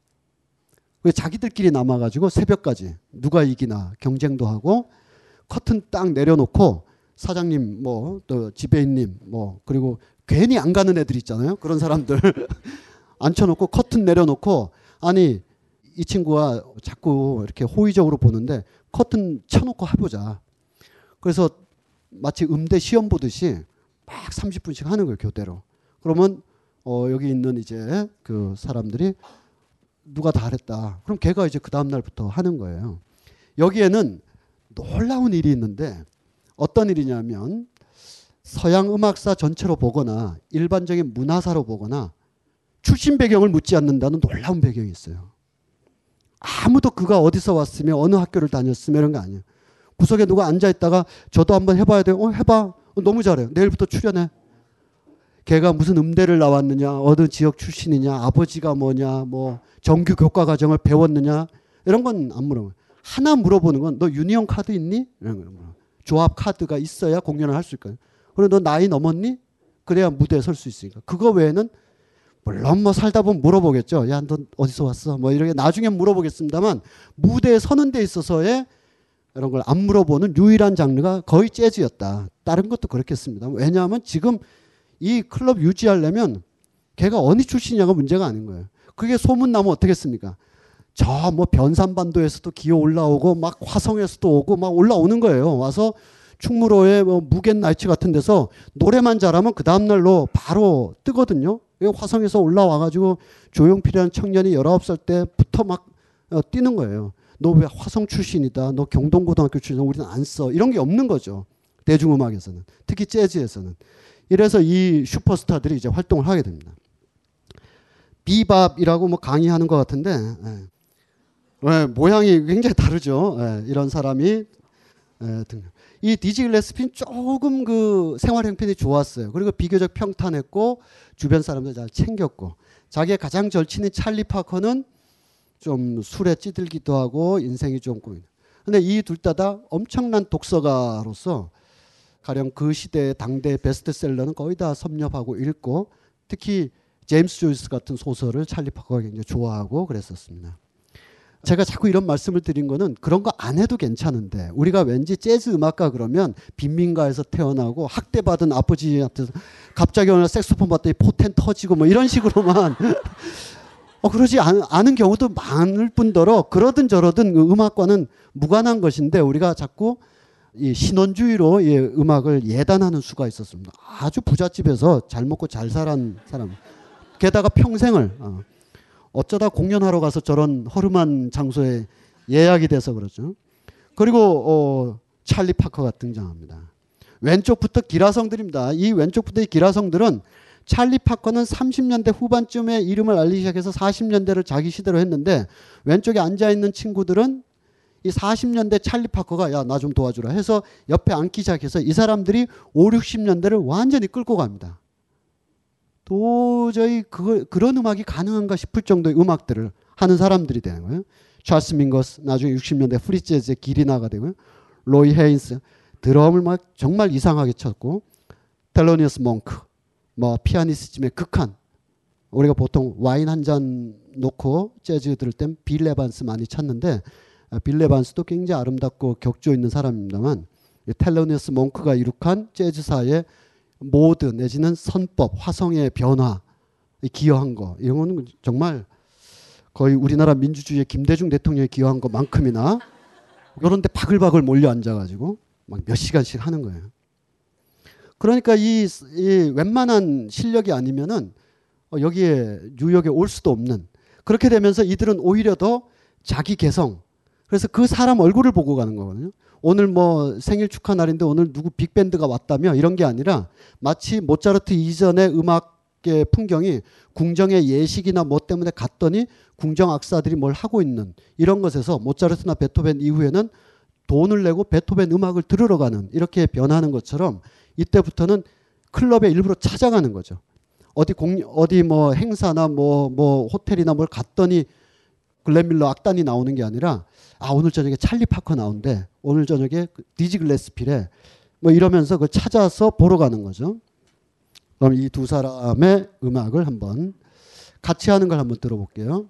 자기들끼리 남아가지고 새벽까지 누가 이기나 경쟁도 하고 커튼 딱 내려놓고 사장님 뭐 또 지배인님 뭐 그리고 괜히 안 가는 애들 있잖아요. 그런 사람들 앉혀놓고 커튼 내려놓고 아니 이 친구가 자꾸 이렇게 호의적으로 보는데 커튼 쳐놓고 해보자. 그래서 마치 음대 시험 보듯이 막 삼십 분씩 하는 거예요. 교대로. 그러면 어 여기 있는 이제 그 사람들이 누가 다 했다. 그럼 걔가 이제 그 다음날부터 하는 거예요. 여기에는 놀라운 일이 있는데 어떤 일이냐면 서양 음악사 전체로 보거나 일반적인 문화사로 보거나 출신 배경을 묻지 않는다는 놀라운 배경이 있어요. 아무도 그가 어디서 왔으며 어느 학교를 다녔으며 이런 거 아니에요. 구석에 누가 앉아있다가 저도 한번 해봐야 돼요. 어, 해봐. 어, 너무 잘해요. 내일부터 출연해. 걔가 무슨 음대를 나왔느냐, 어느 지역 출신이냐, 아버지가 뭐냐, 뭐 정규 교과 과정을 배웠느냐 이런 건 안 물어봐요. 하나 물어보는 건 너 유니온 카드 있니? 이런 거 물어봐요. 조합 카드가 있어야 공연을 할 수 있거든요. 그리고 너 나이 넘었니? 그래야 무대에 설 수 있으니까. 그거 외에는 물론 뭐 살다 보면 물어보겠죠. 야, 너 어디서 왔어? 뭐 이렇게 나중에 물어보겠습니다만 무대에 서는 데 있어서의 이런 걸 안 물어보는 유일한 장르가 거의 재즈였다. 다른 것도 그렇겠습니다. 왜냐하면 지금 이 클럽 유지하려면 걔가 어느 출신이냐가 문제가 아닌 거예요. 그게 소문나면 어떻겠습니까? 저 뭐 변산반도에서도 기어 올라오고 막 화성에서도 오고 막 올라오는 거예요. 와서 충무로의 뭐 무겐나이츠 같은 데서 노래만 잘하면 그 다음날로 바로 뜨거든요. 화성에서 올라와가지고 조용필이라는 청년이 열아홉 살 때부터 막 뛰는 거예요. 너 왜 화성 출신이다. 너 경동고등학교 출신. 우리는 안 써. 이런 게 없는 거죠. 대중음악에서는. 특히 재즈에서는. 이래서 이 슈퍼스타들이 이제 활동을 하게 됩니다. 비밥이라고 뭐 강의하는 것 같은데 예. 예, 모양이 굉장히 다르죠. 예, 이런 사람이 예, 이 디지 길레스피는 조금 그 생활 형편이 좋았어요. 그리고 비교적 평탄했고 주변 사람들 잘 챙겼고 자기의 가장 절친인 찰리 파커는 좀 술에 찌들기도 하고 인생이 좀 꼬이는. 근데 이 둘 다 다 엄청난 독서가로서 가령 그 시대의 당대의 베스트셀러는 거의 다 섭렵하고 읽고 특히 제임스 조이스 같은 소설을 찰리 파커가 굉장히 좋아하고 그랬었습니다. 제가 자꾸 이런 말씀을 드린 거는 그런 거 안 해도 괜찮은데 우리가 왠지 재즈 음악가 그러면 빈민가에서 태어나고 학대받은 아버지한테 갑자기 오늘 색소폰 봤더니 포텐 터지고 뭐 이런 식으로만 어 그러지 않, 않은 경우도 많을 뿐더러 그러든 저러든 그 음악과는 무관한 것인데 우리가 자꾸 이 신원주의로 예, 음악을 예단하는 수가 있었습니다. 아주 부잣집에서 잘 먹고 잘 살았던 사람. 게다가 평생을 어. 어쩌다 공연하러 가서 저런 허름한 장소에 예약이 돼서 그렇죠. 그리고 어, 찰리 파커가 등장합니다. 왼쪽부터 기라성들입니다. 이 왼쪽부터 이 기라성들은 찰리 파커는 삼십 년대 후반쯤에 이름을 알리기 시작해서 사십 년대를 자기 시대로 했는데 왼쪽에 앉아있는 친구들은 이 사십 년대 찰리 파커가 야, 나 좀 도와주라 해서 옆에 앉기 시작해서 이 사람들이 오십, 육십 년대를 완전히 끌고 갑니다. 도저히 그걸, 그런 음악이 가능한가 싶을 정도의 음악들을 하는 사람들이 되는 거예요. 찰스 밍거스 나중에 육십 년대 프리재즈의 기리나가 되고요. 로이 헤인스 드럼을 막 정말 이상하게 쳤고 텔로니어스 몽크 뭐 피아니스즘의 극한 우리가 보통 와인 한 잔 놓고 재즈 들을 땐 빌 에반스 많이 찾는데 빌 에반스도 굉장히 아름답고 격조 있는 사람입니다만 텔로니어스 몽크가 이룩한 재즈사의 모드 내지는 선법, 화성의 변화에 기여한 거 이런 거는 정말 거의 우리나라 민주주의의 김대중 대통령이 기여한 것만큼이나 이런 데 바글바글 몰려 앉아가지고 막 몇 시간씩 하는 거예요. 그러니까 이, 이 웬만한 실력이 아니면은 여기에 뉴욕에 올 수도 없는 그렇게 되면서 이들은 오히려 더 자기 개성 그래서 그 사람 얼굴을 보고 가는 거거든요. 오늘 뭐 생일 축하 날인데 오늘 누구 빅밴드가 왔다며 이런 게 아니라 마치 모차르트 이전의 음악의 풍경이 궁정의 예식이나 뭐 때문에 갔더니 궁정 악사들이 뭘 하고 있는 이런 것에서 모차르트나 베토벤 이후에는 돈을 내고 베토벤 음악을 들으러 가는 이렇게 변하는 것처럼 이때부터는 클럽에 일부러 찾아가는 거죠. 어디 공, 어디 뭐 행사나 뭐, 뭐 호텔이나 뭘 갔더니 글렌 밀러 악단이 나오는 게 아니라 아 오늘 저녁에 찰리 파커 나온대 오늘 저녁에 디지 글레스피래 뭐 이러면서 그걸 찾아서 보러 가는 거죠. 그럼 이 두 사람의 음악을 한번 같이 하는 걸 한번 들어볼게요.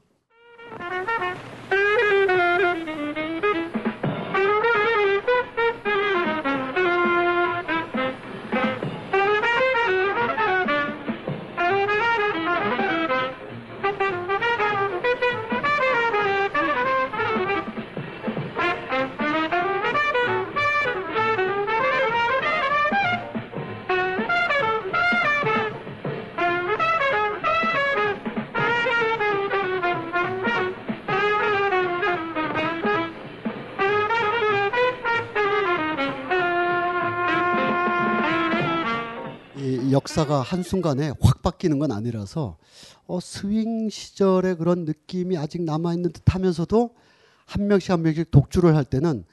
역사가 한순간에 확 바뀌는 건 아니라서 어, 스윙 시절의 그런 느낌이 아직 남아있는 듯 하면서도 한 명씩 한 명씩 독주를 할 때는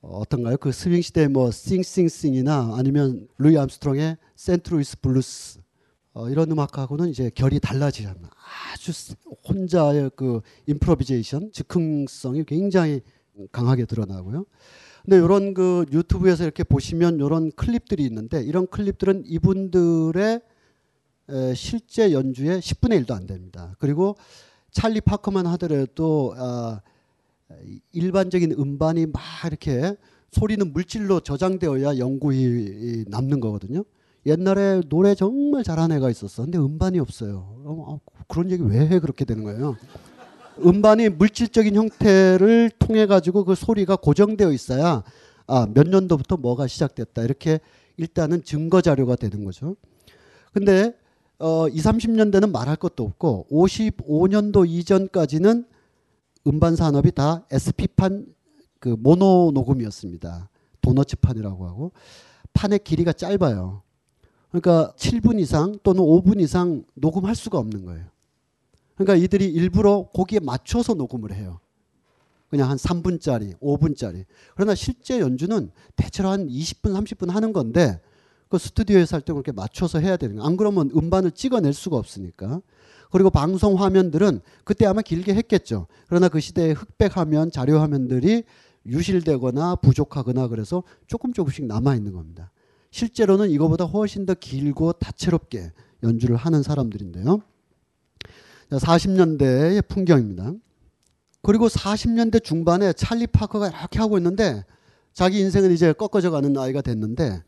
어, 어떤가요? 그 스윙 시대의 뭐 싱싱싱이나 아니면 루이 암스트롱의 센트루이스 블루스 어, 이런 음악하고는 이제 결이 달라지잖아요. 아주 혼자의 그 임프로비제이션, 즉흥성이 굉장히 강하게 드러나고요. 근데 이런 그 유튜브에서 이렇게 보시면 이런 클립들이 있는데 이런 클립들은 이분들의 에, 실제 연주의 십분의 일도 안 됩니다. 그리고 찰리 파커만 하더라도 아, 일반적인 음반이 막 이렇게 소리는 물질로 저장되어야 영구히 남는 거거든요. 옛날에 노래 정말 잘하는 애가 있었어. 근데 음반이 없어요. 어, 그런 얘기 왜 해? 그렇게 되는 거예요. 음반이 물질적인 형태를 통해 가지고 그 소리가 고정되어 있어야 아, 몇 년도부터 뭐가 시작됐다 이렇게 일단은 증거 자료가 되는 거죠. 근데 어, 이십, 삼십 년대는 말할 것도 없고 오십오 년도 이전까지는 음반 산업이 다 에스피판 그 모노 녹음이었습니다. 도너츠판이라고 하고 판의 길이가 짧아요. 그러니까 칠 분 이상 또는 오 분 이상 녹음할 수가 없는 거예요. 그러니까 이들이 일부러 거기에 맞춰서 녹음을 해요. 그냥 한 삼 분짜리, 오 분짜리. 그러나 실제 연주는 대체로 한 이십 분, 삼십 분 하는 건데 그 스튜디오에서 할 때 그렇게 맞춰서 해야 되는 거예요. 안 그러면 음반을 찍어낼 수가 없으니까. 그리고 방송 화면들은 그때 아마 길게 했겠죠. 그러나 그 시대의 흑백 화면, 자료 화면들이 유실되거나 부족하거나 그래서 조금 조금씩 남아있는 겁니다. 실제로는 이거보다 훨씬 더 길고 다채롭게 연주를 하는 사람들인데요. 사십 년대의 풍경입니다. 그리고 사십 년대 중반에 찰리 파커가 이렇게 하고 있는데 자기 인생은 이제 꺾어져 가는 나이가 됐는데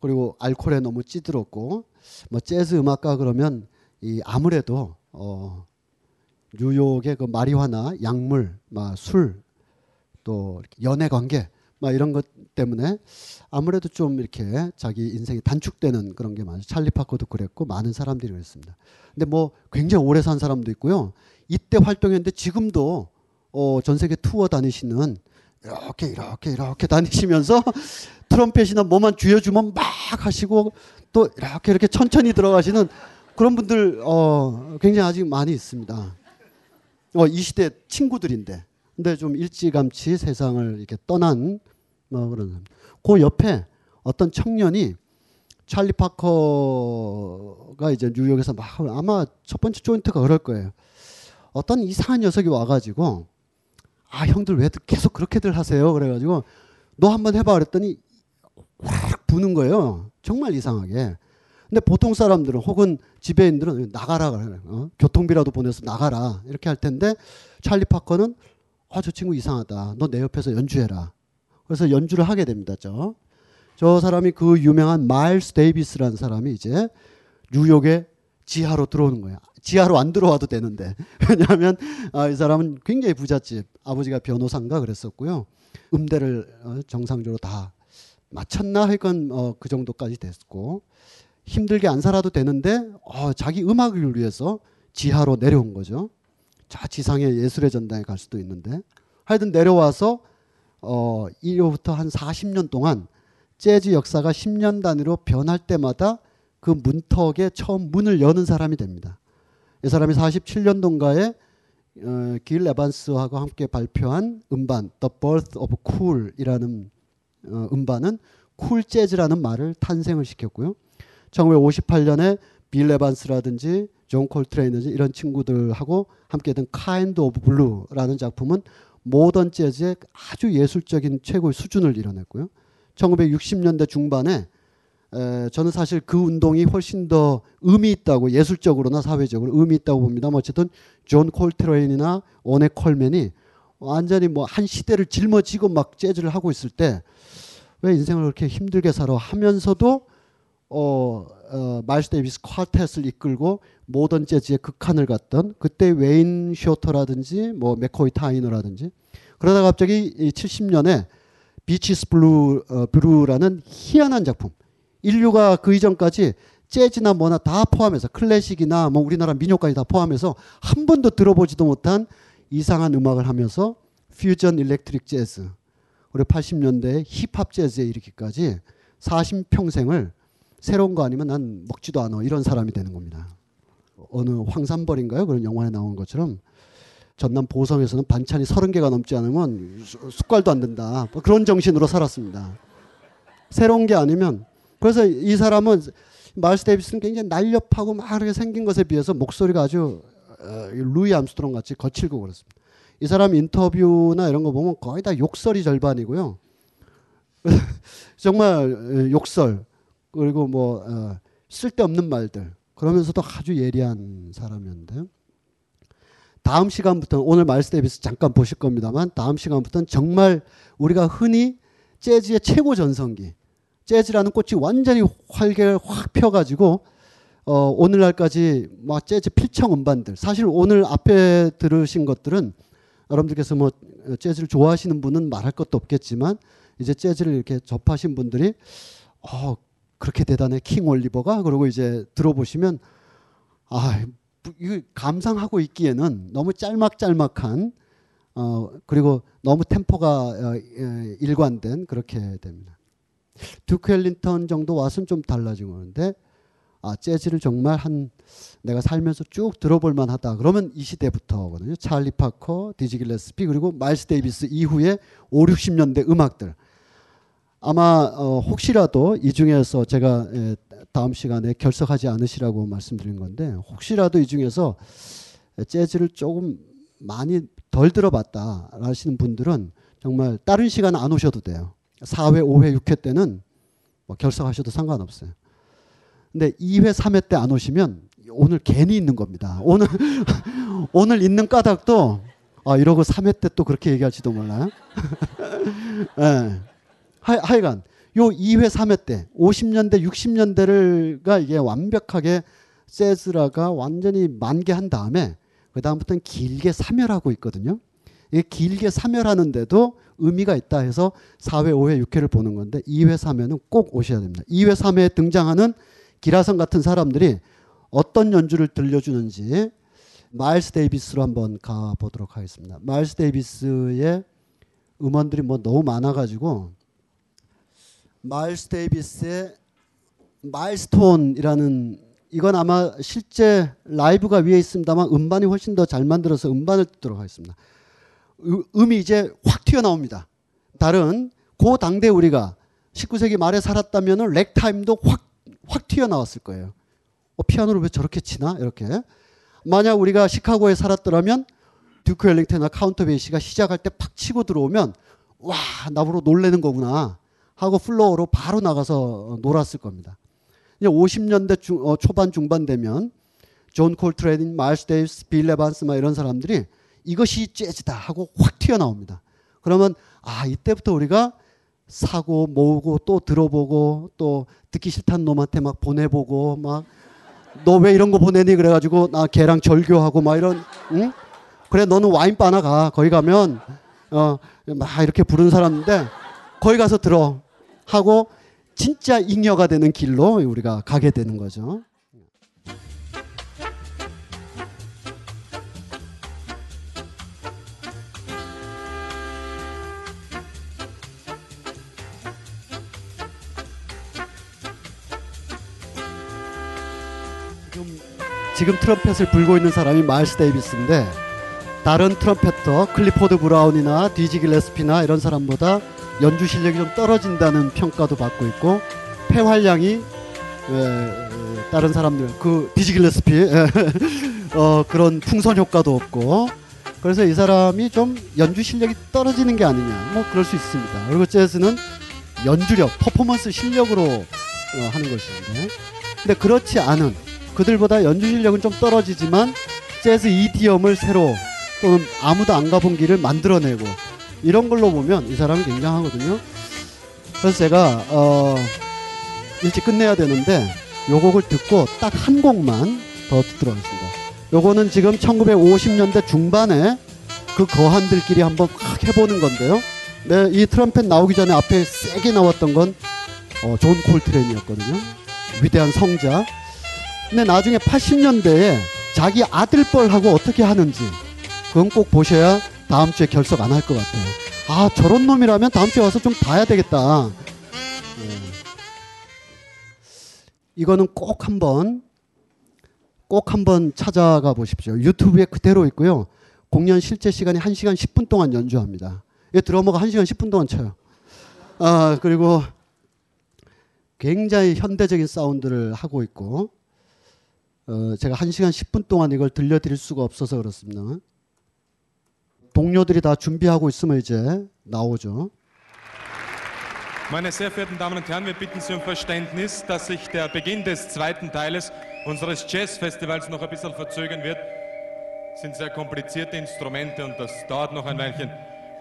그리고 알코올에 너무 찌들었고 뭐 재즈 음악가 그러면 이 아무래도 어 뉴욕의 그 마리화나 약물, 막 술, 또 연애 관계 막 이런 것 때문에 아무래도 좀 이렇게 자기 인생이 단축되는 그런 게 많아요. 찰리 파커도 그랬고 많은 사람들이 그랬습니다. 근데 뭐 굉장히 오래 산 사람도 있고요. 이때 활동했는데 지금도 어 전 세계 투어 다니시는 이렇게 이렇게 이렇게 다니시면서 트럼펫이나 뭐만 쥐어주면 막 하시고 또 이렇게 이렇게 천천히 들어가시는 그런 분들 어 굉장히 아직 많이 있습니다. 어 이 시대 친구들인데 근데 좀 일찌감치 세상을 이렇게 떠난 뭐 그런 그 옆에 어떤 청년이 찰리 파커가 이제 뉴욕에서 막 아마 첫 번째 조인트가 그럴 거예요. 어떤 이상한 녀석이 와가지고 아 형들 왜 계속 그렇게들 하세요? 그래가지고 너 한번 해봐 그랬더니 확 부는 거예요. 정말 이상하게. 근데 보통 사람들은 혹은 지배인들은 나가라 그래요. 어? 교통비라도 보내서 나가라 이렇게 할 텐데 찰리 파커는 아 저 친구 이상하다. 너 내 옆에서 연주해라. 그래서 연주를 하게 됩니다. 저, 저 사람이 그 유명한 마일스 데이비스라는 사람이 이제 뉴욕의 지하로 들어오는 거야. 지하로 안 들어와도 되는데 왜냐하면 아, 이 사람은 굉장히 부잣집 아버지가 변호사인가 그랬었고요. 음대를 정상적으로 다 마쳤나 하여간 어, 그 정도까지 됐고 힘들게 안 살아도 되는데 어, 자기 음악을 위해서 지하로 내려온 거죠. 자 지상의 예술의 전당에 갈 수도 있는데 하여튼 내려와서 어, 이로부터 한 사십 년 동안 재즈 역사가 십 년 단위로 변할 때마다 그 문턱에 처음 문을 여는 사람이 됩니다. 이 사람이 사십칠 년도인가에 어, 빌 에반스하고 함께 발표한 음반 The Birth of Cool이라는 어, 음반은 쿨 재즈라는 말을 탄생을 시켰고요. 천구백오십팔 년에 빌 에반스라든지 존 콜트레인 이런 친구들하고 함께 된 Kind of Blue라는 작품은 모던 재즈의 아주 예술적인 최고의 수준을 이뤄냈고요. 천구백육십 년대 중반에 에, 저는 사실 그 운동이 훨씬 더 의미 있다고, 예술적으로나 사회적으로 의미 있다고 봅니다만, 어쨌든 존 콜트레인이나 원의 콜맨이 완전히 뭐 한 시대를 짊어지고 막 재즈를 하고 있을 때 왜 인생을 그렇게 힘들게 살아 하면서도 어, 어, 마일스 데이비스 콰텟을 이끌고 모던 재즈의 극한을 갔던 그때 웨인 쇼터라든지 뭐 맥코이 타이너라든지, 그러다가 갑자기 칠십 년에 비치스 블루, 어, 블루라는 희한한 작품, 인류가 그 이전까지 재즈나 뭐나 다 포함해서 클래식이나 뭐 우리나라 민요까지 다 포함해서 한 번도 들어보지도 못한 이상한 음악을 하면서 퓨전 일렉트릭 재즈, 그리고 팔십 년대 힙합 재즈에 이르기까지 사십 평생을 새로운 거 아니면 난 먹지도 않아 이런 사람이 되는 겁니다. 어느 황산벌인가요? 그런 영화에 나온 것처럼 전남 보성에서는 반찬이 서른 개가 넘지 않으면 숟갈도 안 된다, 뭐 그런 정신으로 살았습니다. 새로운 게 아니면. 그래서 이 사람은, 마일스 데이비스는 굉장히 날렵하고 막 이렇게 생긴 것에 비해서 목소리가 아주 루이 암스트롱 같이 거칠고 그렇습니다. 이 사람 인터뷰나 이런 거 보면 거의 다 욕설이 절반이고요. 정말 욕설, 그리고 뭐 어, 쓸데없는 말들, 그러면서도 아주 예리한 사람이었는데요. 다음 시간부터, 오늘 마일스 데이비스 잠깐 보실 겁니다만, 다음 시간부터는 정말 우리가 흔히 재즈의 최고 전성기, 재즈라는 꽃이 완전히 활개를 확 펴가지고 어, 오늘날까지 뭐 재즈 필청 음반들, 사실 오늘 앞에 들으신 것들은 여러분들께서 뭐 재즈를 좋아하시는 분은 말할 것도 없겠지만, 이제 재즈를 이렇게 접하신 분들이 어, 그렇게 대단해 킹 올리버가, 그러고 이제 들어보시면 아, 이거 감상하고 있기에는 너무 짤막짤막한, 어, 그리고 너무 템포가 일관된, 그렇게 됩니다. 듀크 엘링턴 정도 와서는 좀 달라지고 그러는데, 아, 재즈를 정말 한 내가 살면서 쭉 들어볼 만하다 그러면 이 시대부터거든요. 찰리 파커, 디지 길레스피, 그리고 마일스 데이비스 이후에 오십, 육십 년대 음악들. 아마 어, 혹시라도 이 중에서 제가 에, 다음 시간에 결석하지 않으시라고 말씀드린 건데, 혹시라도 이 중에서 재즈를 조금 많이 덜 들어봤다 하시는 분들은 정말 다른 시간 안 오셔도 돼요. 사 회, 오 회, 육 회 때는 뭐 결석하셔도 상관없어요. 근데 이 회, 삼 회 때 안 오시면 오늘 괜히 있는 겁니다. 오늘 오늘 있는 까닭도, 아, 이러고 삼 회 때 또 그렇게 얘기할지도 몰라요. 네. 하, 하여간 요 이 회, 삼 회 때 오십 년대, 육십 년대가 이게 완벽하게 재즈라가 완전히 만개한 다음에 그 다음부터는 길게 사멸하고 있거든요. 이게 길게 사멸하는데도 의미가 있다 해서 사 회, 오 회, 육 회를 보는 건데, 이 회, 삼 회는 꼭 오셔야 됩니다. 이 회, 삼 회에 등장하는 기라성 같은 사람들이 어떤 연주를 들려주는지, 마일스 데이비스로 한번 가보도록 하겠습니다. 마일스 데이비스의 음원들이 뭐 너무 많아가지고, 마일스 데이비스의 마일스톤이라는, 이건 아마 실제 라이브가 위에 있습니다만 음반이 훨씬 더 잘 만들어서 음반을 듣도록 하겠습니다. 음이 이제 확 튀어나옵니다. 다른 고 당대 우리가 십구 세기 말에 살았다면 렉타임도 확, 확 튀어나왔을 거예요. 어, 피아노를 왜 저렇게 치나? 이렇게. 만약 우리가 시카고에 살았더라면 듀크 엘링턴이나 카운트 베이시가 시작할 때 팍 치고 들어오면 와, 나보러 놀래는 거구나 하고 플로어로 바로 나가서 놀았을 겁니다. 이제 오십 년대 중, 어, 초반 중반 되면 존 콜트레인, 마일스 데이비스, 빌 에반스 막 이런 사람들이 이것이 재즈다 하고 확 튀어나옵니다. 그러면 아, 이때부터 우리가 사고 모으고 또 들어보고 또 듣기 싫다는 놈한테 막 보내보고 막 너 왜 이런 거 보내니 그래가지고 나 걔랑 절교하고 막 이런, 응? 그래 너는 와인바 하나 가, 거기 가면 어 막 이렇게 부른 사람인데 거기 가서 들어 하고 진짜 잉여가 되는 길로 우리가 가게 되는 거죠. 지금 트럼펫을 불고 있는 사람이 마일스 데이비스인데, 다른 트럼펫터 클리포드 브라운이나 디지 길레스피나 이런 사람보다 연주 실력이 좀 떨어진다는 평가도 받고 있고, 폐활량이 다른 사람들, 그 디지 길레스피 어, 그런 풍선 효과도 없고, 그래서 이 사람이 좀 연주 실력이 떨어지는 게 아니냐, 뭐 그럴 수 있습니다. 그리고 재즈는 연주력, 퍼포먼스 실력으로 어, 하는 것인데, 근데 그렇지 않은, 그들보다 연주 실력은 좀 떨어지지만 재즈 이디엄을 새로, 또는 아무도 안 가본 길을 만들어내고, 이런 걸로 보면 이 사람은 굉장하거든요. 그래서 제가 어, 일찍 끝내야 되는데 요 곡을 듣고 딱 한 곡만 더 듣도록 하겠습니다. 요거는 지금 천구백오십 년대 중반에 그 거한들끼리 한번 확 해보는 건데요. 네, 이 트럼펫 나오기 전에 앞에 세게 나왔던 건 어, 존 콜트레인이었거든요. 위대한 성자. 근데 나중에 팔십 년대에 자기 아들뻘하고 어떻게 하는지, 그건 꼭 보셔야 다음 주에 결석 안 할 것 같아요. 아, 저런 놈이라면 다음 주에 와서 좀 봐야 되겠다. 네. 이거는 꼭 한번 꼭 한번 찾아가 보십시오. 유튜브에 그대로 있고요. 공연 실제 시간이 한 시간 십 분 동안 연주합니다. 이 드러머가 한 시간 십 분 동안 쳐요. 아, 그리고 굉장히 현대적인 사운드를 하고 있고, 어, 제가 한 시간 십 분 동안 이걸 들려드릴 수가 없어서 그렇습니다. 동료들이 다 준비하고 있으면 이제 나오죠. Meine sehr verehrten Damen und Herren, wir bitten Sie um Verständnis, dass sich der Beginn des zweiten Teiles unseres Jazzfestivals noch ein bisschen verzögern wird. Das sind sehr komplizierte Instrumente und das dauert noch ein Weilchen.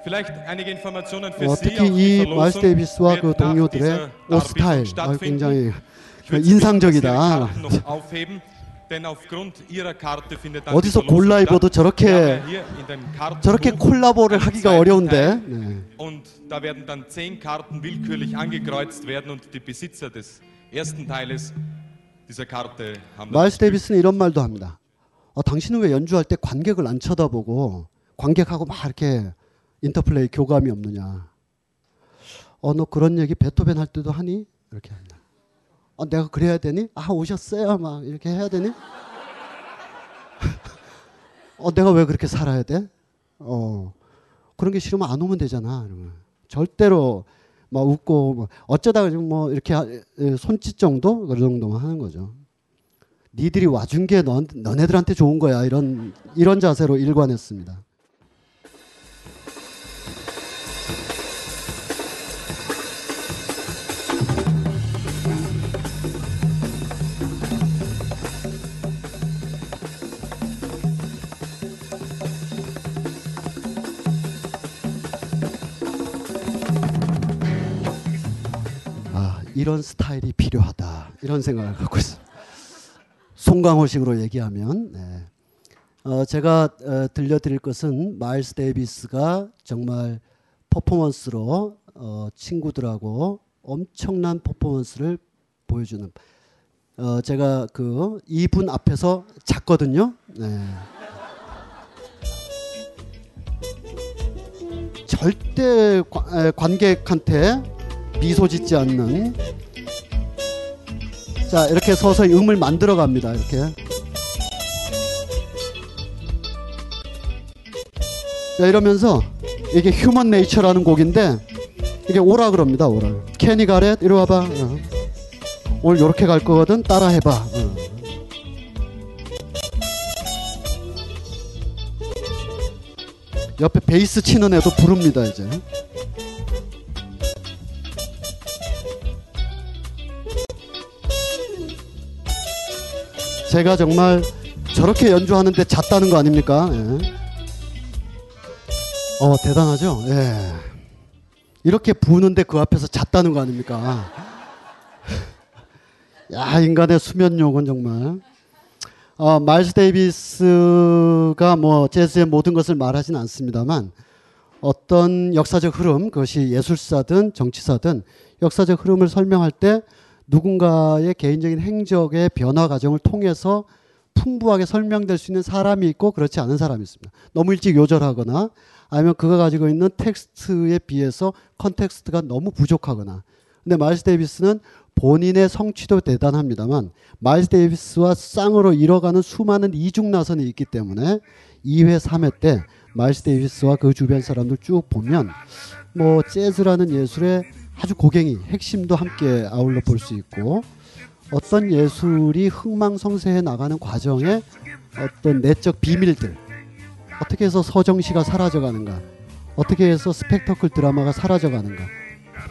Vielleicht einige Informationen für Sie. 특히 이 마일스 데이비스와 그 동료들의 옷 스타일 굉장히 인상적이다. 어디서 골라 입어도 저렇게 저렇게 콜라보를 하기가 어려운데. 네. 마일스 데이비스는 이런 말도 합니다. 어, 당신은 왜 연주할 때 관객을 안 쳐다보고 관객하고 막 이렇게 인터플레이 교감이 없느냐. 어, 너 그런 얘기 베토벤 할 때도 하니? 이렇게 한다. 어, 내가 그래야 되니? 아, 오셨어요? 막 이렇게 해야 되니? 어, 내가 왜 그렇게 살아야 돼? 어, 그런 게 싫으면 안 오면 되잖아. 이러면. 절대로 막 웃고 뭐 어쩌다가 뭐 이렇게 손짓 정도? 그 정도만 하는 거죠. 니들이 와준 게 넌, 너네들한테 좋은 거야. 이런, 이런 자세로 일관했습니다. 이런 스타일이 필요하다, 이런 생각을 갖고 있습니다. 송강호식으로 얘기하면. 네. 어, 제가 어, 들려드릴 것은 마일스 데이비스가 정말 퍼포먼스로 어, 친구들하고 엄청난 퍼포먼스를 보여주는, 어, 제가 그 이분 앞에서 잤거든요. 네. 절대 관객한테 미소 짓지 않는. 자, 이렇게 서서히 음을 만들어 갑니다. 이렇게. 자, 이러면서 이게 휴먼 네이처라는 곡인데 이게 오라 그럽니다. 오라. 캐니 가렛 이리 와봐. 어. 오늘 요렇게 갈 거거든. 따라 해봐. 어. 옆에 베이스 치는 애도 부릅니다. 이제. 제가 정말 저렇게 연주하는데 잤다는 거 아닙니까? 예. 어, 대단하죠? 예. 이렇게 부는데 그 앞에서 잤다는 거 아닙니까? 야, 인간의 수면욕은 정말. 어, 마일스 데이비스가 뭐 재즈의 모든 것을 말하진 않습니다만, 어떤 역사적 흐름, 그것이 예술사든 정치사든 역사적 흐름을 설명할 때 누군가의 개인적인 행적의 변화 과정을 통해서 풍부하게 설명될 수 있는 사람이 있고 그렇지 않은 사람이 있습니다. 너무 일찍 요절하거나 아니면 그가 가지고 있는 텍스트에 비해서 컨텍스트가 너무 부족하거나. 근데 마일스 데이비스는 본인의 성취도 대단합니다만 마일스 데이비스와 쌍으로 이뤄가는 수많은 이중나선이 있기 때문에 이 회, 삼 회 때 마일스 데이비스와 그 주변 사람들 쭉 보면 뭐 재즈라는 예술의 아주 고갱이, 핵심도 함께 아울러 볼 수 있고, 어떤 예술이 흥망성쇠해 나가는 과정에 어떤 내적 비밀들, 어떻게 해서 서정시가 사라져가는가, 어떻게 해서 스펙터클 드라마가 사라져가는가,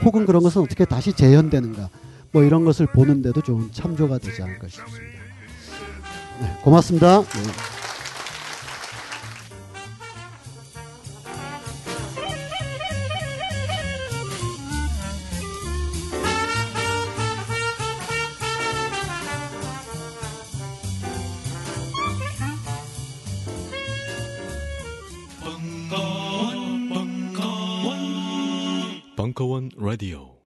혹은 그런 것은 어떻게 다시 재현되는가, 뭐 이런 것을 보는데도 좋은 참조가 되지 않을까 싶습니다. 네, 고맙습니다. 네. 벙커원 라디오.